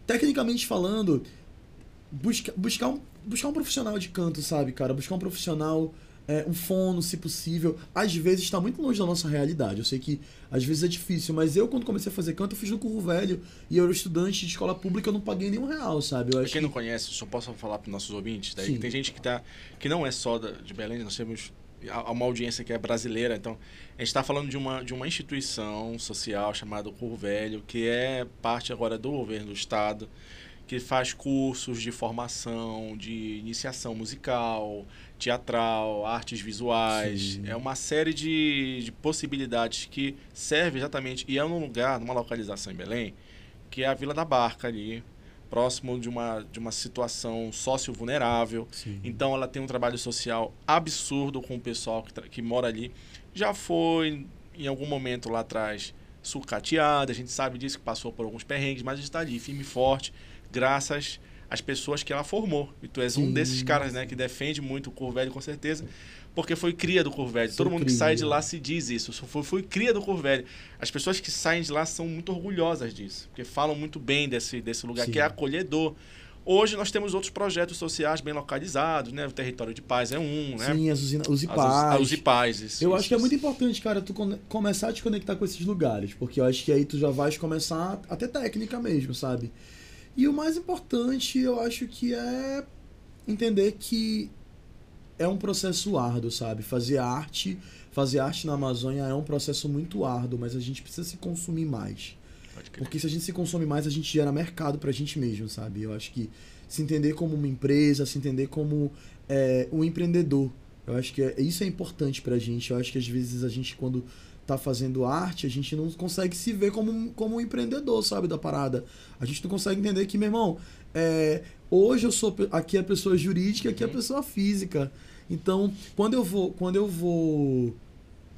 tecnicamente falando, buscar um profissional de canto, sabe, cara? Buscar um profissional, um fono, se possível. Às vezes está muito longe da nossa realidade. Eu sei que às vezes é difícil, mas eu, quando comecei a fazer canto, eu fiz no Curro Velho e eu era estudante de escola pública, eu não paguei nenhum real, sabe? Eu acho quem não conhece, só posso falar para os nossos ouvintes, daí que tem gente que não é só de Belém, nós temos uma audiência que é brasileira, então a gente está falando de uma instituição social chamada Curro Velho, que é parte agora do governo do estado, que faz cursos de formação, de iniciação musical, teatral, artes visuais. Sim. É uma série de possibilidades que serve exatamente... E é num lugar, numa localização em Belém, que é a Vila da Barca ali, próximo de uma situação sócio-vulnerável. Sim. Então, ela tem um trabalho social absurdo com o pessoal que mora ali. Já foi, em algum momento lá atrás, sucateada. A gente sabe disso, que passou por alguns perrengues, mas a gente está ali, firme e forte, graças às pessoas que ela formou. E tu és um desses caras, né, que defende muito o Curro Velho, com certeza, porque foi cria do Curro Velho. Todo mundo que sai de lá se diz isso. Foi cria do Curro Velho. As pessoas que saem de lá são muito orgulhosas disso, porque falam muito bem desse lugar, que é acolhedor. Hoje nós temos outros projetos sociais bem localizados, né? O Território de Paz é um, né? Sim, os IPAs. Eu acho que é muito importante, cara, tu começar a te conectar com esses lugares, porque eu acho que aí tu já vais começar até técnica mesmo, sabe? E o mais importante, eu acho que é entender que é um processo árduo, sabe? Fazer arte na Amazônia é um processo muito árduo, mas a gente precisa se consumir mais. Porque se a gente se consome mais, a gente gera mercado pra gente mesmo, sabe? Eu acho que se entender como uma empresa, se entender como um empreendedor, eu acho que isso é importante pra gente. Eu acho que às vezes a gente, quando tá fazendo arte, a gente não consegue se ver como um empreendedor, sabe, da parada. A gente não consegue entender que, meu irmão, hoje eu sou aqui a pessoa jurídica, aqui a pessoa física. Então, quando eu vou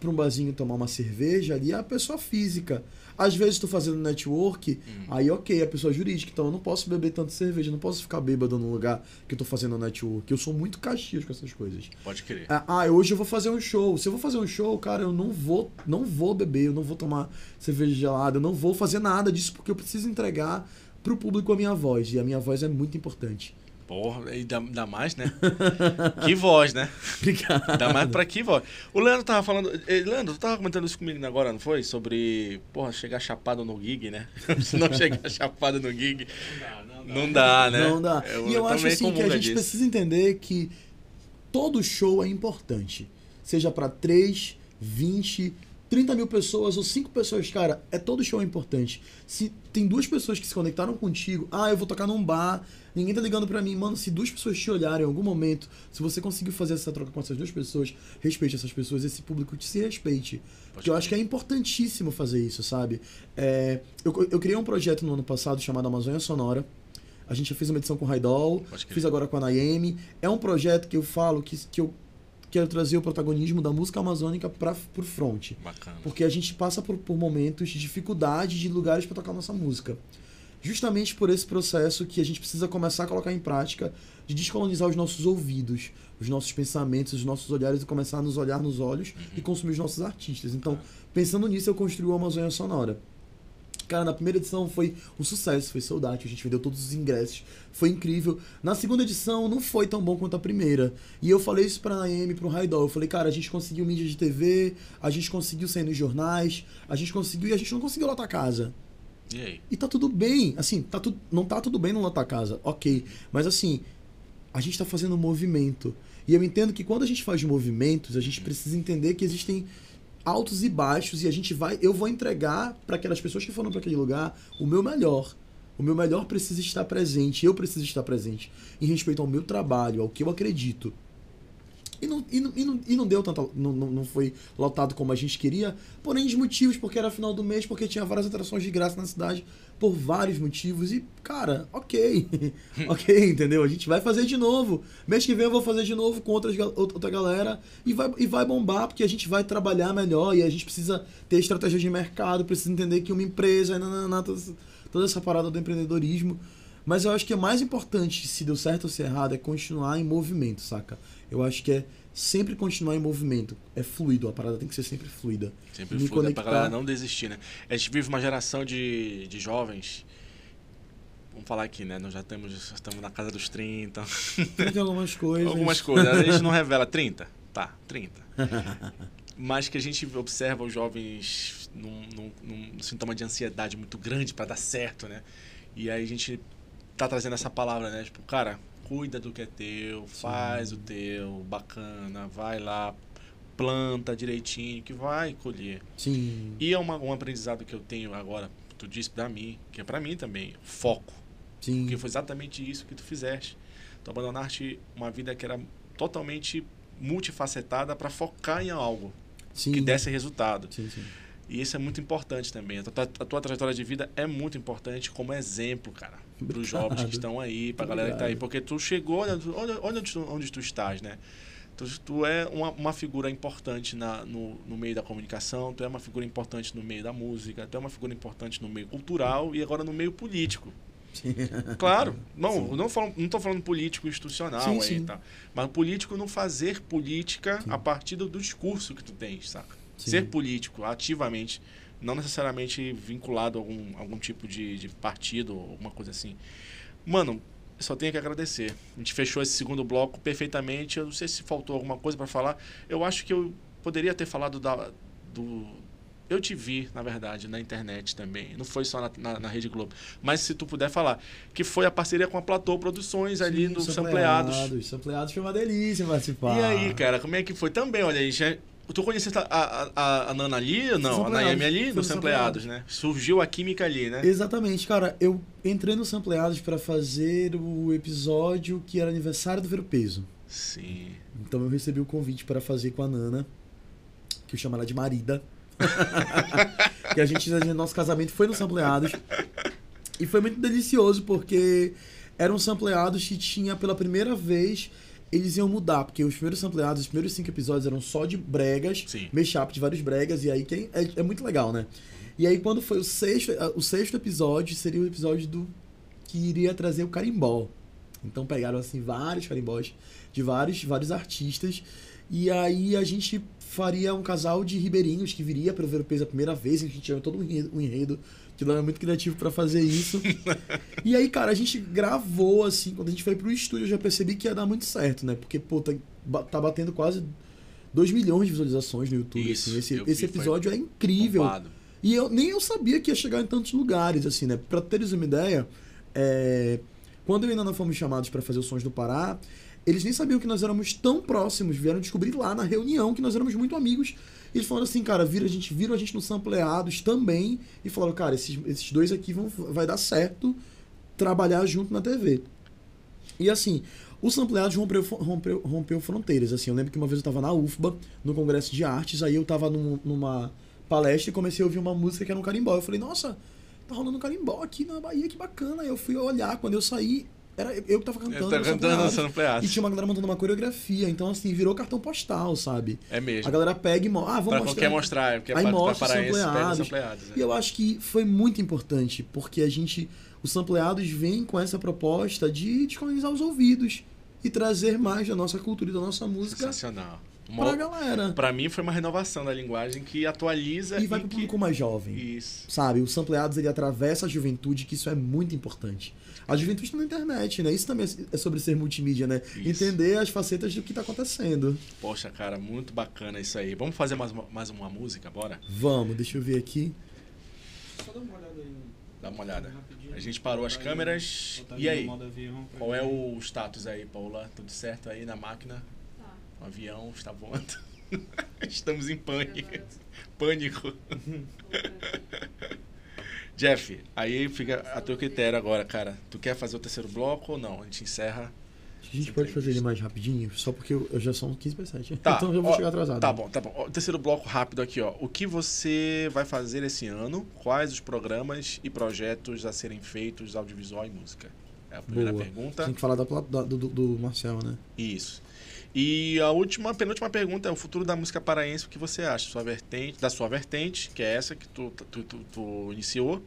para um barzinho tomar uma cerveja, ali é a pessoa física. Às vezes estou fazendo network, aí ok, é a pessoa jurídica, então eu não posso beber tanta cerveja, não posso ficar bêbado no lugar que eu tô fazendo network. Eu sou muito caxias com essas coisas. Pode crer. Hoje eu vou fazer um show. Se eu vou fazer um show, cara, eu não vou beber, eu não vou tomar cerveja gelada, eu não vou fazer nada disso, porque eu preciso entregar pro público a minha voz, e a minha voz é muito importante. Porra, e dá mais, né? Que voz, né? Obrigado. Dá mais pra que voz? O Leandro tava falando... Leandro, tu tava comentando isso comigo agora, não foi? Sobre, porra, chegar chapado no gig, né? Se não chegar chapado no gig... Não dá, né? E eu acho assim que a gente precisa entender que todo show é importante. Seja pra 3, 20... 30 mil pessoas ou 5 pessoas, cara, todo show é importante. Se tem 2 pessoas que se conectaram contigo, eu vou tocar num bar, ninguém tá ligando pra mim, mano, se 2 pessoas te olharem em algum momento, se você conseguir fazer essa troca com essas 2 pessoas, respeite essas pessoas, esse público te se respeite. Porque eu acho que é importantíssimo fazer isso, sabe? Eu criei um projeto no ano passado chamado Amazônia Sonora. A gente já fez uma edição com o Raidol, fiz agora com a Naiemy. É um projeto que eu falo que eu quero trazer o protagonismo da música amazônica pro front. Bacana. Porque a gente passa por momentos de dificuldade, de lugares para tocar nossa música. Justamente por esse processo que a gente precisa começar a colocar em prática de descolonizar os nossos ouvidos, os nossos pensamentos, os nossos olhares e começar a nos olhar nos olhos e consumir os nossos artistas. Então, pensando nisso, eu construí a Amazônia Sonora. Cara, na primeira edição foi um sucesso, foi sold out, a gente vendeu todos os ingressos, foi incrível. Na segunda edição não foi tão bom quanto a primeira. E eu falei isso pra Naiemy, pro Raidol, eu falei, cara, a gente conseguiu mídia de TV, a gente conseguiu sair nos jornais, a gente conseguiu e a gente não conseguiu lotar casa. E aí? E tá tudo bem, assim, não tá tudo bem não lotar casa, ok. Mas assim, a gente tá fazendo um movimento. E eu entendo que quando a gente faz movimentos, a gente precisa entender que existem altos e baixos, e eu vou entregar para aquelas pessoas que foram para aquele lugar o meu melhor. O meu melhor precisa estar presente, eu preciso estar presente em respeito ao meu trabalho, ao que eu acredito. E não deu tanto, não foi lotado como a gente queria, porém de motivos, porque era final do mês, porque tinha várias atrações de graça na cidade, por vários motivos, e cara, ok, ok, entendeu? A gente vai fazer de novo, mês que vem eu vou fazer de novo com outra galera, e vai bombar, porque a gente vai trabalhar melhor, e a gente precisa ter estratégia de mercado, precisa entender que uma empresa, toda essa parada do empreendedorismo. Mas eu acho que é mais importante, se deu certo ou se errado, é continuar em movimento, saca? Eu acho que é sempre continuar em movimento. É fluido, a parada tem que ser sempre fluida. Sempre fluida, conectar... pra galera não desistir, né? A gente vive uma geração de jovens... Vamos falar aqui, né? Nós já estamos na casa dos 30. Tem algumas coisas. Algumas coisas. A gente não revela 30? Tá, 30. Mas que a gente observa os jovens num sintoma de ansiedade muito grande pra dar certo, né? E aí a gente... tá trazendo essa palavra, né? Tipo, cara, cuida do que é teu, faz o teu, bacana, vai lá, planta direitinho, que vai colher. Sim. E é um aprendizado que eu tenho agora, tu disse pra mim, que é pra mim também, foco. Sim. Porque foi exatamente isso que tu fizeste. Tu abandonaste uma vida que era totalmente multifacetada pra focar em algo que desse resultado. Sim, sim. E isso é muito importante também. A tua trajetória de vida é muito importante como exemplo, cara, para os jovens que estão aí, para a galera que está aí. Porque tu chegou, olha onde tu estás, né? Tu é uma figura importante no meio da comunicação, tu é uma figura importante no meio da música, tu é uma figura importante no meio cultural e agora no meio político. Sim. Claro, não estou falando político institucional, aí, tá? Mas político não fazer política a partir do discurso que tu tens, saca? Sim. Ser político ativamente, não necessariamente vinculado a algum tipo de partido, alguma coisa assim. Mano, eu só tenho que agradecer. A gente fechou esse segundo bloco perfeitamente. Eu não sei se faltou alguma coisa para falar. Eu acho que eu poderia ter falado Eu te vi, na verdade, na internet também. Não foi só na Rede Globo. Mas se tu puder falar, que foi a parceria com a Platô Produções ali no Sampleados. Sampleados foi uma delícia participar. E aí, cara, como é que foi? Também, olha aí, já... Tu conheceu a Nana ali? Não, a Naiemy ali? No Sampleados, né? Surgiu a química ali, né? Exatamente, cara. Eu entrei no Sampleados para fazer o episódio que era aniversário do Vero Peso. Sim. Então eu recebi o convite para fazer com a Nana, que eu chamo ela de Marida. Que nosso casamento foi no Sampleados. E foi muito delicioso, porque eram Sampleados que tinha, pela primeira vez, eles iam mudar. Porque os primeiros Sampleados, os primeiros 5 episódios eram só de bregas. Sim. Mashup de vários bregas. E aí é muito legal, né? E aí quando foi o sexto episódio, seria o episódio que iria trazer o carimbó. Então pegaram assim vários carimbós de vários artistas. E aí a gente faria um casal de ribeirinhos que viria para o Vero Peso a primeira vez. A gente tinha todo um enredo que lá é muito criativo para fazer isso. E aí, cara, a gente gravou assim. Quando a gente foi pro estúdio, eu já percebi que ia dar muito certo, né? Porque, pô, tá batendo quase 2 milhões de visualizações no YouTube. Isso, assim. Esse episódio é incrível. Bombado. E nem eu sabia que ia chegar em tantos lugares, assim, né? Para teres uma ideia, quando eu ainda não fomos chamados para fazer o Sons do Pará, eles nem sabiam que nós éramos tão próximos. Vieram descobrir lá na reunião que nós éramos muito amigos. E eles falaram assim, cara, viram a gente no Sampleados também. E falaram, cara, esses dois aqui vai dar certo trabalhar junto na TV. E assim, o Sampleados rompeu fronteiras. Assim, eu lembro que uma vez eu tava na UFPA, no Congresso de Artes. Aí eu tava numa palestra e comecei a ouvir uma música que era um carimbó. Eu falei, nossa, tá rolando um carimbó aqui na Bahia, que bacana. Aí eu fui olhar, quando eu saí... Era eu que tava cantando. E tinha uma galera montando uma coreografia. Então, assim, virou cartão postal, sabe? É mesmo. A galera pega e mostra. Ah, vamos mostrar. Quer mostrar, porque aí mostra os Sampleados. E eu acho que foi muito importante, porque os Sampleados vêm com essa proposta de descolonizar os ouvidos e trazer mais da nossa cultura e da nossa música. Sensacional. Pra galera. Pra mim foi uma renovação da linguagem que atualiza e vai pro público mais jovem. Isso. Sabe? O Sampleados, ele atravessa a juventude, que isso é muito importante. A juventude está na internet, né? Isso também é sobre ser multimídia, né? Isso. Entender as facetas do que tá acontecendo. Poxa, cara, muito bacana isso aí. Vamos fazer mais uma música, bora? Vamos, deixa eu ver aqui. Só dá uma olhada aí. Dá uma olhada. Rapidinho. A gente parou as câmeras. E aí? Qual é o status aí, Paula? Tudo certo aí na máquina? O avião está voando. Estamos em pânico. Jeff, aí fica a teu critério agora, cara. Tu quer fazer o terceiro bloco ou não? A gente encerra. A gente pode fazer ele mais rapidinho, só porque eu já são 15:07. Tá, então eu vou chegar atrasado. Tá bom, tá bom. Ó, terceiro bloco rápido aqui, ó. O que você vai fazer esse ano? Quais os programas e projetos a serem feitos, audiovisual e música? É a primeira pergunta. Tem que falar do Marcel, né? Isso. E a penúltima pergunta é o futuro da música paraense, o que você acha? Da sua vertente, que é essa que tu iniciou,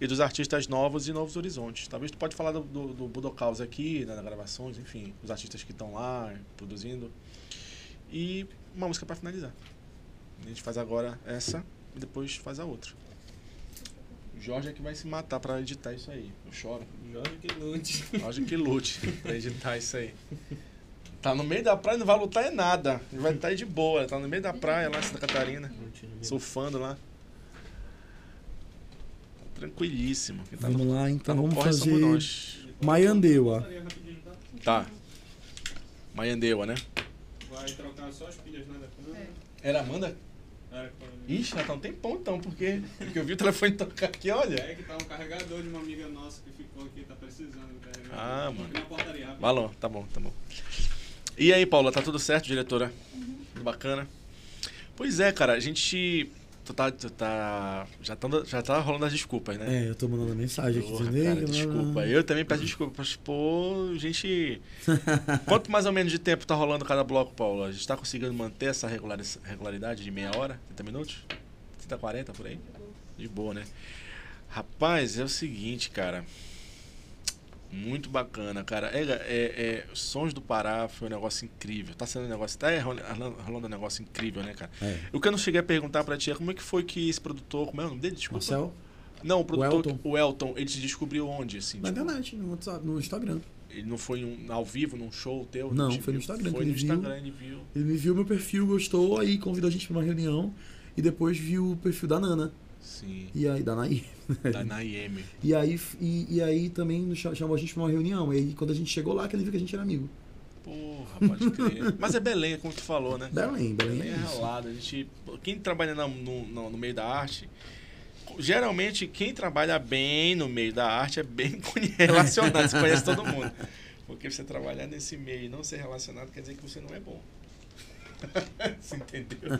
e dos artistas novos e novos horizontes. Talvez tu pode falar do Budokaos aqui, nas gravações, enfim, os artistas que estão lá produzindo. E uma música para finalizar. A gente faz agora essa e depois faz a outra. O Jorge é que vai se matar para editar isso aí. Eu choro. Jorge que lute para editar isso aí. Tá no meio da praia, não vai lutar é nada. Ele vai estar de boa. Tá no meio da praia lá em Santa Catarina. Surfando lá. Tranquilíssimo. Tá vamos lá, então. Tá vamos fazer Maiandeua. Tá. Maiandeua, né? Vai trocar só as pilhas, nada. Era Amanda? Ixi, já tá um tempão então, porque eu vi o telefone tocar aqui, olha. É que tá um carregador de uma amiga nossa que ficou aqui, tá precisando do carregador. Ah, mano. Na portaria, valor, tá bom, tá bom. E aí, Paula, tá tudo certo, diretora? Uhum. Tudo bacana? Pois é, cara, a gente... Tu tá... Já tá rolando as desculpas, né? É, eu tô mandando mensagem aqui. Porra, cara, desculpa. Eu também peço desculpas. Pô, gente... Quanto mais ou menos de tempo tá rolando cada bloco, Paula? A gente tá conseguindo manter essa regularidade de meia hora? 30 minutos? 30, 40, por aí? De boa, né? Rapaz, é o seguinte, cara... Muito bacana, cara. Sons do Pará foi um negócio incrível. Tá sendo um negócio... Tá rolando um negócio incrível, né, cara? É. O que eu não cheguei a perguntar pra ti é como é que foi que esse produtor... Como é o nome dele? Desculpa. Marcel? Não, o produtor... O Elton. Ele te descobriu onde, assim? Na internet, no Instagram. Ele não foi ao vivo, num show teu? Não, foi no Instagram. Foi no Instagram, ele viu. Ele me viu, meu perfil, gostou, aí convidou a gente pra uma reunião e depois viu o perfil da Nana. Sim. E aí, da Naiemy. E aí também chamou a gente pra uma reunião. E aí, quando a gente chegou lá, que ele viu que a gente era amigo. Porra, pode crer. Mas é Belém, como tu falou, né? Belém é ralado. Quem trabalha no meio da arte, geralmente quem trabalha bem no meio da arte é bem relacionado. Você conhece todo mundo. Porque você trabalhar nesse meio e não ser relacionado quer dizer que você não é bom. Você entendeu?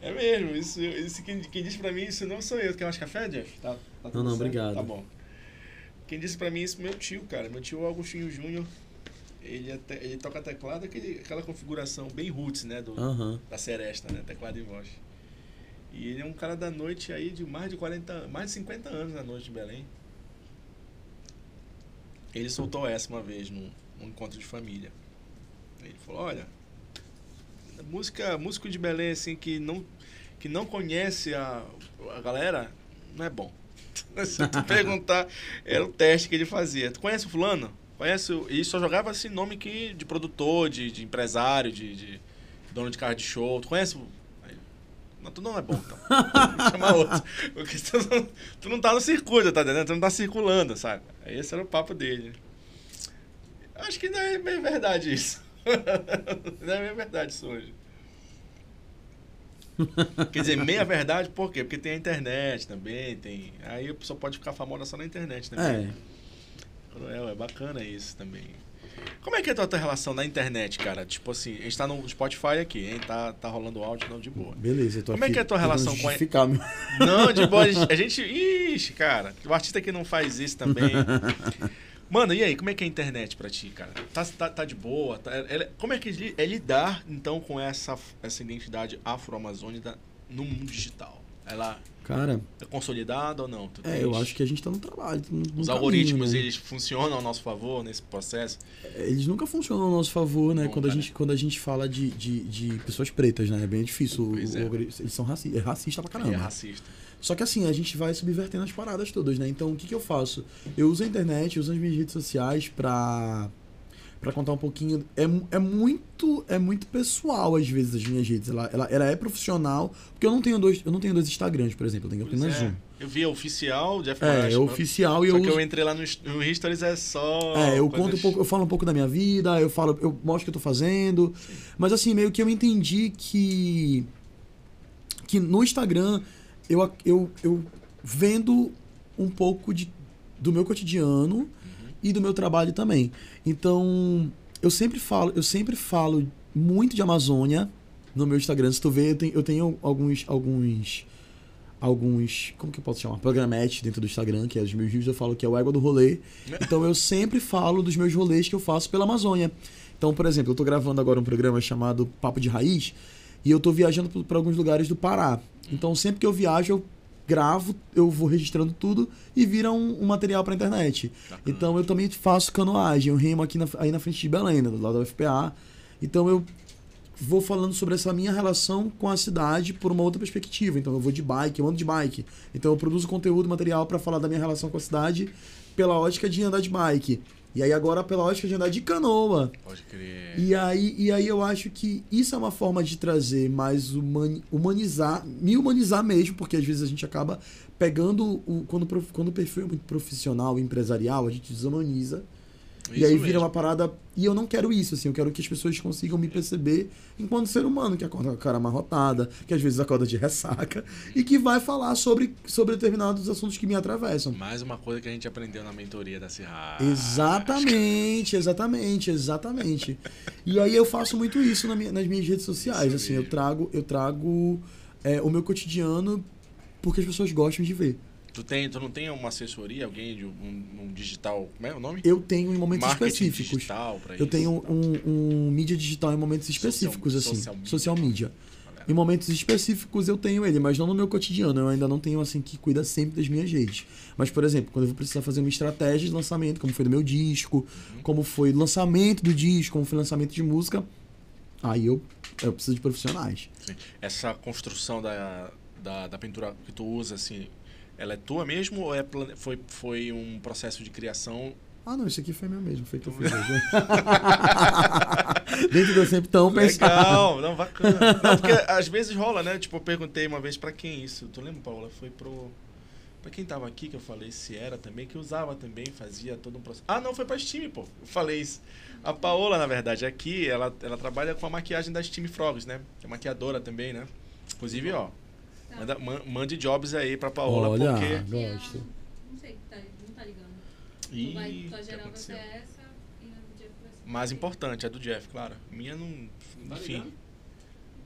É mesmo, isso quem disse pra mim isso não sou eu. Quer mais café, Jeff? Tá não, não, obrigado. Tá bom. Quem disse pra mim isso meu tio, cara. Meu tio Augustinho Júnior. Ele toca teclado, aquela configuração bem roots, né? Da seresta, né? Teclado e voz. E ele é um cara da noite aí de mais de 50 anos na noite de Belém. Ele soltou essa uma vez num encontro de família. Ele falou, olha, músico de Belém assim que não conhece a galera, não é bom. Se tu perguntar, era o teste que ele fazia. Tu conhece o fulano? Conhece? E só jogava assim nome de produtor, de empresário, de dono de carro de show. Tu conhece? Mas tu não é bom, então. Chama outro. Porque tu não tá no circuito, tá entendendo? Tu não tá circulando, sabe? Esse era o papo dele. Acho que não é bem verdade isso. Não é meia verdade isso hoje. Quer dizer, meia verdade por quê? Porque tem a internet também, tem... Aí a pessoa pode ficar famosa só na internet também. É bacana isso também. Como é que é a tua relação na internet, cara? Tipo assim, a gente tá no Spotify aqui, hein? Tá rolando áudio, não, de boa. Beleza, então. Como é que é a tua relação com a... Não, de boa, a gente... Ixi, cara, o artista que não faz isso também... Mano, e aí, como é que é a internet pra ti, cara? Tá de boa? Como é que é lidar, então, com essa identidade afro-amazônica no mundo digital? Ela... Cara, é consolidado ou não? Eu acho que a gente tá no trabalho. Os algoritmos, né? Eles funcionam ao nosso favor nesse processo? Eles nunca funcionam ao nosso favor, né? Bom, quando a gente fala de pessoas pretas, né? É bem difícil. Eles são racistas. É racista pra caramba. É racista. Só que assim, a gente vai subvertendo as paradas todas, né? Então, o que eu faço? Eu uso a internet, eu uso as minhas redes sociais pra contar um pouquinho. É muito pessoal, às vezes, as minhas redes. Ela é profissional, porque eu não tenho dois Instagrams, por exemplo. Eu tenho apenas um. Eu vi a oficial, Jeff Moraes. É oficial, e eu... Só que eu entrei lá no Stories, é só... eu conto um pouco, eu falo um pouco da minha vida, eu mostro o que eu tô fazendo. Sim. Mas assim, meio que eu entendi que no Instagram eu vendo um pouco do meu cotidiano e do meu trabalho também. Então, eu sempre falo muito de Amazônia no meu Instagram. Se tu vê, eu tenho alguns, como que eu posso chamar? Programetes dentro do Instagram, que é os meus vídeos, eu falo que é o Égua do Rolê. Então, eu sempre falo dos meus rolês que eu faço pela Amazônia. Então, por exemplo, eu tô gravando agora um programa chamado Papo de Raiz, e eu tô viajando para alguns lugares do Pará. Então, sempre que eu viajo, gravo, eu vou registrando tudo e vira um material pra internet. Bacana. Então eu também faço canoagem, eu remo aqui aí na frente de Belém, do lado da UFPA. Então eu vou falando sobre essa minha relação com a cidade por uma outra perspectiva. Então eu vou de bike, eu ando de bike. Então eu produzo conteúdo, material pra falar da minha relação com a cidade pela ótica de andar de bike. E aí agora pela ótica de andar de canoa. Pode crer. E aí eu acho que isso é uma forma de trazer mais humanizar mesmo, porque às vezes a gente acaba pegando quando o perfil é muito profissional, empresarial, a gente desumaniza. Isso e aí vira mesmo. Uma parada. E eu não quero isso, assim. Eu quero que as pessoas consigam me perceber enquanto ser humano, que acorda com a cara amarrotada, que às vezes acorda de ressaca, e que vai falar sobre determinados assuntos que me atravessam. Mais uma coisa que a gente aprendeu na mentoria da Cirrágio. Exatamente. E aí eu faço muito isso nas minhas redes sociais. Isso assim, mesmo. Eu trago o meu cotidiano porque as pessoas gostam de ver. Tu não tem uma assessoria, alguém de um digital, como é o nome? Eu tenho em momentos específicos. Digital, pra isso, eu tenho um mídia digital em momentos específicos, social media. Em momentos específicos eu tenho ele, mas não no meu cotidiano. Eu ainda não tenho, assim, que cuida sempre das minhas redes. Mas, por exemplo, quando eu vou precisar fazer uma estratégia de lançamento, como foi do meu disco, como foi o lançamento do disco, como foi o lançamento de música, aí eu preciso de profissionais. Sim. Essa construção da pintura que tu usa, assim... Ela é tua mesmo ou foi um processo de criação? Ah, não, isso aqui foi meu mesmo, foi teu filho. Dentro do sempre tão pensado. Legal, não, bacana. Não, porque às vezes rola, né? Tipo, eu perguntei uma vez pra quem isso. Tu lembra, Paola? Foi pra quem tava aqui que eu falei se era também, que usava também, fazia todo um processo. Ah, não, foi pra Steam, pô. Eu falei isso. A Paola, na verdade, aqui, ela trabalha com a maquiagem da Steam Frogs, né? É maquiadora também, né? Inclusive, ó. Mande jobs aí pra Paola. Olha, porque... gosto. Não sei, não tá ligando. Tua geral vai ser essa e no dia que vai ser mais importante, é do Jeff, claro. Minha não... Enfim.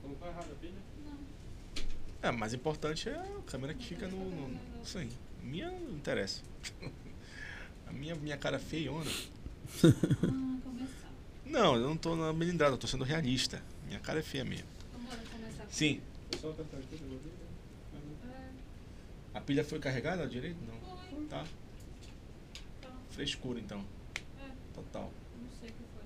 Colocou errado a pilha? Não. É, mais importante é a câmera que fica no... Sim. Minha não interessa. A minha cara feiona. Não, eu não tô na melindrada, eu tô sendo realista. Minha cara é feia mesmo. Vamos começar. Sim. A pilha foi carregada direito? Não. Foi. Tá. Frescura então. É. Total. Não sei o que foi.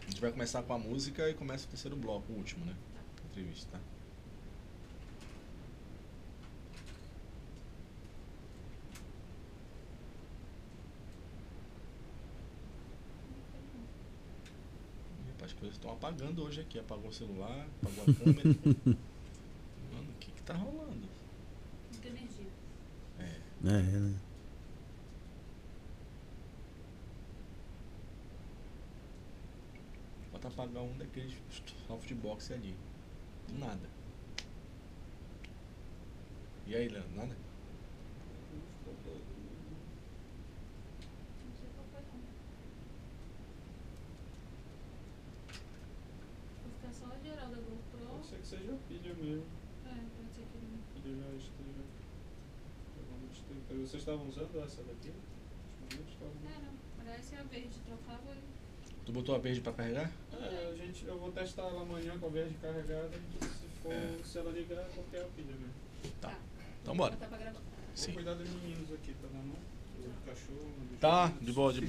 A gente vai começar com a música e começa o terceiro bloco, o último, né? Tá. Entrevista, tá? Coisas estão apagando hoje aqui. Apagou o celular, apagou a câmera. Mano, o que tá rolando? Muita energia. É, né? Pode apagar um daqueles alvos de boxe ali. Do nada. E aí, Leandro? Nada? Seja pilha mesmo. É, pode ser que pilha já esteja. Vocês estavam usando essa daqui? Não. Essa é a verde, trocava. Tu botou a verde pra carregar? É, eu vou testar ela amanhã com a verde carregada. Se ela ligar, qualquer pilha mesmo. Tá. Então bora. Vou cuidar dos meninos aqui, tá na mão? Do cachorro. Tá, de boa. Tá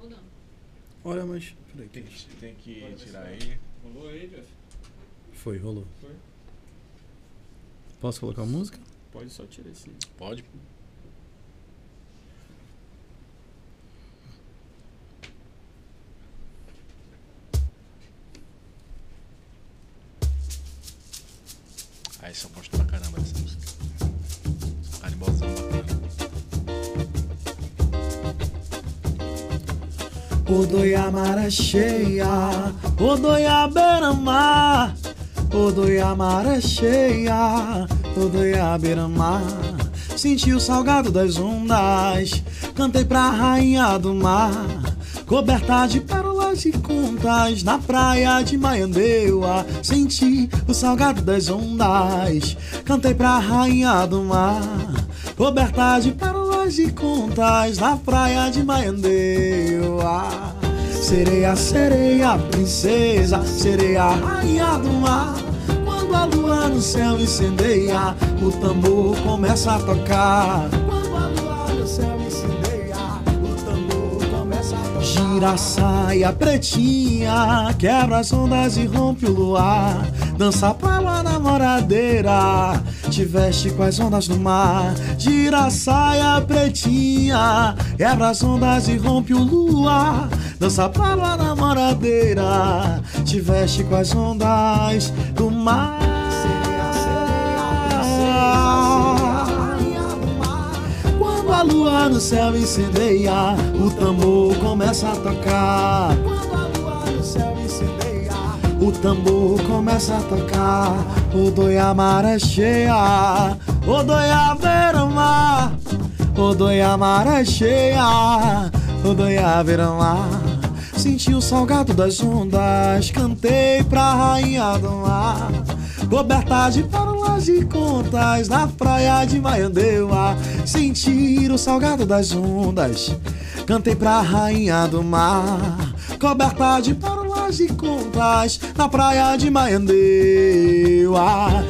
rodando. Olha, mas. Peraí, tem que tirar aí. Rolou aí, Jeff? Foi, rolou. Foi. Posso colocar a música? Pode, só tirar esse. Pode. Aí só gosto pra caramba dessa música. Carimbozão bacana. Odoiá maré cheia, odoiá beira-mar. Odoiá maré cheia, odoiá beira-mar. Senti o salgado das ondas, cantei pra rainha do mar. Coberta de pérolas e contas, na praia de Maiandeua. Senti o salgado das ondas, cantei pra rainha do mar. Coberta de pérolas e contas, na praia de Maiandeua. Sereia, sereia, princesa, sereia, rainha do mar. Quando a lua no céu incendeia, o tambor começa a tocar. Quando a lua no céu incendeia, o tambor começa a tocar. Gira a saia pretinha, quebra as ondas e rompe o luar. Dança pra lá na moradeira, te veste com as ondas do mar. Gira a saia pretinha, quebra as ondas e rompe o luar. Dança pra lá na moradeira, te veste com as ondas do mar. Sereia, sereia, sereia, rainha do mar. Quando a lua no céu incendeia, o tambor começa a tocar. Quando a lua no céu incendeia, o tambor começa a tocar. Odoiá maré cheia, odoiá beira-mar. Odoiá maré cheia, odoiá beira-mar. Senti o salgado das ondas, cantei pra rainha do mar. Coberta de pérolas e contas, na praia de Maiandeua. Senti o salgado das ondas, cantei pra rainha do mar. Coberta de pérolas e contas, na praia de Maiandeua.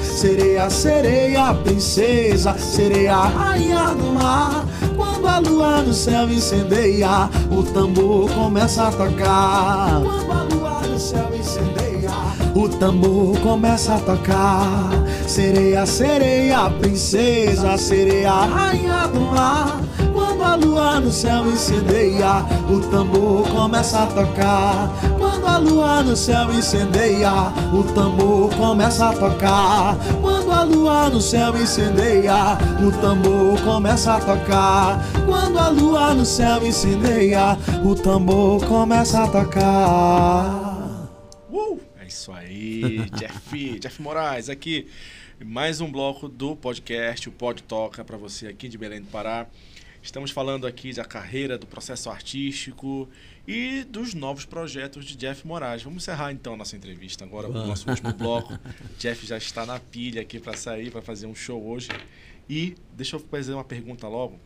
Sereia, sereia, princesa, sereia, rainha do mar. Quando a lua no céu incendeia, o tambor começa a tocar. Quando a lua no céu incendeia, o tambor começa a tocar. Sereia, sereia, princesa, sereia, rainha do mar. Quando quando a lua no céu incendeia, o tambor começa a tocar. Quando a lua no céu incendeia, o tambor começa a tocar. Quando a lua no céu incendeia, o tambor começa a tocar. Quando a lua no céu incendeia, o tambor começa a tocar. É isso aí, Jeff Moraes aqui. Mais um bloco do podcast, o Pod Toca, para você aqui de Belém do Pará. Estamos falando aqui da carreira, do processo artístico e dos novos projetos de Jeff Moraes. Vamos encerrar então a nossa entrevista agora, o nosso último bloco. Jeff já está na pilha aqui para sair, para fazer um show hoje. E deixa eu fazer uma pergunta logo.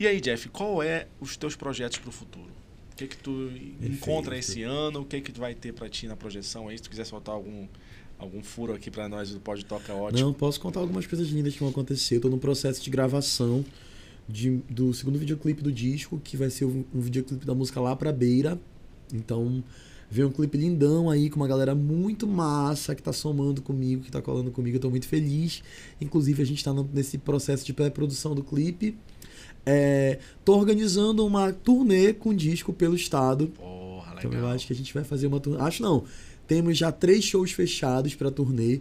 E aí, Jeff, qual é os teus projetos para o futuro? O que é que tu encontra esse ano? O que é que tu vai ter para ti na projeção aí? Se tu quiser soltar algum furo aqui para nós do Pod Toca, ótimo. Não, posso contar algumas coisas lindas que vão acontecer. Estou no processo de gravação do segundo videoclipe do disco, que vai ser um videoclipe da música Lá Pra Beira. Então, vem um clipe lindão aí, com uma galera muito massa, que tá somando comigo, que tá colando comigo. Eu tô muito feliz. Inclusive, a gente tá nesse processo de pré-produção do clipe. Tô organizando uma turnê com disco pelo estado. Porra, legal. Então, eu acho que a gente vai fazer uma turnê. Acho não. Temos já 3 shows fechados para turnê,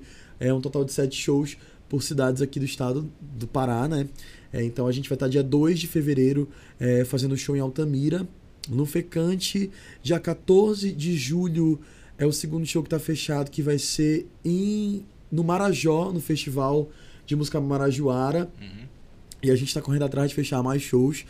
um total de 7 shows por cidades aqui do estado do Pará, né? Então a gente vai estar dia 2 de fevereiro fazendo show em Altamira, no Fecante. Dia 14 de julho é o segundo show que está fechado, que vai ser no Marajó, no Festival de Música Marajoara. Uhum. E a gente está correndo atrás de fechar mais shows.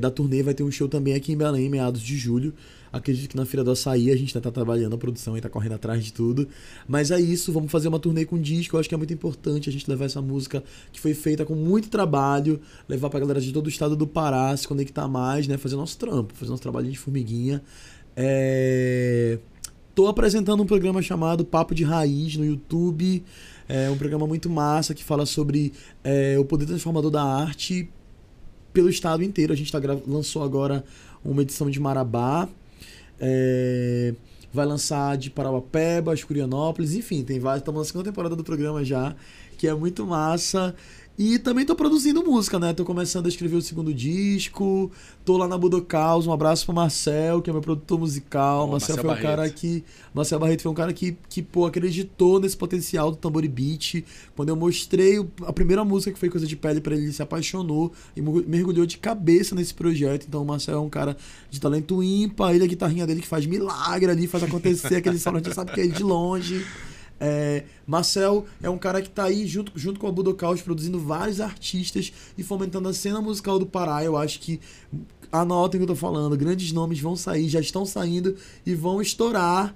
Da turnê vai ter um show também aqui em Belém, meados de julho. Acredito que na Feira do Açaí a gente tá trabalhando a produção e tá correndo atrás de tudo. Mas é isso, vamos fazer uma turnê com disco. Eu acho que é muito importante a gente levar essa música que foi feita com muito trabalho, levar pra galera de todo o estado do Pará, se conectar mais, né? Fazer nosso trampo, fazer nosso trabalhinho de formiguinha. Tô apresentando um programa chamado Papo de Raiz no YouTube. É um programa muito massa que fala sobre o poder transformador da arte pelo estado inteiro. A gente lançou agora uma edição de Marabá. Vai lançar de Parauapeba, Escurianópolis, enfim, estamos na 2ª temporada do programa já, que é muito massa. E também tô produzindo música, né? Tô começando a escrever o segundo disco, tô lá na Budokaos. Um abraço pro Marcel, que é meu produtor musical. Marcel Barreto foi um cara que acreditou nesse potencial do tambor e beat. Quando eu mostrei a primeira música, que foi Coisa de Pele, pra ele, ele se apaixonou e mergulhou de cabeça nesse projeto. Então o Marcel é um cara de talento ímpar. Ele, a guitarrinha dele que faz milagre ali, faz acontecer, aquele salão, já sabe que é de longe. Marcel é um cara que tá aí junto com a Budokaos produzindo vários artistas e fomentando a cena musical do Pará. Eu acho que, anotem o que eu tô falando, grandes nomes vão sair, já estão saindo e vão estourar.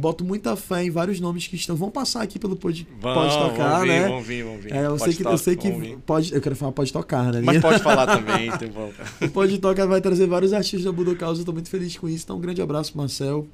Boto muita fé em vários nomes que vão passar aqui pelo Pode Tocar, né? Vão vir. Eu quero falar Pode Tocar, né? Mas pode falar também, então vamos. O Pode Tocar vai trazer vários artistas da Budokaos, eu tô muito feliz com isso. Então um grande abraço pro Marcel.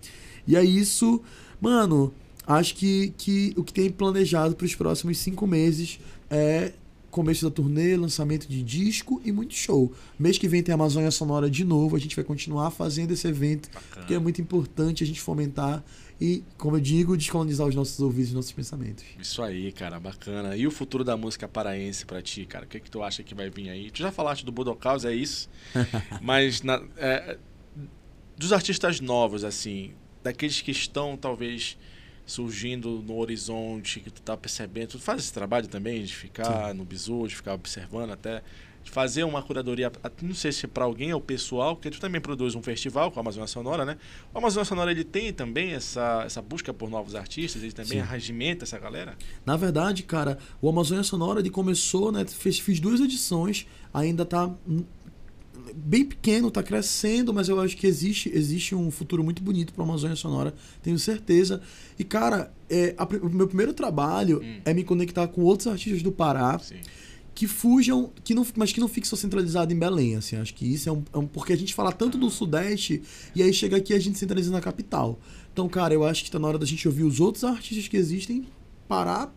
E é isso, mano. Acho que o que tem planejado para os próximos 5 meses é começo da turnê, lançamento de disco e muito show. Mês que vem tem a Amazônia Sonora de novo, a gente vai continuar fazendo esse evento, porque é muito importante a gente fomentar e, como eu digo, descolonizar os nossos ouvidos e nossos pensamentos. Isso aí, cara, bacana. E o futuro da música paraense pra ti, cara? O que tu acha que vai vir aí? Tu já falaste do Budokaos, é isso? Mas dos artistas novos, assim, daqueles que estão, talvez, surgindo no horizonte, que tu tá percebendo. Tu faz esse trabalho também de ficar no bizu, de ficar observando, até de fazer uma curadoria, não sei se é para alguém ou pessoal, porque tu também produz um festival com a Amazônia Sonora, né? O Amazônia Sonora, ele tem também essa busca por novos artistas, ele também arregimenta essa galera? Na verdade, cara, o Amazônia Sonora, ele começou, né? Fiz 2 edições, ainda tá bem pequeno, tá crescendo, mas eu acho que existe um futuro muito bonito para a Amazônia Sonora, tenho certeza. E, cara, o meu primeiro trabalho é me conectar com outros artistas do Pará. Sim. Que fujam, mas que não fique só centralizado em Belém, assim. Acho que isso porque a gente fala tanto do Sudeste e aí chega aqui a gente centraliza na capital. Então, cara, eu acho que tá na hora da gente ouvir os outros artistas que existem Pará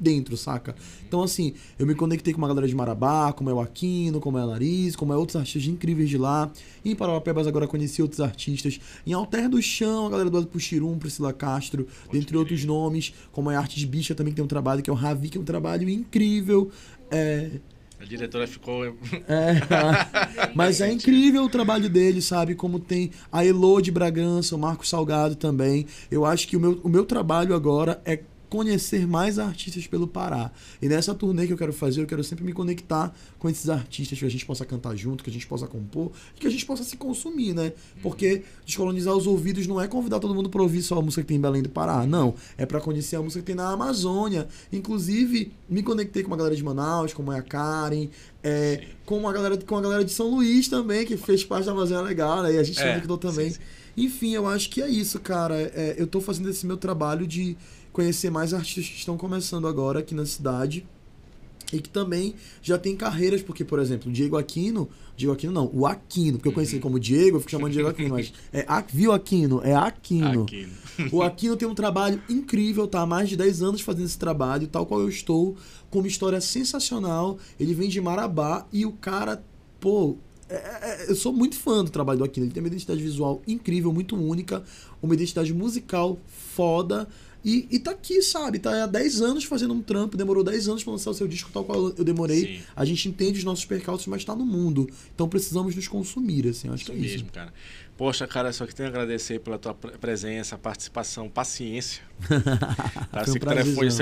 dentro, saca? Então, assim, eu me conectei com uma galera de Marabá, como é o Aquino, como é a Larissa, como é outros artistas incríveis de lá. E em Parauapebas agora conheci outros artistas. Em Alter do Chão, a galera do Puxirum, Priscila Castro, dentre outros nomes, como é Artes Bicha também, que tem um trabalho, que é o Ravi, que é um trabalho incrível. diretora ficou... Mas é incrível o trabalho dele, sabe? Como tem a Elô de Bragança, o Marco Salgado também. Eu acho que o meu trabalho agora é conhecer mais artistas pelo Pará. E nessa turnê que eu quero fazer, eu quero sempre me conectar com esses artistas, que a gente possa cantar junto, que a gente possa compor, que a gente possa se consumir, né? Porque descolonizar os ouvidos não é convidar todo mundo para ouvir só a música que tem em Belém do Pará, não. É para conhecer a música que tem na Amazônia. Inclusive, me conectei com uma galera de Manaus, como é a Karen, com a galera de São Luís também, que fez parte da Amazônia Legal, né? E a gente se conectou também. Sim. Enfim, eu acho que é isso, cara. Eu tô fazendo esse meu trabalho de conhecer mais artistas que estão começando agora aqui na cidade e que também já tem carreiras, porque, por exemplo, o Aquino, porque eu conheci ele como Diego, eu fico chamando de Diego Aquino, mas Aquino. O Aquino tem um trabalho incrível, tá? Há mais de 10 anos fazendo esse trabalho, tal qual eu estou, com uma história sensacional. Ele vem de Marabá e o cara, pô... eu sou muito fã do trabalho do Aquino. Ele tem uma identidade visual incrível, muito única, uma identidade musical foda. E tá aqui, sabe? Tá há 10 anos fazendo um trampo, demorou 10 anos pra lançar o seu disco, tal qual eu demorei. Sim. A gente entende os nossos percalços, mas tá no mundo. Então precisamos nos consumir, assim, acho que é isso. Mesmo, cara. Poxa, cara, só que tenho a agradecer pela tua presença, participação, paciência. Tá? Sei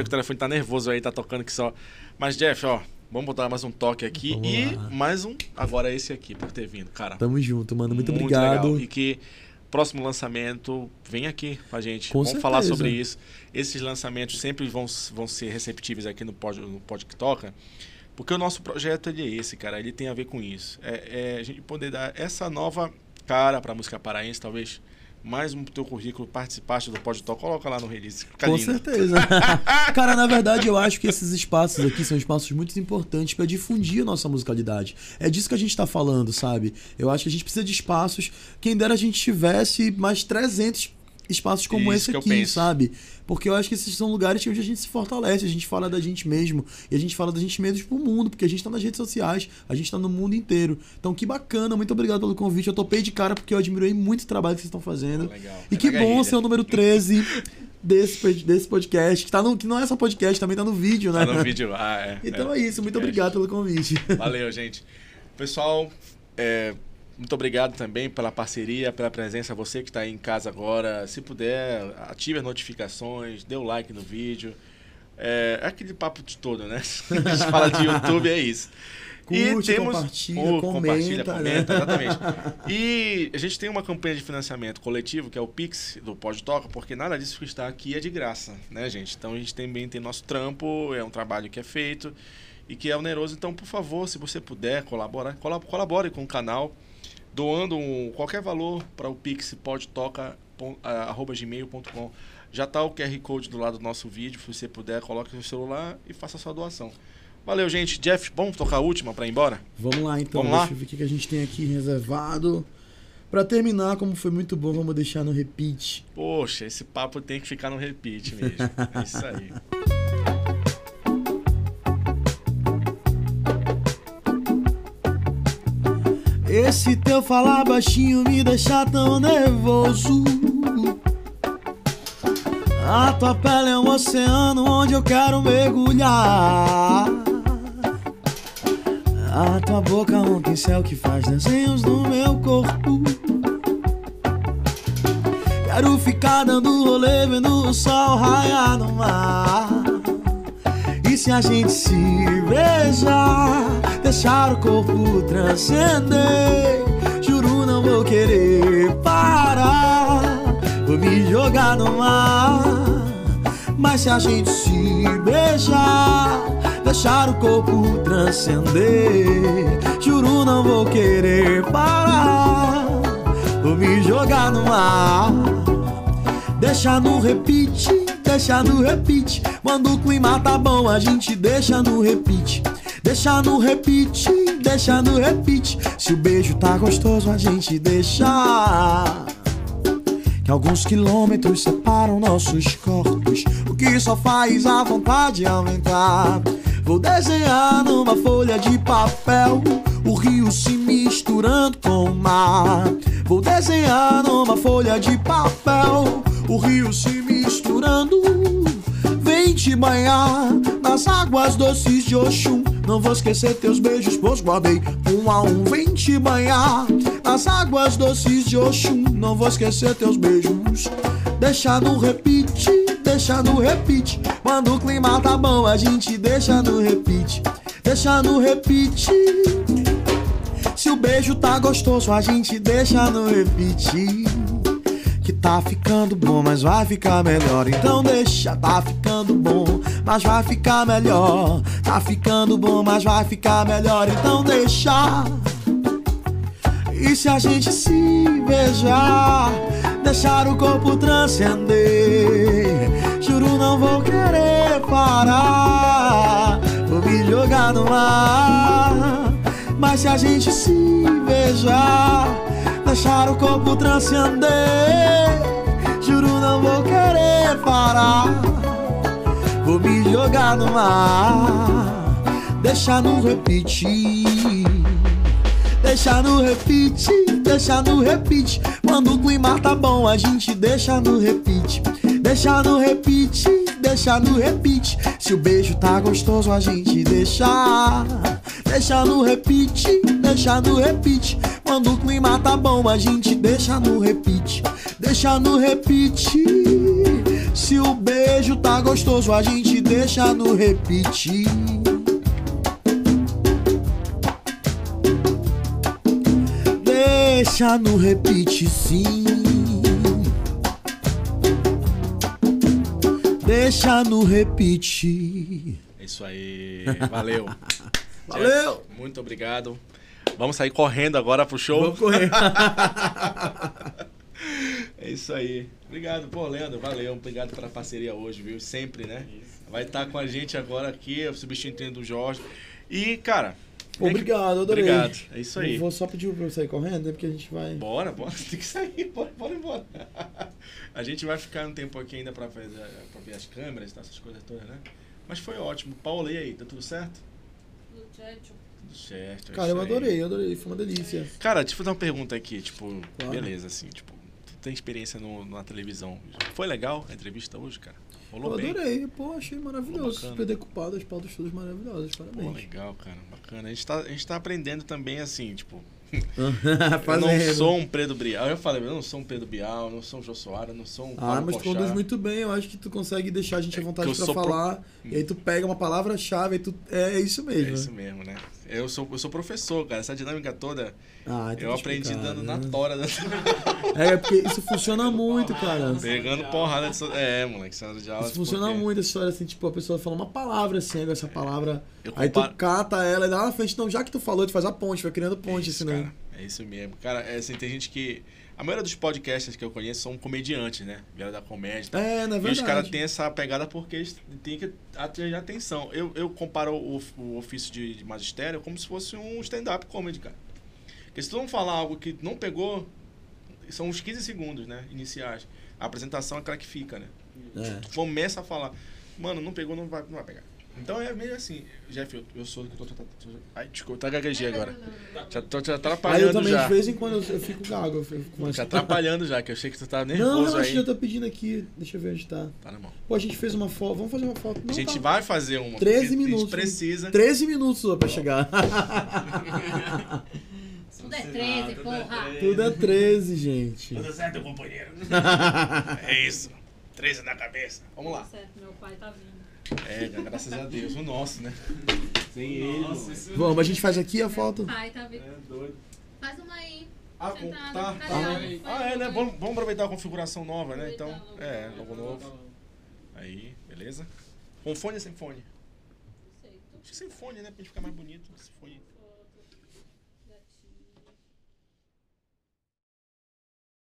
que o telefone tá nervoso aí, tá tocando que só. Mas, Jeff, ó, vamos botar mais um toque aqui mais um. Agora esse aqui, por ter vindo, cara. Tamo junto, mano. Muito obrigado. Legal. E que próximo lançamento, vem aqui com a gente. Com Vamos certeza. Falar sobre isso. Esses lançamentos sempre vão ser receptíveis aqui no Pod Que Toca, porque o nosso projeto ele é esse, cara. Ele tem a ver com isso. A gente poder dar essa nova cara para a música paraense, talvez. Mais um pro teu currículo, participaste do Pod Talk, coloca lá no release. Com certeza. Cara, na verdade, eu acho que esses espaços aqui são espaços muito importantes para difundir a nossa musicalidade. É disso que a gente tá falando, sabe? Eu acho que a gente precisa de espaços. Quem dera a gente tivesse mais 300 espaços como isso esse aqui, sabe? Porque eu acho que esses são lugares onde a gente se fortalece, a gente fala da gente mesmo, e a gente fala da gente mesmo pro mundo, porque a gente tá nas redes sociais, a gente tá no mundo inteiro. Então, que bacana, muito obrigado pelo convite. Eu topei de cara porque eu admirei muito o trabalho que vocês estão fazendo. Legal. E que bom ser o número 13 desse podcast, que não é só podcast, também tá no vídeo, né? Tá no vídeo, Então é isso, muito obrigado pelo convite. Valeu, gente. Pessoal, muito obrigado também pela parceria, pela presença. Você que está aí em casa agora, se puder, ative as notificações, dê o like no vídeo. É aquele papo de todo, né? A gente fala de YouTube, é isso. Curte, e temos... compartilha, comenta, né? Exatamente. E a gente tem uma campanha de financiamento coletivo, que é o Pix do Pod Toca, porque nada disso que está aqui é de graça, né, gente? Então a gente também tem nosso trampo, é um trabalho que é feito e que é oneroso. Então, por favor, se você puder colaborar, colabore com o canal, doando qualquer valor para o Pix podtoca@gmail.com. Já está o QR Code do lado do nosso vídeo. Se você puder, coloque no celular e faça a sua doação. Valeu, gente. Jeff, vamos tocar a última para ir embora? Vamos lá, então. Deixa eu ver o que a gente tem aqui reservado. Para terminar, como foi muito bom, vamos deixar no repeat. Poxa, esse papo tem que ficar no repeat mesmo. É isso aí. Esse teu falar baixinho me deixa tão nervoso. A tua pele é um oceano onde eu quero mergulhar. A tua boca é um pincel que faz desenhos no meu corpo. Quero ficar dando rolê, vendo o sol raiar no mar. E se a gente se beijar, deixar o corpo transcender, juro não vou querer parar, vou me jogar no mar. Mas se a gente se beijar, deixar o corpo transcender, juro não vou querer parar, vou me jogar no mar. Deixa no repeat, deixa no repeat. Quando o clima tá bom, a gente deixa no repeat. Deixa no repeat, deixa no repeat. Se o beijo tá gostoso, a gente deixa. Que alguns quilômetros separam nossos corpos, o que só faz a vontade aumentar. Vou desenhar numa folha de papel o rio se misturando com o mar. Vou desenhar numa folha de papel o rio se misturando. Vem te banhar nas águas doces de Oxum. Não vou esquecer teus beijos, pois guardei um a um. Vem te banhar nas águas doces de Oxum. Não vou esquecer teus beijos. Deixa no repeat, deixa no repeat. Quando o clima tá bom, a gente deixa no repeat. Deixa no repeat. Se o beijo tá gostoso, a gente deixa no repeat. Que tá ficando bom, mas vai ficar melhor. Então deixa, tá ficando bom, mas vai ficar melhor. Tá ficando bom, mas vai ficar melhor. Então deixa. E se a gente se beijar, deixar o corpo transcender, juro não vou querer parar, vou me jogar no mar. Mas se a gente se beijar, deixar o corpo transcender, juro não vou querer parar, vou me jogar no mar. Deixa no repetir, deixa no repeat, deixa no repeat. Quando o clima tá bom, a gente deixa no repeat. Deixa no repeat, deixa no repeat. Se o beijo tá gostoso, a gente deixa. Deixa no repeat, deixa no repeat. Quando o clima tá bom, a gente deixa no repeat. Deixa no repeat. Se o beijo tá gostoso, a gente deixa no repeat. Deixa no repeat, sim. Deixa no repeat. É isso aí. Valeu. Valeu. Jeff, muito obrigado. Vamos sair correndo agora pro show. Vamos correr. É isso aí. Obrigado, pô, Leandro. Valeu. Obrigado pela parceria hoje, viu? Sempre, né? Isso. Vai estar com a gente agora aqui, substituindo o Jorge. E, cara... Obrigado, adorei. Obrigado, é isso aí. Eu vou só pedir pra eu sair correndo, né? Porque a gente vai... Bora, bora, tem que sair, bora, bora embora. A gente vai ficar um tempo aqui ainda pra, pra ver as câmeras e tá, essas coisas todas, né? Mas foi ótimo. Paola, e aí, tá tudo certo? Tudo certo. Tudo certo. Cara, eu adorei, foi uma delícia. Cara, deixa eu fazer uma pergunta aqui, tipo, claro. Beleza, assim, tipo, tu tem experiência no, na televisão. Foi legal a entrevista hoje, cara? Rolou bem. Eu adorei, pô, achei maravilhoso. Super decupado, as pautas todas maravilhosas, parabéns. Pô, legal, cara, bacana. A gente tá aprendendo também, assim, tipo... Eu não sou um Pedro Bial, eu falei, eu não sou um Pedro Bial, não sou um Jô Soares, não sou um Paulo Mas tu conduz muito bem, eu acho que tu consegue deixar a gente à vontade pra falar, e aí tu pega uma palavra-chave, é isso mesmo. É isso mesmo, né? Eu sou professor, cara, essa dinâmica toda, eu aprendi dando na tora. É, porque isso funciona muito, cara. Pegando porrada de... É, moleque, sala de aula. Isso funciona muito, essa história, assim, tipo, a pessoa fala uma palavra, assim, essa palavra, aí tu cata ela, e dá na frente, não, já que tu falou, tu faz a ponte, vai criando ponte, assim, né? É isso mesmo. Cara, é assim, tem gente que... A maioria dos podcasts que eu conheço são comediantes, né? Vieram da comédia. Tá? É, na verdade. E os caras têm essa pegada porque eles têm que atrair atenção. Eu comparo o ofício de magistério como se fosse um stand-up comedy, cara. Porque se tu não falar algo que não pegou, são uns 15 segundos, né? Iniciais. A apresentação é aquela que fica, né? É. Tu começa a falar. Mano, não pegou, não vai pegar. Então é meio assim, Jeff, eu sou... Ai, desculpa, tá gaguejei agora. Tô te atrapalhando já. Aí eu também, de vez em quando, eu fico gago. Te atrapalhando já, que eu achei que tu tava nervoso aí. Não, acho que eu tô pedindo aqui. Deixa eu ver onde tá. Tá na mão. Pô, a gente fez uma foto. Vamos fazer uma foto. Não, a gente vai fazer uma. 13 minutos. A gente precisa. 13 minutos só pra chegar. Tudo é 13, porra. Tudo é 13, gente. Tudo certo, companheiro. É isso. 13 na cabeça. Vamos lá. Tudo certo, meu pai tá vindo. É, graças a Deus, o nosso, né? Sem ele. Vamos, a gente faz aqui a foto. Ai, tá vendo? É doido. Faz uma aí. É, né? Vamos aproveitar a configuração nova, né? Então, logo novo. Aí, beleza? Com fone ou sem fone? Não sei. Acho que sem fone, né? Pra gente ficar mais bonito. Se fone.